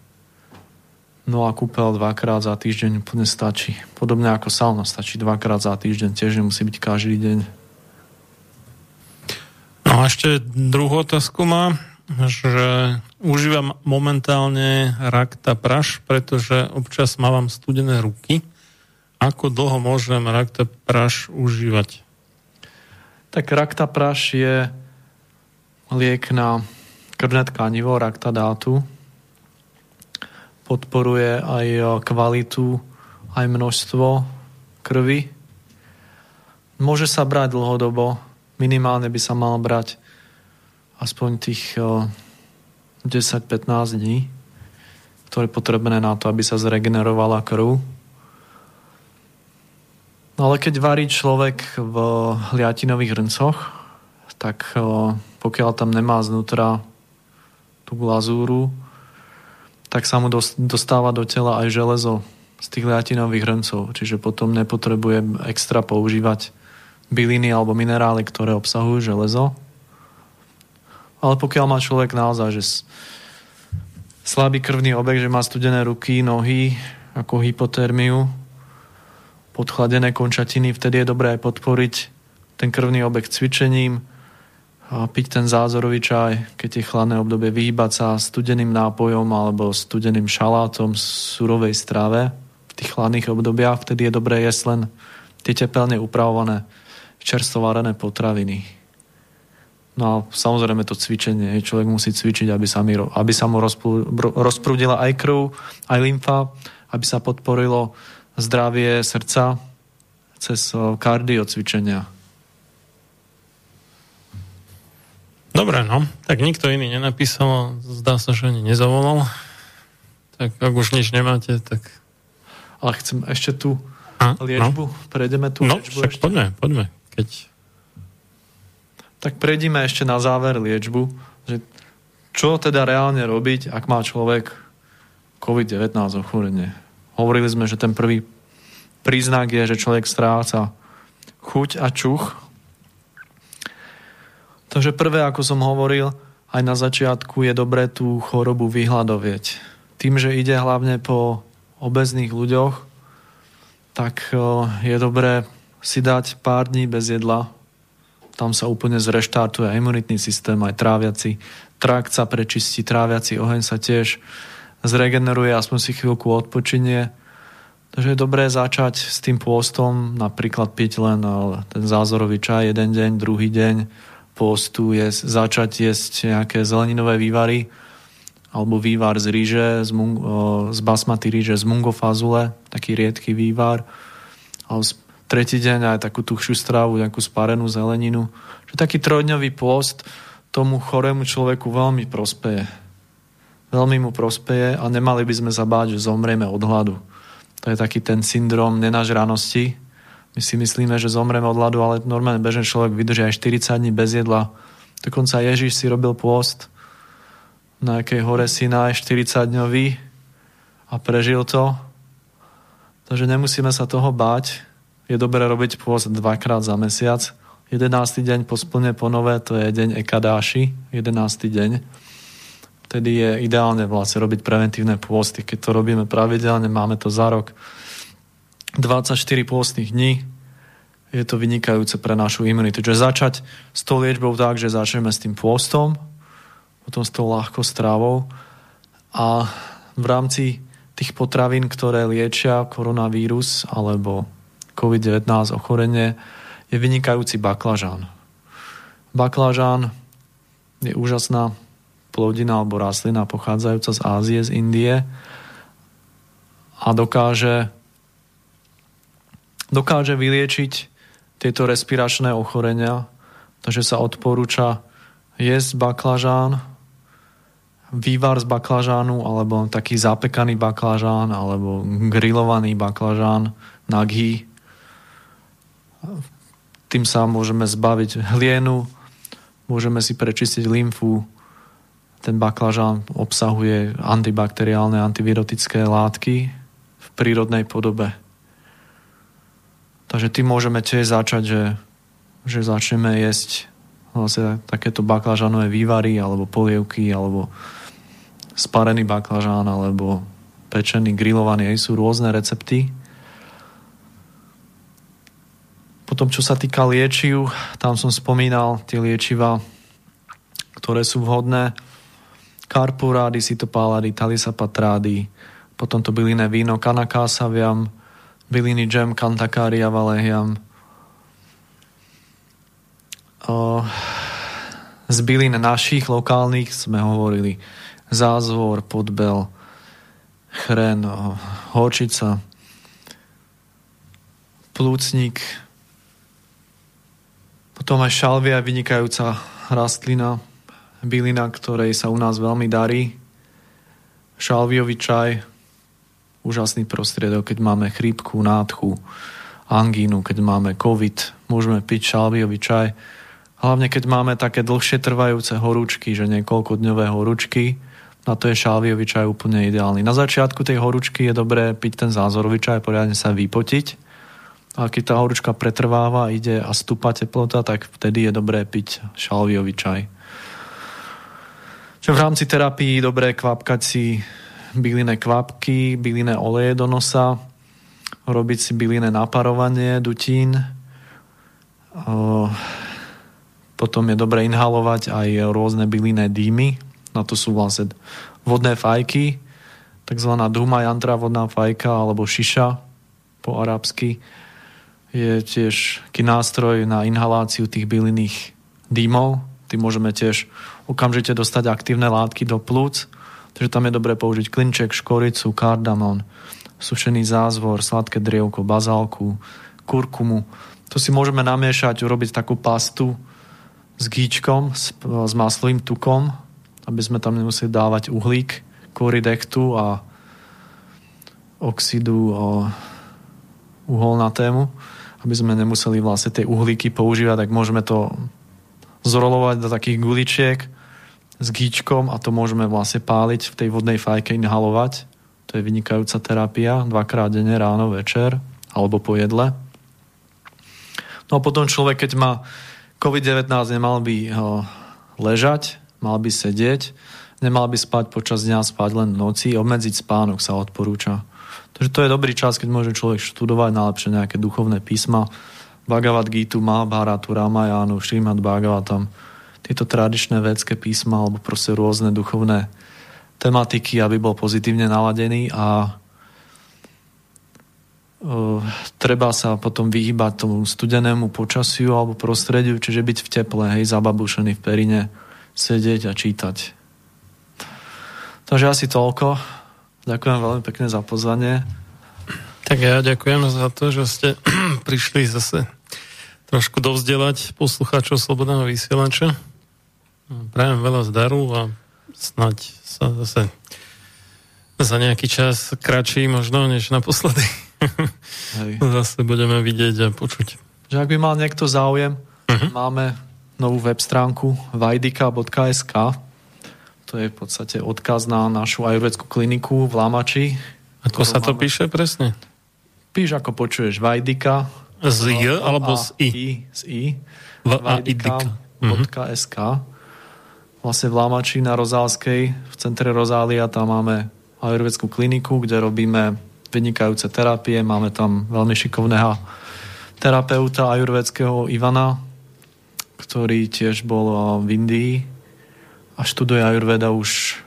No a kúpeľ dvakrát za týždeň úplne stačí. Podobne ako sauna stačí dvakrát za týždeň, tiež nemusí byť každý deň. No a ešte druhú otázku mám, že užívam momentálne rakta praš, pretože občas mám studené ruky. Ako dlho môžem rakta praš užívať? Tak rakta praš je liek na krvné tkanivo, rakta dátu. Podporuje aj kvalitu, aj množstvo krvi. Môže sa brať dlhodobo, minimálne by sa mal brať aspoň tých desať až pätnásť dní, ktoré je potrebné na to, aby sa zregenerovala krv. No ale keď varí človek v hliatinových hrncoch, tak pokiaľ tam nemá znútra tú glazúru, tak sa mu dostáva do tela aj železo z tých liatinových hrncov. Čiže potom nepotrebuje extra používať byliny alebo minerály, ktoré obsahujú železo. Ale pokiaľ má človek naozaj že slabý krvný obeh, že má studené ruky, nohy, ako hypotérmiu, podchladené končatiny, vtedy je dobré podporiť ten krvný obeh cvičením, a piť ten zázorový čaj, keď je chladné obdobie, vyhýbať sa studeným nápojom alebo studeným šalátom z surovej strave v tých chladných obdobiach. Vtedy je dobré jesť len tie tepelne upravované čerstvovarené potraviny. No a samozrejme to cvičenie. Človek musí cvičiť, aby sa, mi, aby sa mu rozprúdila aj krv, aj lymfa, aby sa podporilo zdravie srdca cez kardiocvičenia. Dobre, no. Tak nikto iný nenapísal, zdá sa, že ani nezavolal. Tak ak už nič nemáte, tak... Ale chcem ešte tú A, liečbu. No. Prejdeme tú no, liečbu ešte? No, poďme, poďme. Keď... Tak prejdime ešte na záver liečbu. Že čo teda reálne robiť, ak má človek covid devätnásť ochorenie? Hovorili sme, že ten prvý príznak je, že človek stráca chuť a čuch. Takže prvé, ako som hovoril, aj na začiatku je dobré tú chorobu vyhľadovieť. Tým, že ide hlavne po obezných ľuďoch, tak je dobré si dať pár dní bez jedla. Tam sa úplne zreštartuje imunitný systém, aj tráviaci trakt sa prečistí, tráviaci oheň sa tiež zregeneruje, aspoň si chvíľku odpočinie. Takže je dobré začať s tým pôstom, napríklad piť len ten zázorový čaj jeden deň, druhý deň, postu je začať jesť nejaké zeleninové vývary alebo vývar z ríže, z, mung- z basmati ríže, z mungofazule, taký riedky vývar. A tretí deň aj takú tuhšiu stravu, nejakú sparenú zeleninu. Čiže taký trojdňový post tomu chorému človeku veľmi prospeje. Veľmi mu prospeje a nemali by sme sa báť, že zomrieme od hladu. To je taký ten syndrom nenažranosti. My si myslíme, že zomreme od hladu, ale normálne bežný človek vydrží aj štyridsať dní bez jedla, Dokonca Ježiš si robil pôst na nejakej hore Sinaj štyridsaťdňový a prežil to. Takže nemusíme sa toho báť. Je dobré robiť pôst dvakrát za mesiac. jedenásty deň po splne ponové, to je deň Ekadáši, jedenásty deň. Vtedy je ideálne vlastne robiť preventívne pôsty. Keď to robíme pravidelne, máme to za rok. dvadsaťštyri pôstnych dní, je to vynikajúce pre našu imunitu. Čiže začať s tou liečbou tak, že začneme s tým pôstom, potom s tou ľahkou strávou a v rámci tých potravín, ktoré liečia koronavírus alebo kovid devätnásť ochorenie, je vynikajúci baklážan. Baklážan je úžasná plodina alebo rastlina pochádzajúca z Ázie, z Indie a dokáže dokáže vyliečiť tieto respiračné ochorenia, takže sa odporúča jesť baklážan, vývar z baklážánu alebo taký zapekaný baklážán alebo grillovaný baklážán na ghi. Tým sa môžeme zbaviť hlienu, môžeme si prečistiť lymfu. Ten baklážán obsahuje antibakteriálne, antivirotické látky v prírodnej podobe. Takže tým môžeme tiež začať, že, že začneme jesť vlastne takéto baklážanové vývary alebo polievky, alebo sparený baklážán, alebo pečený, grillovaný. Sú rôzne recepty. Potom, čo sa týka liečiv, tam som spomínal tie liečiva, ktoré sú vhodné. Karpurády, sitopálády, talisapatrády, potom to bylinné víno, kanakásaviam, bylinný džem, kantakária, valéhiam. Z bylín našich lokálnych sme hovorili zázvor, podbel, chren, horčica, plúcnik, potom aj šalvia, vynikajúca rastlina, bylina, ktorej sa u nás veľmi darí. Šalviový čaj, úžasný prostriedok, keď máme chrípku, nádchu, angínu, keď máme covid, môžeme piť šalviový čaj. Hlavne, keď máme také dlhšie trvajúce horúčky, že niekoľkodňové horúčky, na to je šalviový čaj úplne ideálny. Na začiatku tej horúčky je dobré piť ten zázvorový čaj, poriadne sa vypotiť. A keď tá horúčka pretrváva, ide a stúpa teplota, tak vtedy je dobré piť šalviový čaj. Čo v rámci terapii je dobré kvapkať si bylinné kvapky, bylinné oleje do nosa, robiť si bylinné naparovanie dutín. Potom je dobre inhalovať aj rôzne bylinné dýmy. Na to sú vlastne vodné fajky, takzvaná dhuma jantra, vodná fajka alebo šiša po arabsky. Je tiež taký nástroj na inhaláciu tých bylinných dýmov. Tým môžeme tiež okamžite dostať aktívne látky do plúc. Takže tam je dobré použiť klinček, škoricu, kardamón, sušený zázvor, sladké drievko, bazálku, kurkumu. To si môžeme namiešať, urobiť takú pastu s gíčkom, s, s maslovým tukom, aby sme tam nemuseli dávať uhlík, koridektu a oxidu uholnatému, aby sme nemuseli vlastne tie uhlíky používať, tak môžeme to zrolovať do takých guličiek s gíčkom a to môžeme vlastne páliť v tej vodnej fajke, inhalovať. To je vynikajúca terapia, dvakrát denne, ráno, večer, alebo po jedle. No a potom človek, keď má kovid devätnásť, nemal by ležať, mal by sedieť, nemal by spať počas dňa, spať len v noci, obmedziť spánok sa odporúča. Takže to je dobrý čas, keď môže človek študovať najlepšie nejaké duchovné písma, Bhagavad Gitu, Mahabharatu, Ramajánu, Šrimad Bhagavatam, tieto tradičné védske písma alebo proste rôzne duchovné tematiky, aby bol pozitívne naladený a uh, treba sa potom vyhýbať tomu studenému počasiu alebo prostrediu, čiže byť v teple, hej, zababušený v perine, sedieť a čítať. Takže asi toľko. Ďakujem veľmi pekne za pozvanie. Tak ja ďakujem za to, že ste prišli zase trošku dovzdelať poslucháčov Slobodného vysielača. Prajem veľa zdaru a snáď sa zase za nejaký čas kratší možno než naposledy. Hej. Zase budeme vidieť a počuť. Že ak by mal niekto záujem, uh-huh. máme novú web stránku vaidya bodka es ká. To je v podstate odkaz na našu ajurvédsku kliniku v Lamači. Ako sa to máme... píše presne? Píš, ako počuješ, vaidika. Z J alebo z I? Z I. vaidya bodka es ká. Vlastne v Lamači na Rozálskej, v centre Rozália, tam máme ajurvédsku kliniku, kde robíme vynikajúce terapie. Máme tam veľmi šikovného terapeuta ajurvédskeho Ivana, ktorý tiež bol v Indii a študuje ajurvéda už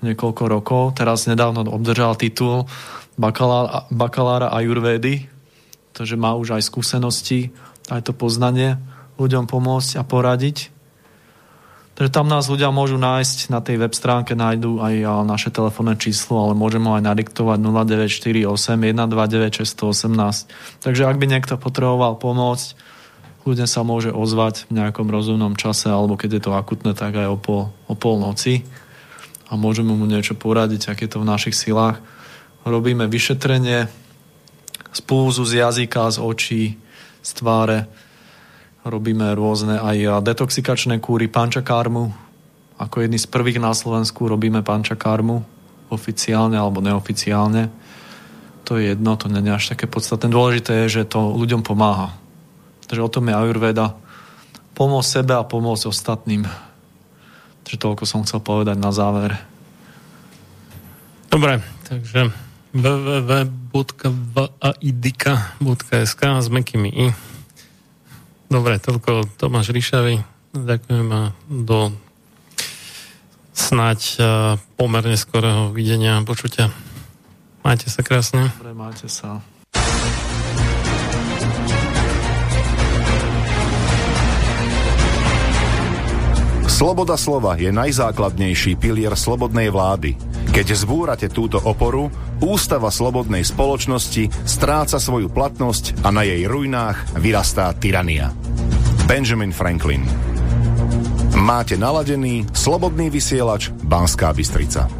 niekoľko rokov. Teraz nedávno obdržal titul bakalára, bakalára ajurvédy, takže má už aj skúsenosti, aj to poznanie ľuďom pomôcť a poradiť. Takže tam nás ľudia môžu nájsť, na tej web stránke nájdú aj naše telefónne číslo, ale môžeme ho aj nadiktovať nula deväť štyri osem, jeden dva deväť, šesť jeden osem. Takže ak by niekto potreboval pomôcť, ľudia sa môže ozvať v nejakom rozumnom čase, alebo keď je to akutné, tak aj o, pol, o polnoci a môžeme mu niečo poradiť, ak je to v našich silách. Robíme vyšetrenie z pulzu, z jazyka, z očí, z tváre. Robíme rôzne aj detoxikačné kúry, pančakármu. Ako jedni z prvých na Slovensku robíme pančakármu, oficiálne alebo neoficiálne. To je jedno, to nie je až také podstatné. Dôležité je, že to ľuďom pomáha. Takže o tom je ajurvéda. Pomôcť sebe a pomôcť ostatným. Takže toľko som chcel povedať na záver. Dobre, takže www bodka vaidika bodka es ká s mäkkými i. Dobre, toľko Tomáš Ryšavý. Ďakujem a do snáď pomerne skorého videnia a počutia. Majte sa krásne. Dobre, majte sa. Sloboda slova je najzákladnejší pilier slobodnej vlády. Keď zbúrate túto oporu, ústava slobodnej spoločnosti stráca svoju platnosť a na jej ruinách vyrastá tyrania. Benjamin Franklin. Máte naladený slobodný vysielač Banská Bystrica.